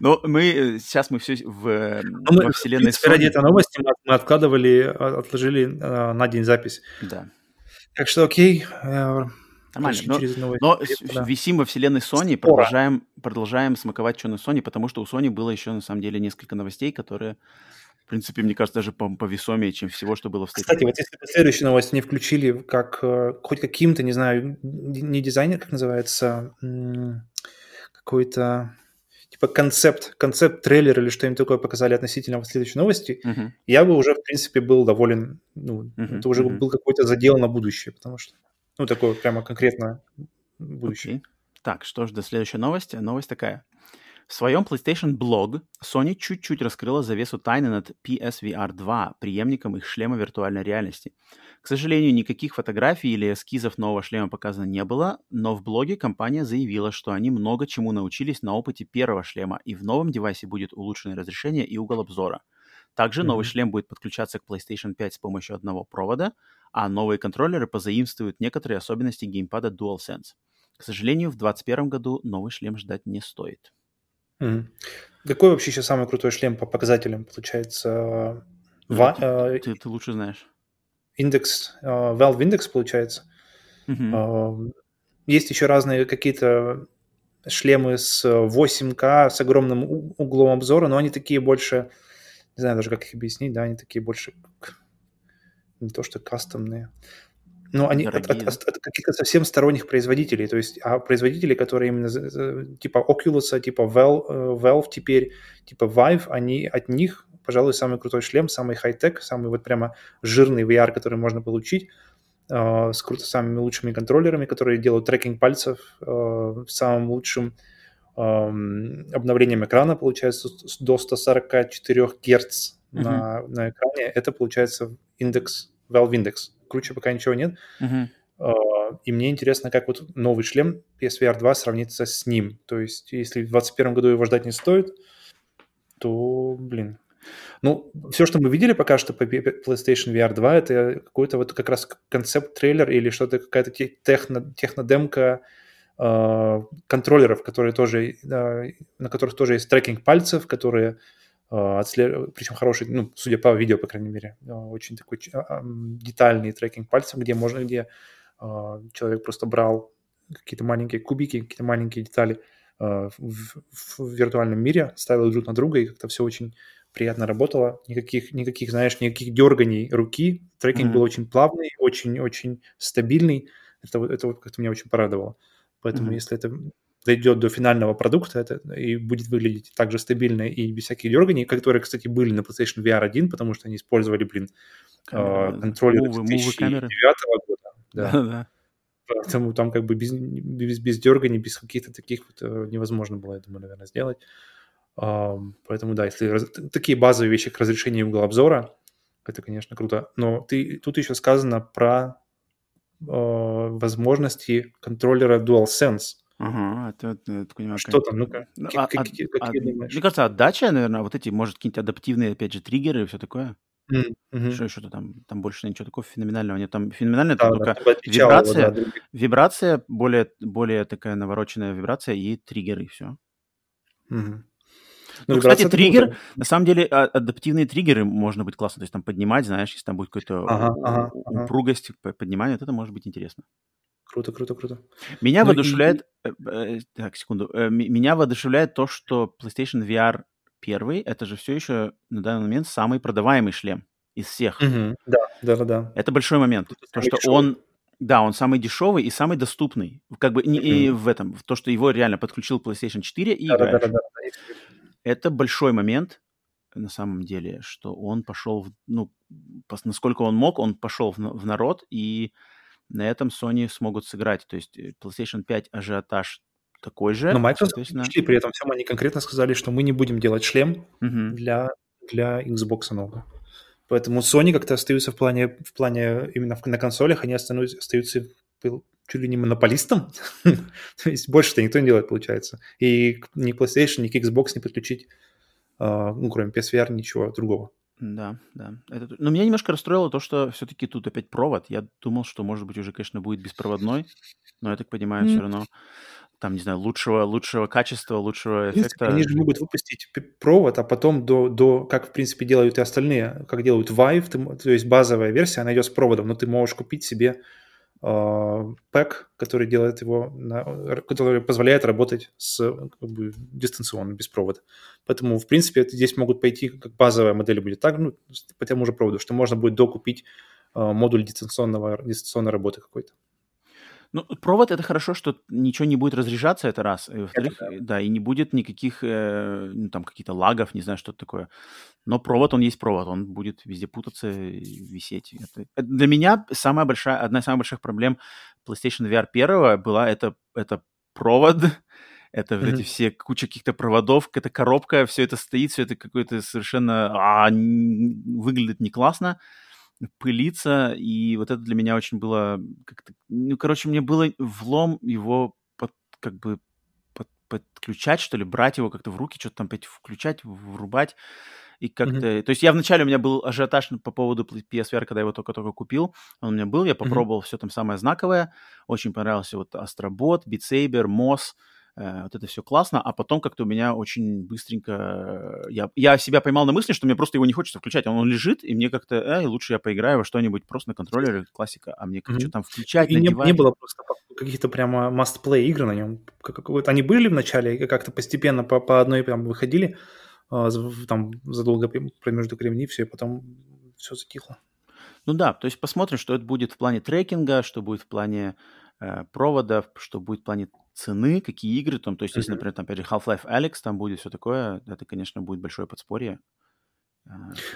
Ну, сейчас мы все во вселенной Sony. Ради этой новости мы отложили на день запись. Да. Так что, окей, Нормально, но висим во вселенной Sony, продолжаем смаковать, что на Sony, потому что у Sony было еще, на самом деле, несколько новостей, которые В принципе, мне кажется, даже повесомее, чем всего, что было в State of Play. Кстати, вот если бы следующую новость не включили как хоть каким-то, не знаю, не дизайнер, как называется, какой-то типа концепт-трейлер или что-нибудь такое показали относительно следующей новости, я бы уже, в принципе, был доволен. Ну, это уже был какой-то задел на будущее, потому что, ну, такое прямо конкретно будущее. Okay. Так, что ж, до следующей новости. Новость такая. В своем PlayStation блог Sony чуть-чуть раскрыла завесу тайны над PSVR 2, преемником их шлема виртуальной реальности. К сожалению, никаких фотографий или эскизов нового шлема показано не было, но в блоге компания заявила, что они много чему научились на опыте первого шлема, и в новом девайсе будет улучшенное разрешение и угол обзора. Также новый шлем будет подключаться к PlayStation 5 с помощью одного провода, а новые контроллеры позаимствуют некоторые особенности геймпада DualSense. К сожалению, в 2021 году новый шлем ждать не стоит. Какой вообще сейчас самый крутой шлем по показателям, получается? Ты лучше знаешь. Индекс, Valve Index, получается. Есть еще разные какие-то шлемы с 8К, с огромным углом обзора, но они такие больше, не знаю даже, как их объяснить, да, они такие больше не то что кастомные. Ну, они от каких-то совсем сторонних производителей, то есть производители, которые именно типа Oculus, типа Valve теперь, типа Vive, они от них, пожалуй, самый крутой шлем, самый хай-тек, самый вот прямо жирный VR, который можно получить, с самыми лучшими контроллерами, которые делают трекинг пальцев, с самым лучшим обновлением экрана, получается, до 144 Гц на экране. Это, получается, индекс, Valve Index. Круче пока ничего нет. И мне интересно, как вот новый шлем PSVR 2 сравнится с ним. То есть, если в 2021 году его ждать не стоит, то, блин. Ну, все, что мы видели пока что по PlayStation VR 2, это какой-то вот как раз концепт-трейлер или что-то, какая-то технодемка контроллеров, которые тоже, на которых тоже есть трекинг пальцев, которые... Причем хороший, ну, судя по видео, по крайней мере, очень такой детальный трекинг пальцев, где человек просто брал какие-то маленькие кубики, какие-то маленькие детали в виртуальном мире, ставил друг на друга, и как-то все очень приятно работало. Никаких дерганий руки. Трекинг был очень плавный, очень-очень стабильный. Это вот как-то меня очень порадовало. Поэтому если это... дойдет до финального продукта, это и будет выглядеть также стабильно и без всяких дерганий, которые, кстати, были на PlayStation VR 1, потому что они использовали, контроллеры 2009 года. Да. Поэтому там как бы без дерганий, без каких-то таких вот невозможно было, я думаю, наверное, сделать. Поэтому, да, если такие базовые вещи, как разрешение угла обзора, это, конечно, круто. Но тут еще сказано про возможности контроллера DualSense. Ага, это понимаю, что там, ну-ка, какие думаешь? Мне кажется, отдача, наверное, вот эти, может, какие-нибудь адаптивные, опять же, триггеры и все такое. Что еще-то там больше ничего такого феноменального нет. Там феноменальная только вибрация, вибрация более такая навороченная вибрация и триггеры, и все. Ну, кстати, триггер, на самом деле, адаптивные триггеры можно быть классно, то есть там поднимать, знаешь, если там будет какая-то упругость поднимания, это может быть интересно. Круто. Меня воодушевляет... Так, секунду. Меня воодушевляет то, что PlayStation VR 1, это же все еще на данный момент самый продаваемый шлем из всех. Да. Это большой момент. То, что дешевый. Он самый дешевый и самый доступный. Как бы и в этом. То, что его реально подключил PlayStation 4 и играешь. Да. Это большой момент, на самом деле, что он пошел... насколько он мог, он пошел в народ, и... на этом Sony смогут сыграть. То есть PlayStation 5 ажиотаж такой же. Но Microsoft при этом всем они конкретно сказали, что мы не будем делать шлем для Xbox нового. Поэтому Sony как-то остаются в плане именно на консолях, они остаются чуть ли не монополистом. То есть больше-то никто не делает, получается. И ни PlayStation, ни Xbox не подключить, кроме PSVR, ничего другого. Да. Но меня немножко расстроило то, что все-таки тут опять провод. Я думал, что, может быть, уже, конечно, будет беспроводной, но, я так понимаю, все равно там, не знаю, лучшего качества, лучшего эффекта. Они же могут выпустить провод, а потом как, в принципе, делают и остальные, как делают Vive, то есть базовая версия, она идет с проводом, но ты можешь купить себе пэк, который делает его, который позволяет работать с, как бы, дистанционно, без провода. Поэтому, в принципе, здесь могут пойти, как базовая модель будет так, ну, по тому же проводу, что можно будет докупить модуль дистанционной работы какой-то. Ну, провод — это хорошо, что ничего не будет разряжаться, это раз. И, во-вторых, да, и не будет никаких, ну, там, каких-то лагов, не знаю, что-то такое. Но провод, он есть провод, он будет везде путаться, висеть. Это для меня самая большая, одна из самых больших проблем PlayStation VR 1 была это провод, это вот эти все, куча каких-то проводов, какая-то коробка, все это стоит, все это какое-то совершенно выглядит не классно. Пылиться, и вот это для меня очень было как-то... Ну, короче, мне было влом его подключать, что ли, брать его как-то в руки, что-то там включать, врубать, и как-то... То есть я вначале, у меня был ажиотаж по поводу PSVR, когда я его только-только купил, он у меня был, я попробовал все там самое знаковое, очень понравился вот Астробот, Beat Saber, Moss, вот это все классно, а потом как-то у меня очень быстренько... Я себя поймал на мысли, что мне просто его не хочется включать, он лежит, и мне как-то, лучше я поиграю во что-нибудь просто на контроллере, классика, а мне как что там включать, и надевать. И не было просто каких-то прямо must-play игр на нем. Они были вначале, и как-то постепенно по одной прям выходили, там задолго промежуток времени, все, и потом все затихло. Ну да, то есть посмотрим, что это будет в плане трекинга, что будет в плане провода, что будет в плане цены, какие игры там, то есть, если, например, там, опять же, Half-Life Alyx, там будет все такое, это, конечно, будет большое подспорье.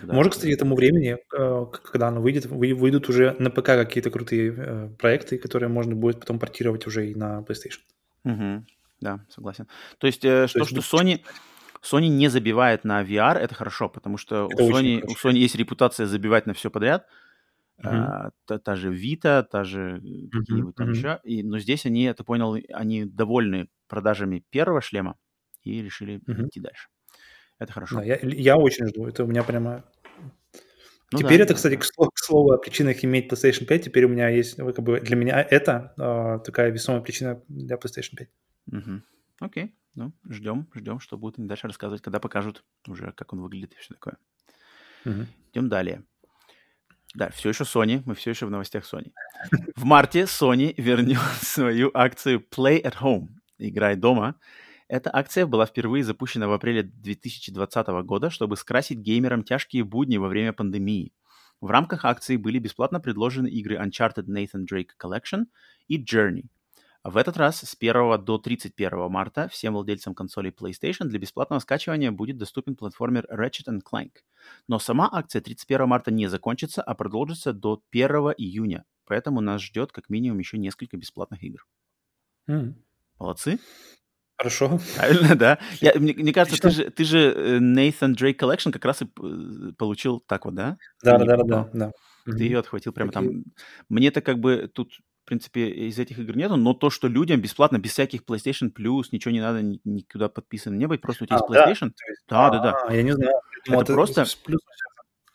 Может, кстати, этому времени, когда оно выйдет, выйдут уже на ПК какие-то крутые проекты, которые можно будет потом портировать уже и на PlayStation. Да, согласен. То есть, Sony не забивает на VR, это хорошо, потому что у Sony есть репутация забивать на все подряд. Та же Vita, та же какие-нибудь там еще. Но здесь они, я понял, они довольны продажами первого шлема и решили идти дальше. Это хорошо. Да, я очень жду. Это у меня прямо... Ну, теперь да, это, кстати, к слову о причинах иметь PlayStation 5. Теперь у меня есть... Как бы для меня это такая весомая причина для PlayStation 5. Окей. Ну, ждем, что будут дальше рассказывать, когда покажут уже, как он выглядит и все такое. Идем далее. Да, все еще Sony, мы все еще в новостях Sony. В марте Sony вернет свою акцию Play at Home, играй дома. Эта акция была впервые запущена в апреле 2020 года, чтобы скрасить геймерам тяжкие будни во время пандемии. В рамках акции были бесплатно предложены игры Uncharted Nathan Drake Collection и Journey. В этот раз с 1 до 31 марта всем владельцам консолей PlayStation для бесплатного скачивания будет доступен платформер Ratchet & Clank. Но сама акция 31 марта не закончится, а продолжится до 1 июня. Поэтому нас ждет как минимум еще несколько бесплатных игр. Молодцы. Хорошо. Правильно, да. Мне кажется, ты же Nathan Drake Collection как раз и получил так вот, да? Да. Ты ее отхватил прямо там. Мне-то как бы тут... В принципе, из этих игр нету, но то, что людям бесплатно, без всяких PlayStation Plus, ничего не надо, никуда подписан не быть, просто у тебя есть PlayStation. Да. Я не знаю. Это просто... С плюсом.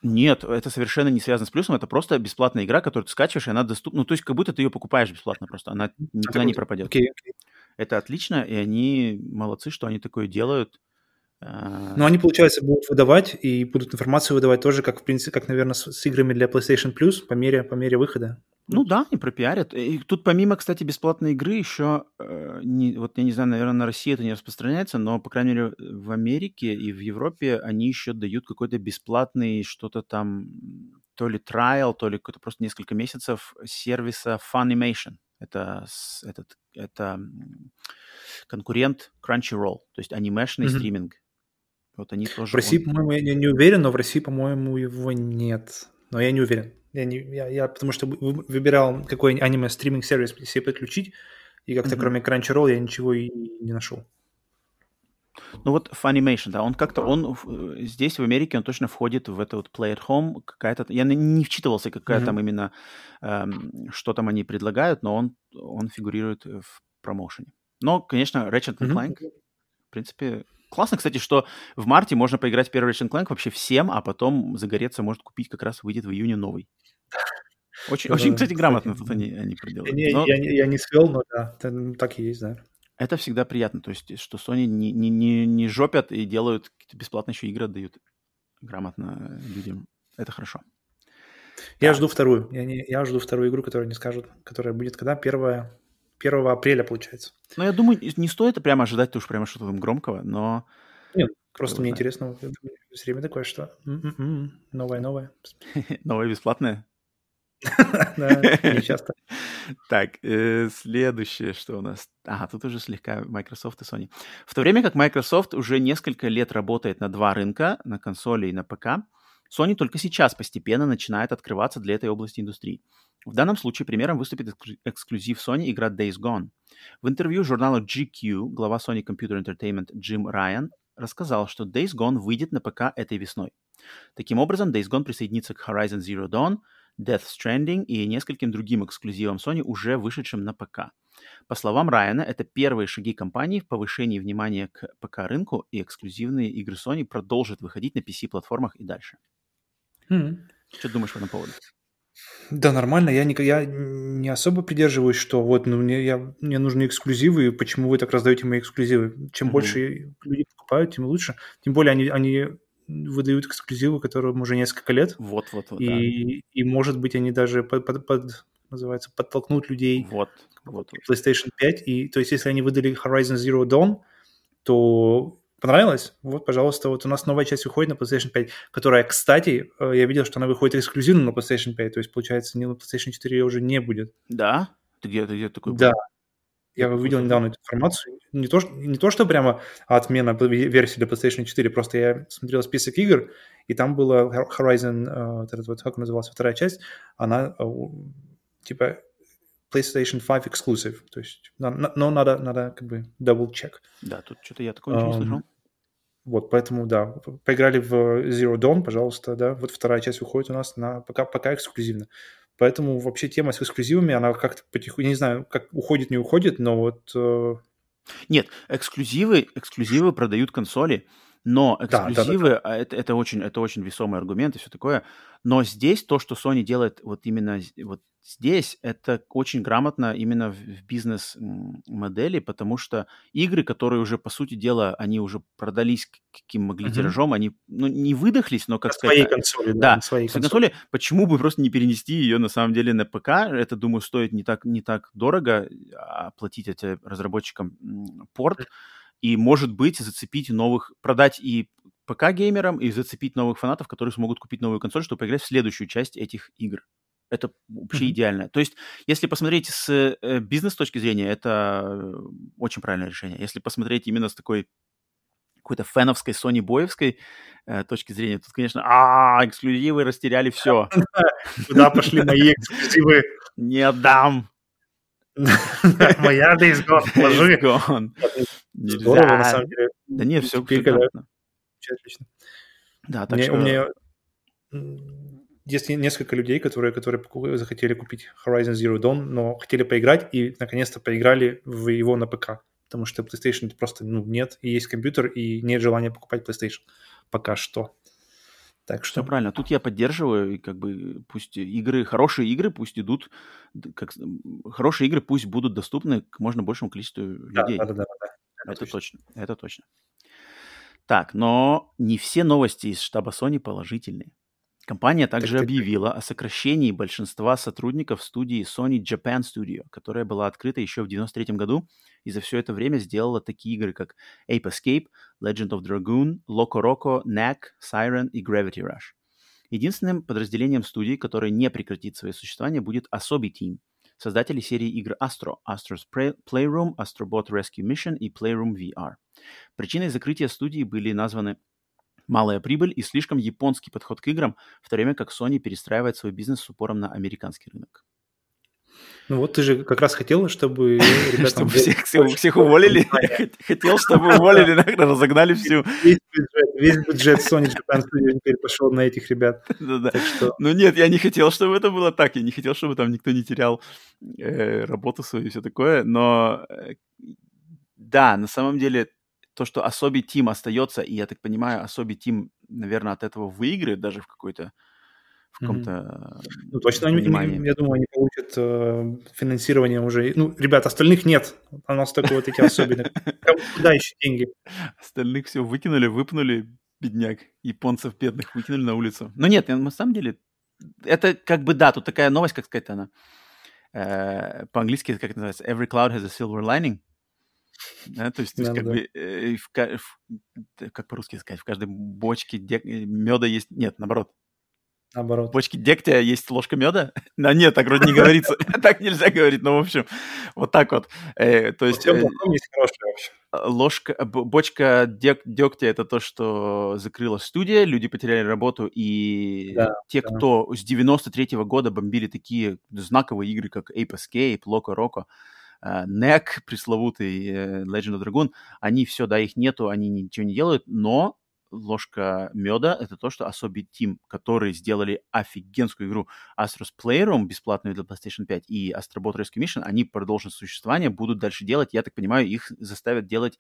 Нет, это совершенно не связано с плюсом, это просто бесплатная игра, которую ты скачиваешь, и она доступна. Ну, то есть, как будто ты ее покупаешь бесплатно просто, она никогда не пропадет. Okay. Это отлично, и они молодцы, что они такое делают. Но они, получается, будут выдавать и будут информацию выдавать тоже, как, в принципе, как, наверное, с играми для PlayStation Plus по мере выхода. Ну да, и пропиарят. И тут помимо, кстати, бесплатной игры еще, вот я не знаю, наверное, на России это не распространяется, но, по крайней мере, в Америке и в Европе они еще дают какой-то бесплатный что-то там, то ли trial, то ли какой-то просто несколько месяцев сервиса Funimation. Это конкурент Crunchyroll, то есть анимешный стриминг. Вот они тоже... В России, по-моему, я не уверен, но в России, по-моему, его нет. Но я не уверен. Я потому что выбирал, какой аниме-стриминг-сервис себе подключить, и как-то кроме Crunchyroll я ничего и не нашел. Ну вот Funimation, да, он здесь в Америке, он точно входит в это вот Play at Home, какая-то, я не вчитывался, какая там именно, что там они предлагают, но он фигурирует в промоушене. Но, конечно, Ratchet & Clank, в принципе... Классно, кстати, что в марте можно поиграть в первый Ratchet & Clank вообще всем, а потом загореться может купить, как раз выйдет в июне новый. Очень, кстати, грамотно тут они проделали. Я не свел, но да, так и есть, да. Это всегда приятно, то есть, что Sony не жопят и делают, бесплатно еще игры отдают грамотно людям. Это хорошо. Я жду вторую. Я жду вторую игру, которую они скажут, которая будет когда? 1 апреля, получается. Ну, я думаю, не стоит прямо ожидать, ты уж прямо что-то там громкого, но... Нет, просто мне интересно. Все время такое, что новое-новое. Новое бесплатное? Да, не часто. Так, следующее, что у нас... Ага, тут уже слегка Microsoft и Sony. В то время как Microsoft уже несколько лет работает на два рынка, на консоли и на ПК, Sony только сейчас постепенно начинает открываться для этой области индустрии. В данном случае примером выступит эксклюзив Sony игра Days Gone. В интервью журнала GQ глава Sony Computer Entertainment Джим Райан рассказал, что Days Gone выйдет на ПК этой весной. Таким образом, Days Gone присоединится к Horizon Zero Dawn, Death Stranding и нескольким другим эксклюзивам Sony, уже вышедшим на ПК. По словам Райана, это первые шаги компании в повышении внимания к ПК-рынку, и эксклюзивные игры Sony продолжат выходить на PC-платформах и дальше. Что ты думаешь по этому поводу? Да, нормально. Я не особо придерживаюсь, что вот мне нужны эксклюзивы, и почему вы так раздаете мои эксклюзивы. Чем больше люди покупают, тем лучше. Тем более они выдают эксклюзивы, которым уже несколько лет. Вот-вот-вот, и, может быть, они даже подтолкнут людей к PlayStation 5. И, то есть, если они выдали Horizon Zero Dawn, то понравилось? Вот, пожалуйста, вот у нас новая часть выходит на PlayStation 5, которая, кстати, я видел, что она выходит эксклюзивно на PlayStation 5, то есть, получается, на PlayStation 4 ее уже не будет. Да? Ты где такой? Да. Я увидел недавно эту информацию. Не то, что прямо отмена версии для PlayStation 4, просто я смотрел список игр, и там была Horizon, как называлась, вторая часть, она типа PlayStation 5 exclusive, то есть, но надо как бы double-check. Да, тут что-то я такого ничего не слышал. Вот, поэтому, да, поиграли в Zero Dawn, пожалуйста, да, вот вторая часть выходит у нас на пока эксклюзивно. Поэтому вообще тема с эксклюзивами, она как-то потихоньку, не знаю, как уходит-не уходит, но вот... Нет, эксклюзивы продают консоли, но эксклюзивы, да. Это очень весомый аргумент и все такое. Но здесь то, что Sony делает вот именно вот здесь, это очень грамотно именно в бизнес-модели, потому что игры, которые уже, по сути дела, они уже продались каким могли тиражом, они не выдохлись, но как сказать... На своей консоли. Почему бы просто не перенести ее на самом деле на ПК? Это, думаю, стоит не так дорого оплатить это разработчикам порт. И, может быть, продать и ПК-геймерам, и зацепить новых фанатов, которые смогут купить новую консоль, чтобы поиграть в следующую часть этих игр. Это вообще идеально. То есть, если посмотреть с бизнес-точки зрения, это очень правильное решение. Если посмотреть именно с такой какой-то фэновской, Sony-боевской точки зрения, тут, конечно, эксклюзивы растеряли все. Куда пошли мои эксклюзивы? Не отдам. Моя Days Gone, положи. Здорово, на самом деле. Да нет, все прекрасно. Все отлично. Да, так что... У меня есть несколько людей, которые захотели купить Horizon Zero Dawn, но хотели поиграть и, наконец-то, поиграли в его на ПК, потому что PlayStation просто нет, и есть компьютер, и нет желания покупать PlayStation пока что. Так что... Все правильно. Тут я поддерживаю, и как бы пусть хорошие игры пусть будут доступны к можно большему количеству людей. Да. Это точно. Так, но не все новости из штаба Sony положительные. Компания также объявила о сокращении большинства сотрудников студии Sony Japan Studio, которая была открыта еще в 1993 году и за все это время сделала такие игры, как Ape Escape, Legend of Dragoon, Loco Roco, Knack, Siren и Gravity Rush. Единственным подразделением студии, которое не прекратит свое существование, будет особый тим, создатели серии игр Astro, Astro's Playroom, Astrobot Rescue Mission и Playroom VR. Причиной закрытия студии были названы малая прибыль и слишком японский подход к играм, в то время как Sony перестраивает свой бизнес с упором на американский рынок. Ну вот ты же как раз хотел, чтобы ребятам... Чтобы всех уволили. Хотел, чтобы уволили, разогнали всю... Весь бюджет Sony Japan Studio теперь пошел на этих ребят. Ну нет, я не хотел, чтобы это было так. Я не хотел, чтобы там никто не терял работу свою и все такое. Но да, на самом деле... То, что особый тим остается, и, я так понимаю, особый тим, наверное, от этого выиграет даже в каком-то ну, точно, я думаю, они получат финансирование уже. Ну, ребят, остальных нет. У нас только вот эти особенные. Куда еще деньги? Остальных все выкинули, выпнули, бедняк. Японцев бедных выкинули на улицу. Но нет, на самом деле, это как бы, да, тут такая новость, как сказать-то она, по-английски это как называется, every cloud has a silver lining. Да, то есть как бы, как по-русски сказать, в каждой бочке меда есть... Нет, наоборот. В бочке дегтя есть ложка меда? Да нет, так вроде не говорится. Так нельзя говорить, но в общем, вот так вот. То есть бочка дегтя — это то, что закрыла студия, люди потеряли работу, и те, кто с 93-го года бомбили такие знаковые игры, как Ape Escape, Loco Roco, NEC, пресловутый Legend of Dragoon, они все, да, их нету, они ничего не делают, но ложка меда — это то, что особый тим, которые сделали офигенскую игру Astro's Playroom, бесплатную для PlayStation 5, и Astrobot Rescue Mission, они продолжат существование, будут дальше делать, я так понимаю, их заставят делать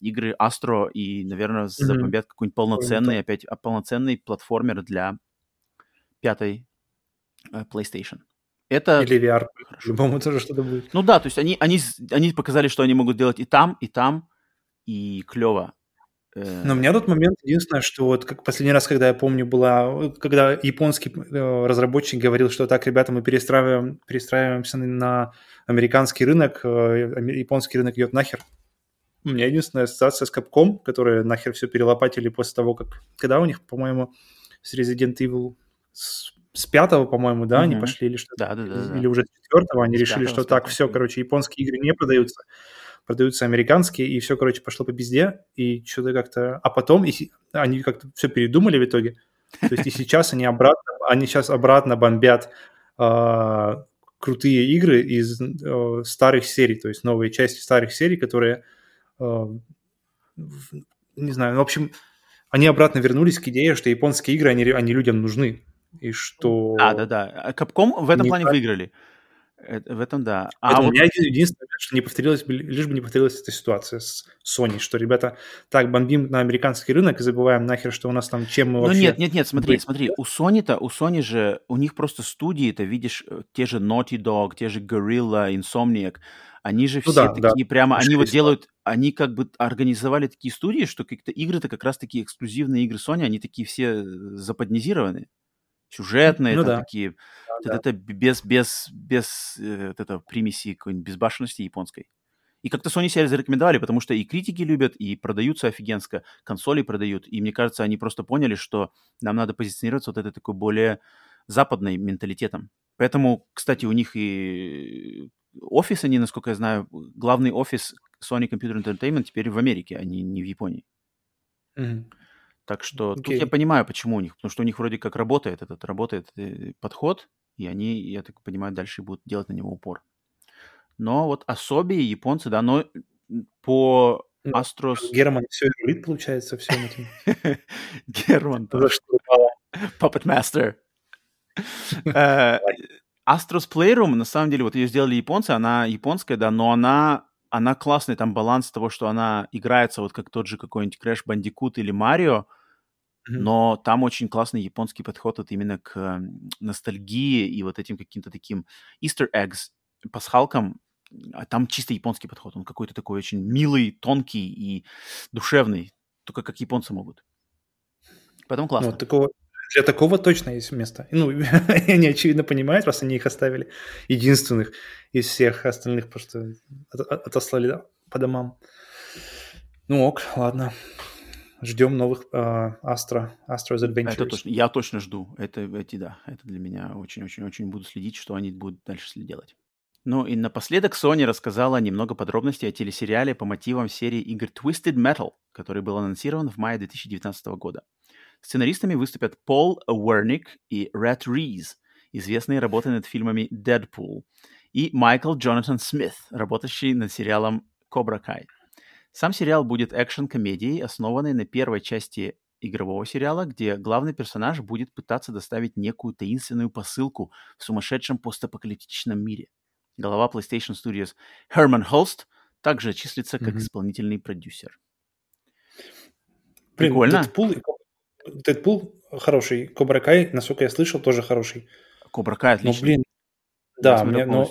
игры Astro и, наверное, запомнят какой-нибудь полноценный, опять полноценный платформер для пятой PlayStation. Это... Или VR, по-любому тоже что-то будет. Ну да, то есть они показали, что они могут делать и там, и клево. Но у меня тот момент единственное, что вот как последний раз, когда я помню, была, когда японский разработчик говорил, что так, ребята, мы перестраиваемся на американский рынок, японский рынок идет нахер. У меня единственная ассоциация с Capcom, которые нахер все перелопатили после того, как... Когда у них, по-моему, с Resident Evil... С 5-го, по-моему, да, они пошли или что-то, или уже с 4-го они решили, что так, все, короче, японские игры не продаются, продаются американские, и все, короче, пошло по пизде, и что-то как-то... А потом они как-то все передумали в итоге, то есть и сейчас они сейчас обратно бомбят крутые игры из старых серий, то есть новые части старых серий, которые, не знаю, в общем, они обратно вернулись к идее, что японские игры, они людям нужны. И что... Да. Capcom в этом плане выиграли. В этом, да. У меня единственное, что не повторилось, лишь бы не повторилась эта ситуация с Sony, что, ребята, так, бомбим на американский рынок и забываем нахер, что у нас там, чем мы вообще... Ну нет, смотри, у Sony же, у них просто студии-то, видишь, те же Naughty Dog, те же Guerrilla, Insomniac, они же все такие прямо, они вот делают, они как бы организовали такие студии, что какие-то игры-то как раз-таки эксклюзивные игры Sony, они такие все западнизированные. Сюжетные, такие, это без примеси какой-нибудь безбашенности японской. И как-то Sony себя зарекомендовали, потому что и критики любят, и продаются офигенско, консоли продают. И мне кажется, они просто поняли, что нам надо позиционироваться вот этой такой более западной менталитетом. Поэтому, кстати, у них и офис, они, насколько я знаю, главный офис Sony Computer Entertainment теперь в Америке, а не в Японии. Так что тут я понимаю, почему у них. Потому что у них вроде как работает подход, и они, я так понимаю, дальше будут делать на него упор. Но вот особи японцы, да, но по Astros... Герман все рулит, получается, все этим. Герман. Puppet Master. Astro's Playroom, на самом деле, вот ее сделали японцы, она японская, да, но она классная, там баланс того, что она играется вот как тот же какой-нибудь Crash Bandicoot или Mario, но там очень классный японский подход вот именно к ностальгии и вот этим каким-то таким Easter eggs, пасхалкам, а там чисто японский подход, он какой-то такой очень милый, тонкий и душевный, только как японцы могут. Поэтому классно. Ну, для такого точно есть место. Ну, они, очевидно, понимают, раз они их оставили единственных из всех остальных, просто отослали по домам. Ну ок, ладно. Ждем новых Astro's Adventures. Это точно, я точно жду. Это для меня очень-очень-очень буду следить, что они будут дальше делать. Ну и напоследок Sony рассказала немного подробностей о телесериале по мотивам серии игр Twisted Metal, который был анонсирован в мае 2019 года. Сценаристами выступят Пол Уэрник и Ред Риз, известные работы над фильмами «Дэдпул», и Майкл Джонатан Смит, работающий над сериалом «Кобра Кай». Сам сериал будет экшн-комедией, основанной на первой части игрового сериала, где главный персонаж будет пытаться доставить некую таинственную посылку в сумасшедшем постапокалиптичном мире. Глава PlayStation Studios Херман Холст также числится как исполнительный продюсер. Прикольно. Дэдпул хороший, Кобра Кай, насколько я слышал, тоже хороший. Кобра Кай отличный. Но, блин, да, но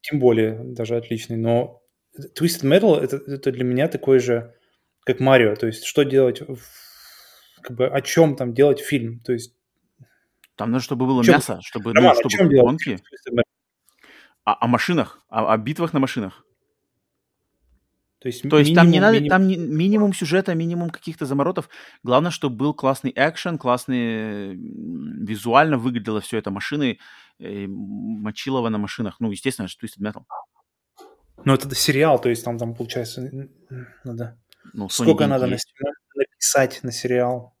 тем более даже отличный. Но Twisted Metal это для меня такой же, как Марио. То есть что делать, как бы о чем там делать фильм. То есть Там надо, чтобы было мясо, чтобы, Роман, ну, чтобы гонки. О машинах, о битвах на машинах. То есть там не надо, там минимум сюжета, минимум каких-то заморотов. Главное, чтобы был классный экшен, классный визуально выглядело все это машины, мочилово на машинах. Ну, естественно, это Twisted Metal. Ну, это сериал, то есть там получается надо... Ну, сколько надо написать на сериал?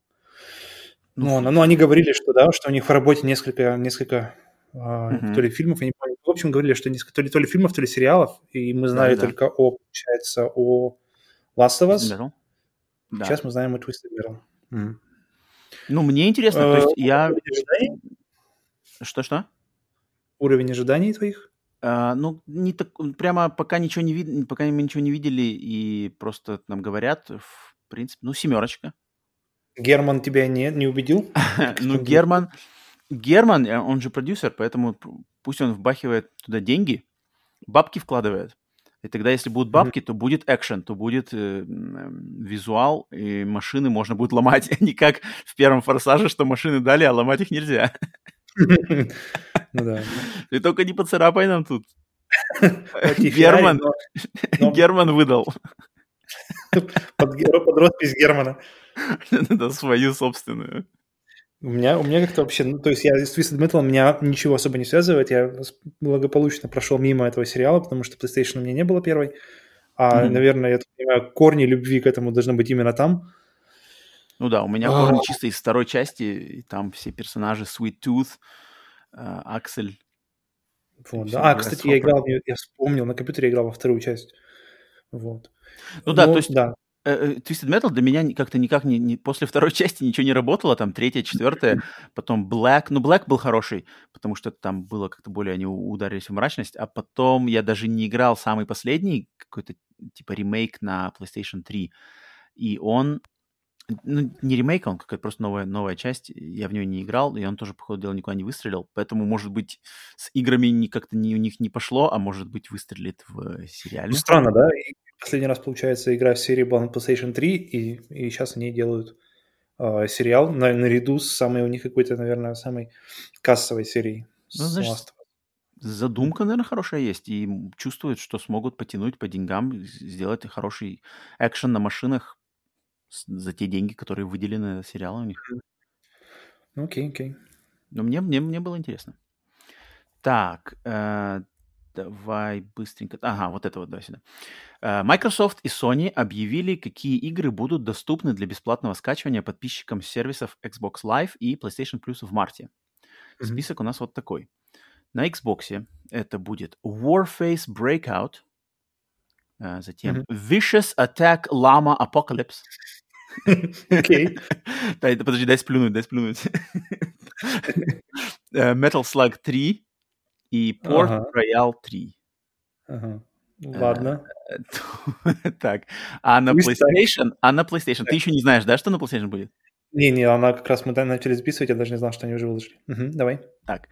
Ну, они говорили, что да, что у них в работе несколько то ли фильмов, я не помню. В общем, говорили, что то ли фильмов, то ли сериалов. И мы знали только о Last of Us. Да. Сейчас мы знаем о Twisted Metal. Mm. Ну, мне интересно, то есть я... Что? Уровень ожиданий твоих? Ну, не так, прямо пока ничего не видно, пока мы ничего не видели, и просто нам говорят, в принципе, ну, 7. Герман тебя не убедил? Ну, Герман, он же продюсер, поэтому пусть он вбахивает туда деньги, бабки вкладывает. И тогда, если будут бабки, то будет экшен, то будет визуал, и машины можно будет ломать. Не как в первом «Форсаже», что машины дали, а ломать их нельзя. Ну да. Ты только не поцарапай нам тут. Герман выдал. Под роспись Германа. Да, свою собственную. У меня как-то вообще... Ну, то есть я с Twisted Metal меня ничего особо не связывает. Я благополучно прошел мимо этого сериала, потому что PlayStation у меня не было первой. А, наверное, я понимаю, корни любви к этому должны быть именно там. Ну да, у меня корни чисто из 2 части. И там все персонажи Sweet Tooth, Аксель. Вот, да. Кстати, я играл, я вспомнил, на компьютере я играл во 2 часть. Вот. Ну да, то есть... Да. Twisted Metal для меня как-то никак не... После 2 части ничего не работало, там 3-я, 4-я, потом Black. Ну, Black был хороший, потому что там было как-то более... Они ударились в мрачность, а потом я даже не играл самый последний, какой-то типа ремейк на PlayStation 3, и он... Ну, не ремейк, он какая-то просто новая часть, я в нее не играл, и он тоже, по ходу дела, никуда не выстрелил, поэтому, может быть, с играми как-то у них не пошло, а может быть, выстрелит в сериале. Ну, странно, да? Последний раз, получается, игра в серии была на PlayStation 3, и сейчас они делают сериал наряду с самой у них какой-то, наверное, самой кассовой серией. Ну, значит, задумка, наверное, хорошая есть, и чувствуют, что смогут потянуть по деньгам, сделать хороший экшен на машинах за те деньги, которые выделены сериалу у них. Окей. Но мне было интересно. Так, давай быстренько... Ага, вот это вот, давай сюда. Microsoft и Sony объявили, какие игры будут доступны для бесплатного скачивания подписчикам сервисов Xbox Live и PlayStation Plus в марте. Список у нас вот такой. На Xbox это будет Warface Breakout, затем Vicious Attack Llama Apocalypse. Окей. Подожди, дай сплюнуть. Metal Slug 3 и Port Royal 3. Ладно. Так, а на PlayStation? Ты еще не знаешь, да, что на PlayStation будет? Не, она как раз мы начали записывать, я даже не знал, что они уже выложили. Давай. Так,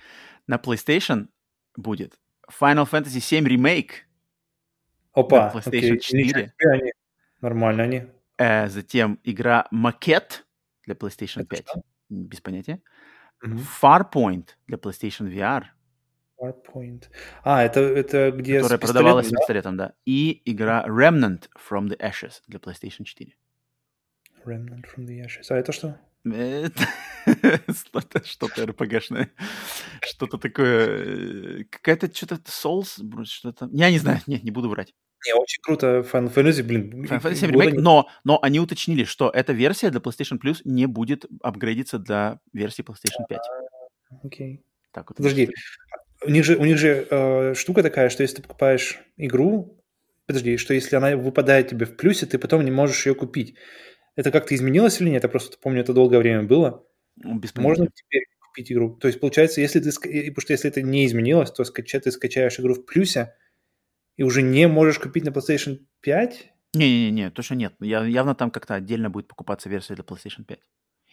на PlayStation будет Final Fantasy 7 Remake. Опа, PlayStation 4. Нормально они. Затем игра «Макет» для PlayStation 5. Что? Без понятия. Farpoint для PlayStation VR. Farpoint. Это где... Которая продавалась с пистолетом, да. И игра Remnant from the Ashes для PlayStation 4. Remnant from the Ashes. А это что? Это что-то RPG-шное. Что-то такое... Какая-то что-то Souls, что-то... Я не знаю, нет, не буду врать. Не, очень круто. Final Fantasy, блин. Final Fantasy 7 ремейк, но они уточнили, что эта версия для PlayStation Plus не будет апгрейдиться до версии PlayStation 5. Окей. Так вот. Подожди. У них же штука такая, что если ты покупаешь игру... Подожди, что если она выпадает тебе в плюсе, ты потом не можешь ее купить. Это как-то изменилось или нет? Я просто помню, это долгое время было. Можно теперь купить игру? То есть, получается, если это не изменилось, то ты скачаешь игру в плюсе и уже не можешь купить на PlayStation 5? Не, точно нет. Явно там как-то отдельно будет покупаться версия для PlayStation 5.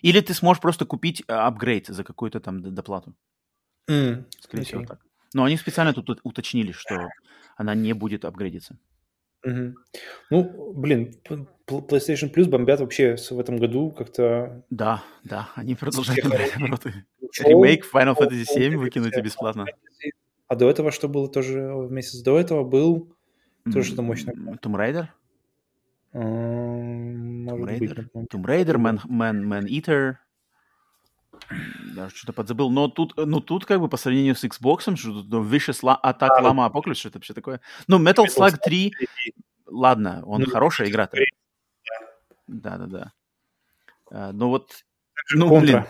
Или ты сможешь просто купить апгрейд за какую-то там доплату. Скорее всего так. Но они специально тут уточнили, что она не будет апгрейдиться. Угу. Ну, блин, PlayStation Plus бомбят вообще в этом году как-то... Да, да, они продолжают набирать обороты. Ремейк Final Fantasy VII выкинуть бесплатно. А до этого что было тоже в месяц? До этого был тоже что-то мощное. Tomb Raider? Tomb Raider, Man-Eater. Даже что-то подзабыл. Но тут как бы по сравнению с Xbox, что-то Vicious Attack Llama Apocalypse, что-то вообще такое. Ну, Metal Slug 3, ладно, он хорошая игра-то. Да. Но вот... Ну, блин,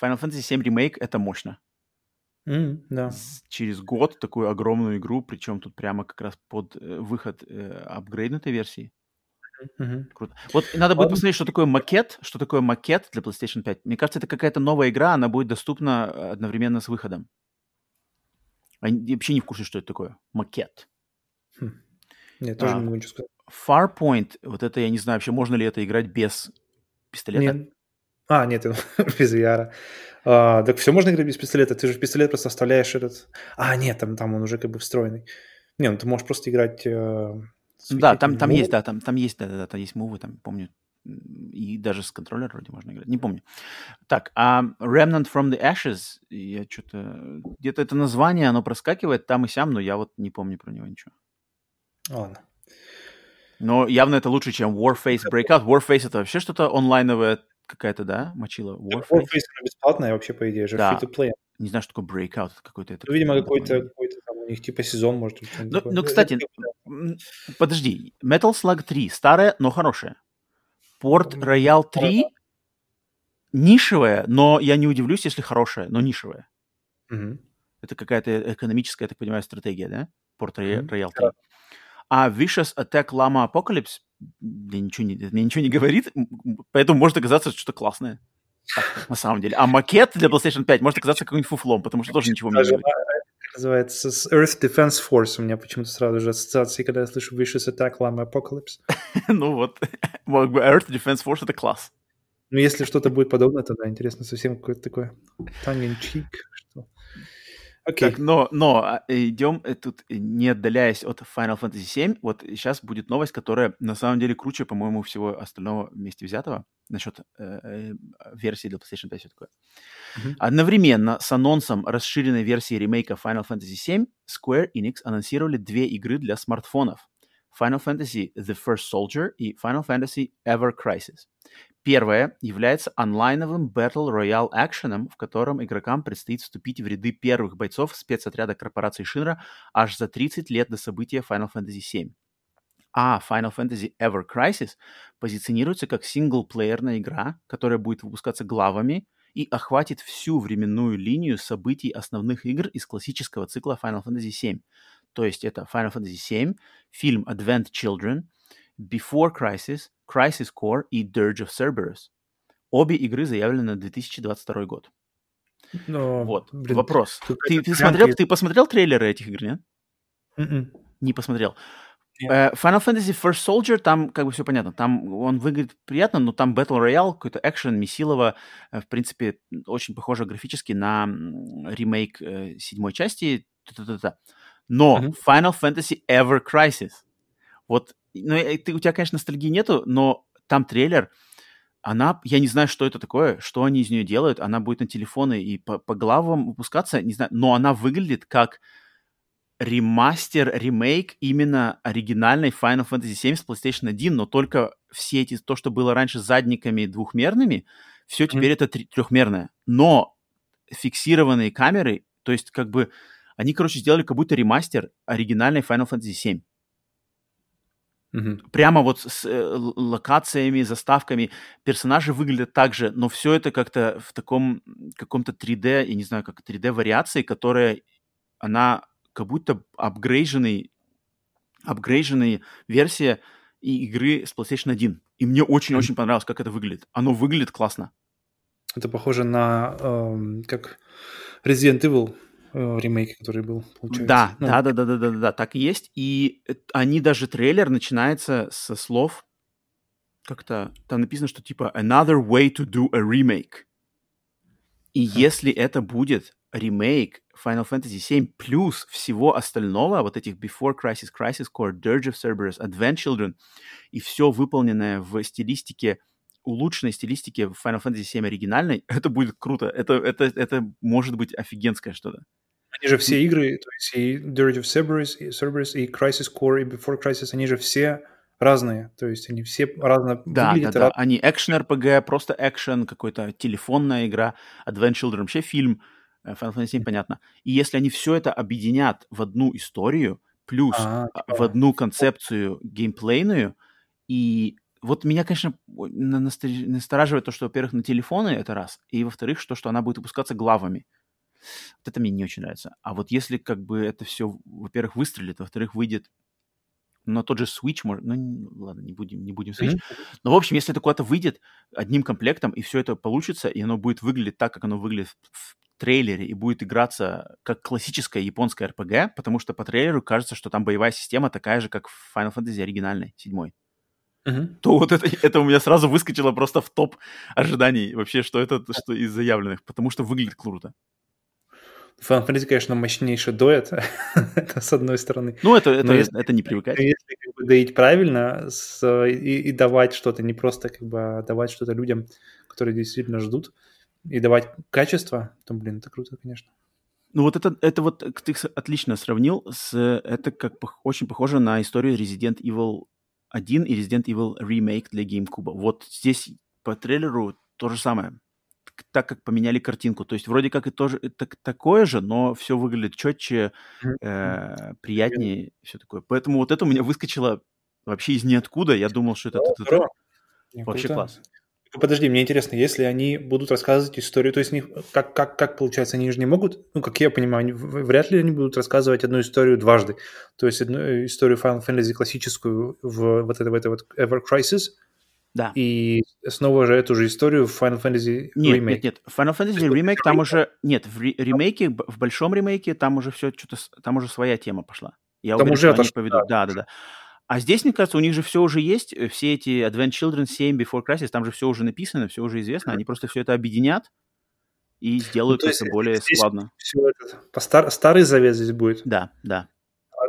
Final Fantasy VII Remake — это мощно. Да. Через год такую огромную игру, причем тут прямо как раз под выход апгрейдной версии. Круто. Вот надо будет посмотреть, что такое макет для PlayStation 5. Мне кажется, это какая-то новая игра, она будет доступна одновременно с выходом. Они вообще не в курсе, что это такое. Макет. Я тоже не могу ничего сказать. Farpoint, вот это я не знаю вообще, можно ли это играть без пистолета? Нет, без VR. Так все можно играть без пистолета. Ты же в пистолет просто вставляешь этот... нет, там он уже как бы встроенный. Не, ну ты можешь просто играть... Да, там есть мувы, там, помню. И даже с контроллера вроде можно играть, не помню. Так, Remnant from the Ashes, я что-то... Где-то это название, оно проскакивает там и сям, но я вот не помню про него ничего. Ладно. Но явно это лучше, чем Warface Breakout. Warface — это вообще что-то онлайновое какая-то, да, мочила? Warface бесплатная вообще, по идее, же free-to-play. Не знаю, что такое Breakout. Какой-то это, видимо, какой-то там у них типа сезон, может быть. Ну, кстати, подожди. Metal Slug 3. Старая, но хорошая. Port Royal 3 нишевая, но я не удивлюсь, если хорошая, но нишевая. Угу. Это какая-то экономическая, я так понимаю, стратегия, да? Port Royal 3. А Vicious Attack Llama Apocalypse мне ничего не говорит, поэтому может оказаться что-то классное. Так, на самом деле. А макет для PlayStation 5 может оказаться каким-нибудь фуфлом, потому что тоже ничего мне не говорит. Называется с Earth Defense Force. У меня почему-то сразу же ассоциации, когда я слышу Vicious Attack Llama Apocalypse. Ну вот. Earth Defense Force — это класс. Ну если что-то будет подобное, тогда интересно совсем какое-то такое tongue-in-cheek. Окей. Так, но идем тут, не отдаляясь от Final Fantasy VII, вот сейчас будет новость, которая на самом деле круче, по-моему, всего остального вместе взятого насчет версии для PlayStation 5 и все такое. Mm-hmm. Одновременно с анонсом расширенной версии ремейка Final Fantasy VII Square Enix анонсировали две игры для смартфонов. Final Fantasy The First Soldier и Final Fantasy Ever Crisis. Первая является онлайновым Battle Royale экшеном, в котором игрокам предстоит вступить в ряды первых бойцов спецотряда корпорации Шинра аж за 30 лет до события Final Fantasy VII. А Final Fantasy Ever Crisis позиционируется как синглплеерная игра, которая будет выпускаться главами и охватит всю временную линию событий основных игр из классического цикла Final Fantasy VII. То есть это Final Fantasy VII, фильм Advent Children, Before Crisis, Crisis Core и Dirge of Cerberus. Обе игры заявлены на 2022 год. Но, вот, блин, вопрос. Ты посмотрел трейлеры этих игр, нет? Mm-mm. Не посмотрел. Yeah. Final Fantasy First Soldier, там как бы все понятно. Там он выглядит приятно, но там Battle Royale, какой-то экшен, месилово. В принципе, очень похоже графически на ремейк седьмой части. Но Final Fantasy Ever Crisis. Вот, ну, у тебя, конечно, ностальгии нету, но там трейлер, я не знаю, что это такое, что они из нее делают, она будет на телефоны и по главам выпускаться, не знаю, но она выглядит как ремастер, ремейк именно оригинальной Final Fantasy VII с PlayStation 1, но только все эти, то, что было раньше задниками двухмерными, все теперь это трехмерное, но фиксированные камеры, то есть как бы они, короче, сделали как будто ремастер оригинальной Final Fantasy VII. Mm-hmm. Прямо вот с локациями, заставками. Персонажи выглядят так же, но все это как-то в таком каком-то 3D, я не знаю, как 3D-вариации, которая, она как будто апгрейженная версия и игры с PlayStation 1. И мне очень-очень понравилось, как это выглядит. Оно выглядит классно. Это похоже на как Resident Evil ремейк, который был, получается. Да, так и есть. И они даже, трейлер начинается со слов, как-то там написано, что типа another way to do a remake. И если это будет ремейк Final Fantasy VII плюс всего остального, вот этих Before Crisis, Crisis Core, Dirge of Cerberus, Advent Children, и все выполненное в стилистике, улучшенной стилистике Final Fantasy VII оригинальной, это будет круто. Это может быть офигенское что-то. Они же все игры, то есть и Dirge of Cerberus, и Crisis Core, и Before Crisis, они же все разные, то есть они все разно выглядят. Да, они экшен-РПГ, просто экшен, какой-то телефонная игра, Advent Children, вообще фильм, Final Fantasy VII, понятно. И если они все это объединят в одну историю, плюс в одну концепцию геймплейную, и вот меня, конечно, настораживает то, что, во-первых, на телефоны это раз, и, во-вторых, что она будет выпускаться главами. Вот это мне не очень нравится. А вот если как бы это все, во-первых, выстрелит, во-вторых, выйдет на тот же Switch, может... ну ладно, не будем Switch. Mm-hmm. Но, в общем, если это куда-то выйдет одним комплектом, и все это получится, и оно будет выглядеть так, как оно выглядит в трейлере, и будет играться как классическая японская RPG, потому что по трейлеру кажется, что там боевая система такая же, как в Final Fantasy оригинальной, 7-й. Mm-hmm. То вот это у меня сразу выскочило просто в топ ожиданий вообще, что это что из заявленных, потому что выглядит круто. Final Fantasy, конечно, мощнейше доет, это с одной стороны. Ну, это не привыкать. Если как бы доить правильно и давать что-то, не просто как бы давать что-то людям, которые действительно ждут, и давать качество, то, блин, это круто, конечно. Ну, вот это вот ты отлично сравнил с... Это как очень похоже на историю Resident Evil 1 и Resident Evil Remake для GameCube. Вот здесь по трейлеру то же самое. Так как поменяли картинку. То есть вроде как и тоже такое же, но все выглядит четче, приятнее, все такое. Поэтому вот это у меня выскочило вообще из ниоткуда. Я думал, что это вообще класс. Подожди, мне интересно, если они будут рассказывать историю, то есть как получается, они же не могут, ну, как я понимаю, вряд ли они будут рассказывать одну историю дважды. То есть одну историю Final Fantasy классическую в этой Ever Crisis, да. И снова же эту же историю в Final Fantasy Remake. Нет. Final Fantasy Remake там уже... Нет, в ремейке, в большом ремейке там уже все что-то... Там уже своя тема пошла. Я там уверен, уже что они поведут. Да. А здесь, мне кажется, у них же все уже есть. Все эти Advent Children, 7, Before Crisis, там же все уже написано, все уже известно. Они просто все это объединят и сделают это более складно. Старый завет здесь будет. Да.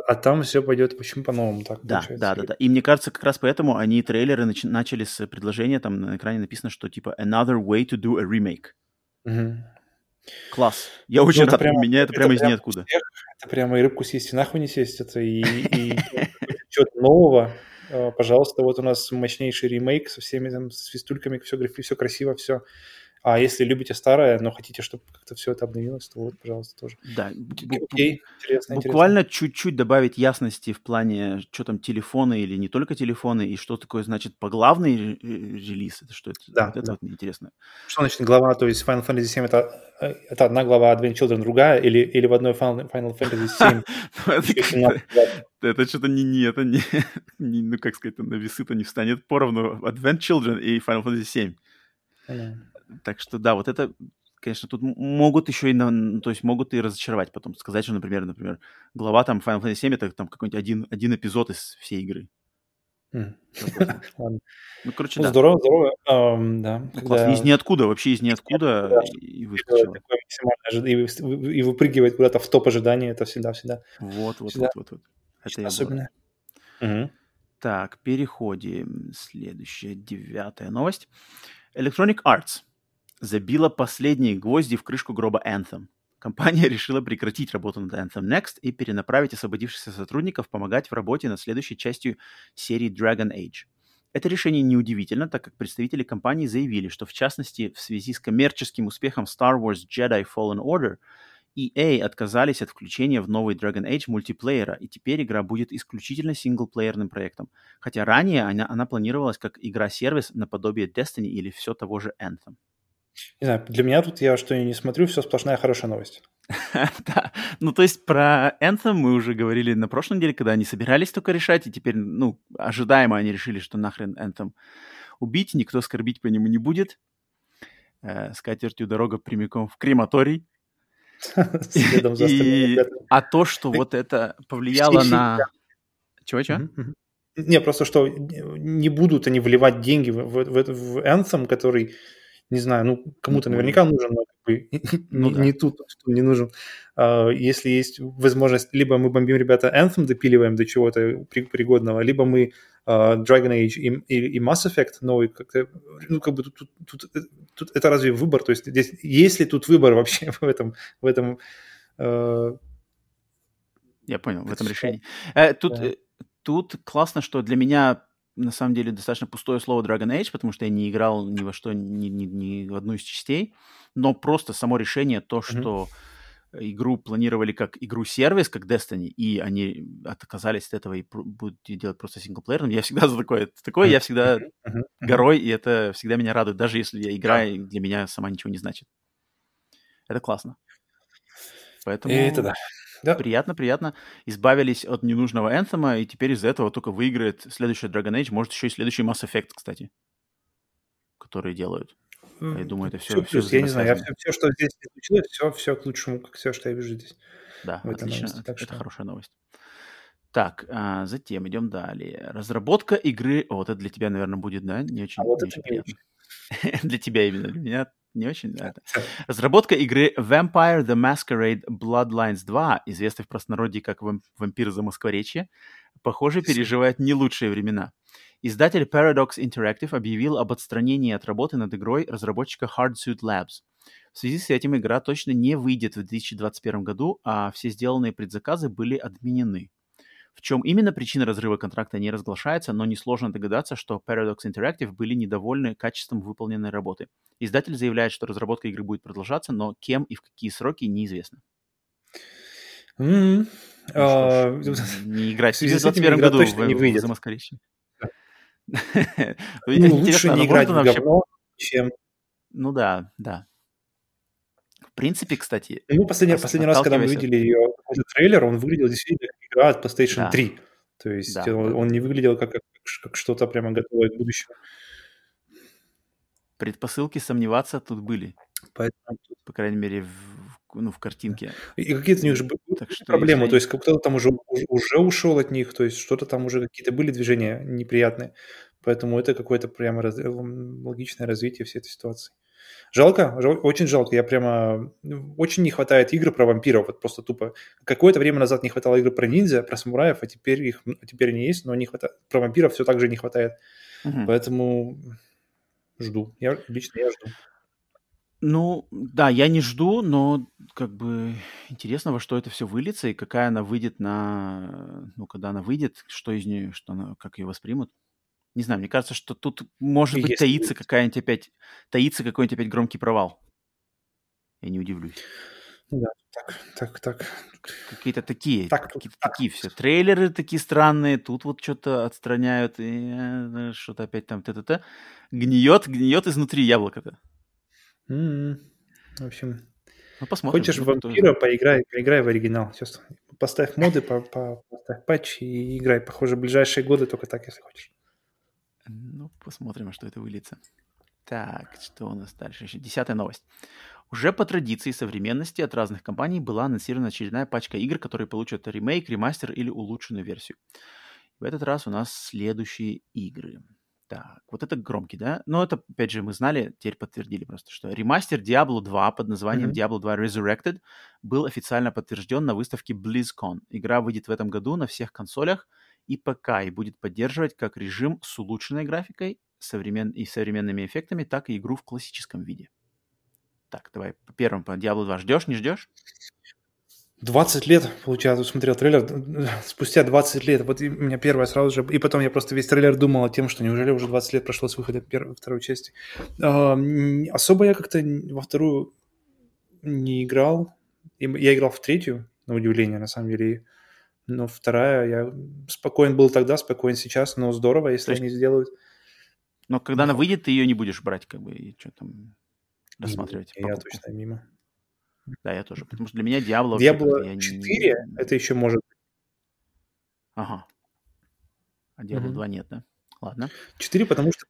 А там все пойдет почему по-новому так получается. Да. И мне кажется, как раз поэтому они трейлеры начали с предложения, там на экране написано, что типа «Another way to do a remake». Угу. Класс. Я очень рад. Меня это прямо из ниоткуда. Это прямо и рыбку съесть, и нахуй не съесть. Это и что-то нового. Пожалуйста, вот у нас мощнейший ремейк со всеми там свистульками, все красиво, все. А если любите старое, но хотите, чтобы как-то все это обновилось, то вот, пожалуйста, тоже. Да. Окей. Буквально чуть-чуть добавить ясности в плане, что там телефоны или не только телефоны, и что такое значит поглавный релиз. Это что это? Да, вот это да. Вот мне интересно. Что значит глава? То есть Final Fantasy VII это одна глава, Advent Children другая, или в одной Final Fantasy VII? Это что-то не, ну как сказать, на весы-то не встанет поровну. Advent Children и Final Fantasy VII. Так что, да, вот это, конечно, тут могут еще и, то есть могут и разочаровать потом. Сказать, что, например, глава там Final Fantasy VII, это там какой-нибудь один эпизод из всей игры. Ладно. Ну, короче, да. Здорово. Классно. Из ниоткуда, вообще из ниоткуда и выскочило. И выпрыгивает куда-то в топ ожидания, это всегда. Вот. Это особенно. Так, переходим. Следующая, 9-я новость. Electronic Arts забила последние гвозди в крышку гроба Anthem. Компания решила прекратить работу над Anthem Next и перенаправить освободившихся сотрудников помогать в работе над следующей частью серии Dragon Age. Это решение неудивительно, так как представители компании заявили, что в частности в связи с коммерческим успехом Star Wars Jedi Fallen Order EA отказались от включения в новый Dragon Age мультиплеера, и теперь игра будет исключительно синглплеерным проектом, хотя ранее она планировалась как игра-сервис наподобие Destiny или все того же Anthem. Не знаю, для меня тут я что-нибудь не смотрю, все сплошная хорошая новость. Да, ну то есть про Anthem мы уже говорили на прошлой неделе, когда они собирались только решать, и теперь, ну, ожидаемо они решили, что нахрен Anthem убить, никто скорбить по нему не будет. С катертью дорога прямиком в крематорий. А то, что вот это повлияло на... Чего? Не, просто что не будут они вливать деньги в Anthem, который, не знаю, ну, кому-то наверняка нужен, не тут, что не нужен. Если есть возможность, либо мы бомбим, ребята, Anthem допиливаем до чего-то пригодного, либо мы Dragon Age и Mass Effect новый, как-то, ну, как бы тут это разве выбор? То есть здесь, есть ли тут выбор вообще в этом я понял, в этом решении. Тут классно, что для меня на самом деле достаточно пустое слово Dragon Age, потому что я не играл ни во что, ни в одну из частей, но просто само решение, то, что игру планировали как игру-сервис, как Destiny, и они отказались от этого и будут делать просто синглплеерным. Я всегда за такое, я всегда горой, и это всегда меня радует, даже если я играю, для меня сама ничего не значит. Это классно. Поэтому... Это да. Да. Приятно. Избавились от ненужного Энтема, и теперь из-за этого только выиграет следующий Dragon Age, может, еще и следующий Mass Effect, кстати, которые делают. Я думаю, это все... все я не знаю, все, что здесь случилось, все к лучшему, как все, что я вижу здесь. Да, отлично. Новости, так это что... хорошая новость. Так, затем идем далее. Разработка игры... О, вот это для тебя, наверное, будет, да? Не очень, вот не это очень приятно. Для тебя именно, для меня... Не очень, да. Разработка игры Vampire the Masquerade Bloodlines 2, известной в простонародье как «Вампир за Москворечье», похоже, переживает не лучшие времена. Издатель Paradox Interactive объявил об отстранении от работы над игрой разработчика Hardsuit Labs. В связи с этим игра точно не выйдет в 2021 году, а все сделанные предзаказы были отменены. В чем именно причина разрыва контракта не разглашается, но несложно догадаться, что Paradox Interactive были недовольны качеством выполненной работы. Издатель заявляет, что разработка игры будет продолжаться, но кем и в какие сроки неизвестно. Не играть в 2021 году в замоскворечье. Лучше не играть в говно, чем... Ну да. В принципе, кстати... Ну, последний раз, когда мы видели ее трейлер, он выглядел действительно как игра от PlayStation 3. То есть он не выглядел как что-то прямо готовое к будущему. Предпосылки сомневаться тут были. Поэтому... По крайней мере, в картинке. И какие-то у них же были проблемы. То есть кто-то там уже ушел от них, то есть что-то там уже какие-то были движения неприятные. Поэтому это какое-то прямо логичное развитие всей этой ситуации. Жалко, очень жалко. Я прямо... Очень не хватает игр про вампиров, вот просто тупо. Какое-то время назад не хватало игр про ниндзя, про самураев, а теперь они есть, но не хватает. Про вампиров все так же не хватает. Поэтому жду. Лично я жду. Ну, да, я не жду, но как бы интересно, во что это все выльется и какая она выйдет на... Ну, когда она выйдет, что из нее, как ее воспримут. Не знаю, мне кажется, что тут, может быть, таится какой-нибудь опять громкий провал. Я не удивлюсь. Да, так. Какие-то такие все. Трейлеры такие странные, тут вот что-то отстраняют, и что-то опять там т-т-т. Гниет изнутри яблоко-то. В общем, посмотрим. Хочешь в вампира, поиграй в оригинал. Сейчас поставь моды, поставь патч и играй. Похоже, в ближайшие годы только так, если хочешь. Ну, посмотрим, во что это выльется. Так, что у нас дальше? 10-я новость. Уже по традиции современности от разных компаний была анонсирована очередная пачка игр, которые получат ремейк, ремастер или улучшенную версию. В этот раз у нас следующие игры. Так, вот это громкий, да? Но это, опять же, мы знали, теперь подтвердили просто, что ремастер Diablo 2 под названием Diablo 2 Resurrected был официально подтвержден на выставке BlizzCon. Игра выйдет в этом году на всех консолях и ПК, и будет поддерживать как режим с улучшенной графикой и современными эффектами, так и игру в классическом виде. Так, давай по первому, по Diablo 2. Ждешь, не ждешь? 20 лет, получается, смотрел трейлер. Спустя 20 лет. Вот у меня первая сразу же... И потом я просто весь трейлер думал о том, что неужели уже 20 лет прошло с выхода второй части. Особо я как-то во вторую не играл. Я играл в третью, на удивление, на самом деле. Но вторая, я спокоен был тогда, спокоен сейчас, но здорово, если они сделают. Но когда она выйдет, ты ее не будешь брать, как бы, и что там рассматривать. Я точно мимо. Да, я тоже, потому что для меня Diablo... Diablo 4, это еще может быть. Ага. А Diablo 2 нет, да? Ладно. 4, потому что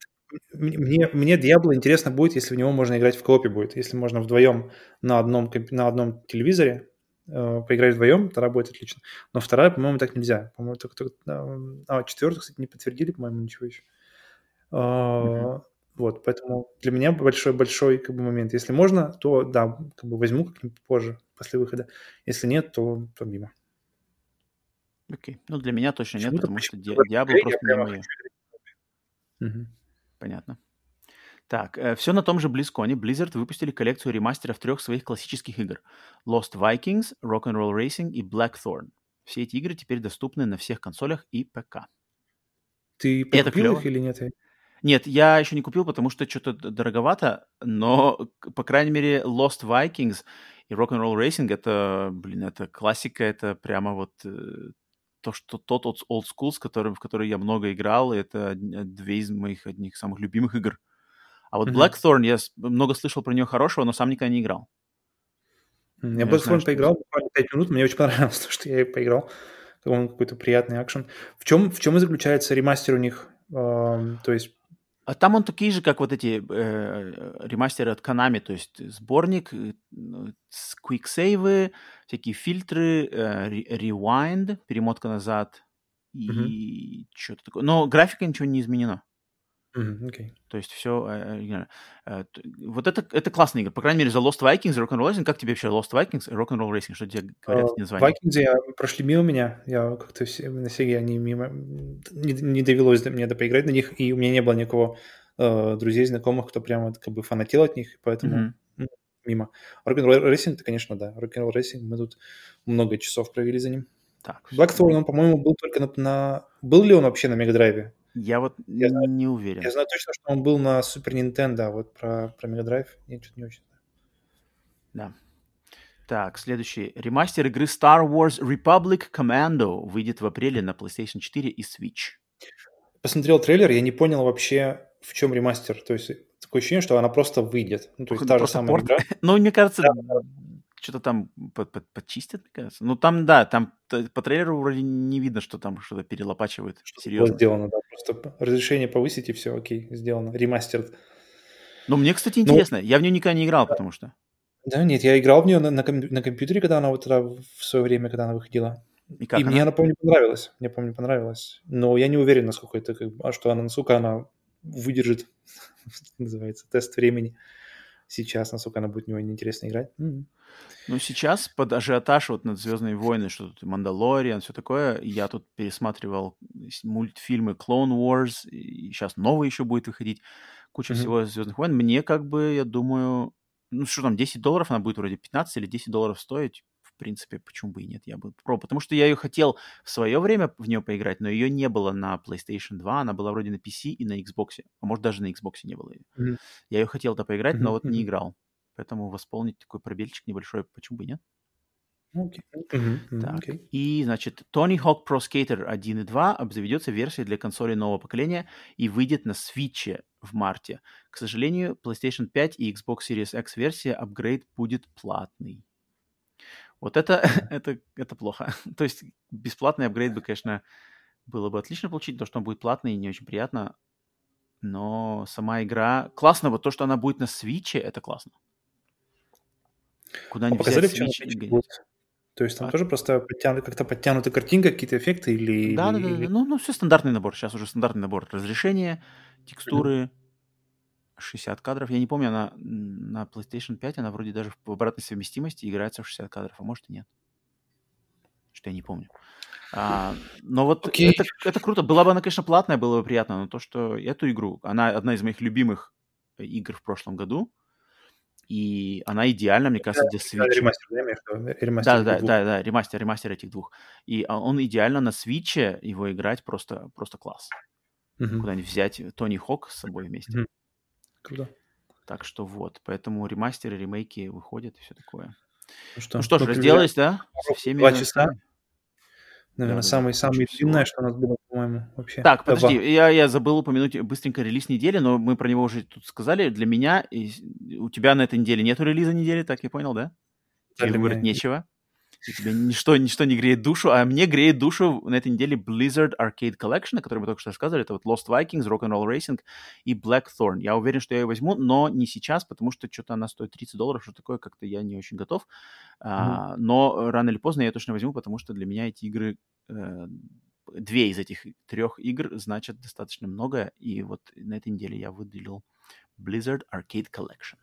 мне Diablo интересно будет, если в него можно играть в коопе будет. Если можно вдвоем на одном телевизоре поиграть вдвоем, тогда будет отлично. Но вторая, по-моему, так нельзя. По-моему, только... А четвертую, кстати, не подтвердили, по-моему, ничего еще. Вот, поэтому для меня большой-большой как бы, момент. Если можно, то да, как бы возьму как-нибудь позже, после выхода. Если нет, то мимо. Окей. Ну, для меня точно нет, потому что Диабло просто не мое. Угу. Понятно. Так, все на том же BlizzCon'е. Blizzard выпустили коллекцию ремастеров 3 своих классических игр. Lost Vikings, Rock'n'Roll Racing и Blackthorn. Все эти игры теперь доступны на всех консолях и ПК. Ты купил их или нет? Нет, я еще не купил, потому что что-то дороговато, но, по крайней мере, Lost Vikings и Rock'n'Roll Racing — это, блин, это классика, это прямо вот то, что тот old school, в который я много играл, это две из моих одних самых любимых игр. А вот Blackthorn, я много слышал про нее хорошего, но сам никогда не играл. Я Blackthorn поиграл буквально 5 минут, мне очень понравилось то, что я ее поиграл. Он какой-то приятный акшен. В чем и заключается ремастер у них? То есть... А там он такие же, как вот эти ремастеры от Konami, то есть сборник, квиксейвы, всякие фильтры, rewind, перемотка назад и что-то такое. Но графика ничего не изменена. Okay. То есть все... вот это классная игра. По крайней мере, за Lost Vikings, Rock'n'Roll Racing. Как тебе вообще Lost Vikings и Rock'n'Roll Racing? Что тебе говорят эти названия? Vikings прошли мимо меня. Я как-то на Сеге они мимо... Не довелось до меня поиграть на них, и у меня не было никого друзей, знакомых, кто прямо как бы фанател от них, поэтому мимо. Rock'n'Roll Racing, это, конечно, да. Rock'n'Roll Racing, мы тут много часов провели за ним. Blackthorn, он, по-моему, был только на... Был ли он вообще на Мегадрайве? Я не уверен. Я знаю точно, что он был на Super Nintendo, а вот про Mega Drive я что-то не очень знаю. Да. Так, следующий. Ремастер игры Star Wars Republic Commando выйдет в апреле на PlayStation 4 и Switch. Посмотрел трейлер, я не понял вообще, в чем ремастер. То есть такое ощущение, что она просто выйдет. Ну, то есть та же самая игра. Ну, мне кажется, что-то там подчистят, мне кажется. Ну, там, да, там по трейлеру вроде не видно, что там что-то перелопачивают. Что-то серьезно. Сделано, да. Просто разрешение повысить, и все, окей, сделано. Ремастер. Ну, мне, кстати, интересно. Я в нее никогда не играл, да. Потому что... Да, нет, я играл в нее на компьютере, когда она вот тогда, в свое время, когда она выходила. И мне она, помню, понравилась. Но я не уверен, насколько это... насколько она выдержит, называется, тест времени. Сейчас, насколько она будет в него неинтересно играть. Ну, сейчас под ажиотаж вот над «Звездные войны», что тут «Мандалориан», все такое. Я тут пересматривал мультфильмы «Clone Wars», и сейчас новый еще будет выходить. Куча всего «Звездных войн». Мне как бы, я думаю... Ну, что там, $10 она будет вроде 15 или $10 стоить. В принципе, почему бы и нет, я бы попробовал. Потому что я ее хотел в свое время в нее поиграть, но ее не было на PlayStation 2, она была вроде на PC и на Xbox. А может, даже на Xbox не было ее. Я ее хотел-то поиграть, но вот не играл. Поэтому восполнить такой пробельчик небольшой, почему бы и нет. Так. И, значит, Tony Hawk Pro Skater 1 и 2 обзаведется версией для консолей нового поколения и выйдет на Switch в марте. К сожалению, PlayStation 5 и Xbox Series X версия апгрейд будет платный. Вот это плохо. То есть бесплатный апгрейд бы, конечно, было бы отлично получить, то, что он будет платный, не очень приятно. Но сама игра... Классно, вот то, что она будет на Switch, это классно. Куда-нибудь взять Switch. То есть там тоже просто как-то подтянута картинка, какие-то эффекты или... Да. Ну, все стандартный набор. Сейчас уже стандартный набор. Разрешение, текстуры... 60 кадров. Я не помню, она на PlayStation 5, она вроде даже в обратной совместимости играется в 60 кадров, а может и нет. Что я не помню. Но вот это круто. Была бы она, конечно, платная, было бы приятно, но то, что эту игру, она одна из моих любимых игр в прошлом году, и она идеально, мне кажется, для Switch. Ремастер этих двух. И он идеально на Switch, его играть просто класс. Куда-нибудь взять Тони Хок с собой вместе. Круто. Так что вот, поэтому ремастеры, ремейки выходят и все такое. Ну что ж, разделались, да? Со всеми 2 часа. Наверное, самое длинное, что у нас было, по-моему, вообще. Так, подожди, я забыл упомянуть быстренько релиз недели, но мы про него уже тут сказали. Для меня, у тебя на этой неделе нету релиза недели, так я понял, да? Тебе выбрать нечего. Тебе ничто не греет душу, а мне греет душу на этой неделе Blizzard Arcade Collection, о которой мы только что рассказывали. Это вот Lost Vikings, Rock'n'Roll Racing и Blackthorn. Я уверен, что я ее возьму, но не сейчас, потому что что-то она стоит $30, что такое, как-то я не очень готов. Но рано или поздно я ее точно возьму, потому что для меня эти игры две из этих трех игр значат достаточно много, и вот на этой неделе я выделил Blizzard Arcade Collection.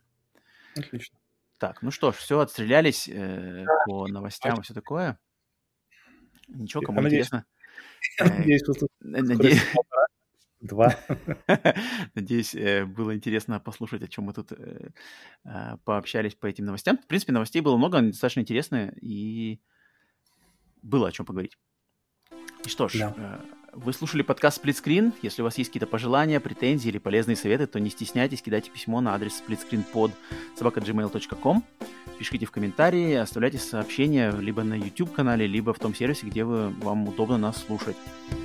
Отлично. Так, ну что ж, все, отстрелялись по новостям и все такое. Ничего, кому интересно. Надеюсь, два. Надеюсь, было интересно послушать, о чем мы тут пообщались по этим новостям. В принципе, новостей было много, они достаточно интересные, и было о чем поговорить. И что ж, да. Вы слушали подкаст Split Screen. Если у вас есть какие-то пожелания, претензии или полезные советы, то не стесняйтесь, кидайте письмо на адрес splitscreenpod@gmail.com. Пишите в комментарии, оставляйте сообщения либо на YouTube-канале, либо в том сервисе, где вам удобно нас слушать.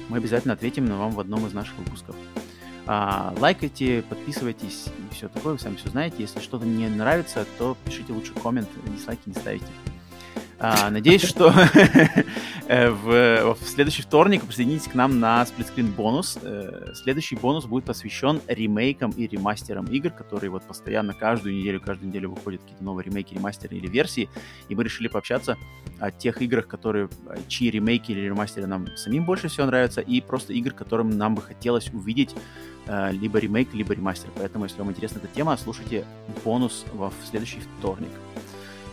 Мы обязательно ответим на вам в одном из наших выпусков. Лайкайте, подписывайтесь и все такое, вы сами все знаете. Если что-то не нравится, то пишите лучше коммент, дизлайки не ставите. Надеюсь, что в следующий вторник присоединитесь к нам на сплитскрин бонус. Следующий бонус будет посвящен ремейкам и ремастерам игр, которые вот постоянно каждую неделю выходят какие-то новые ремейки, ремастеры или версии. И мы решили пообщаться о тех играх, чьи ремейки или ремастеры нам самим больше всего нравятся, и просто игр, которым нам бы хотелось увидеть либо ремейк, либо ремастер. Поэтому, если вам интересна эта тема, слушайте бонус в следующий вторник.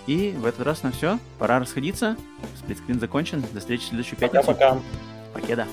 И в этот раз на все. Пора расходиться. Сплитскрин закончен. До встречи в следующую пятницу. Пока-пока. Покеда.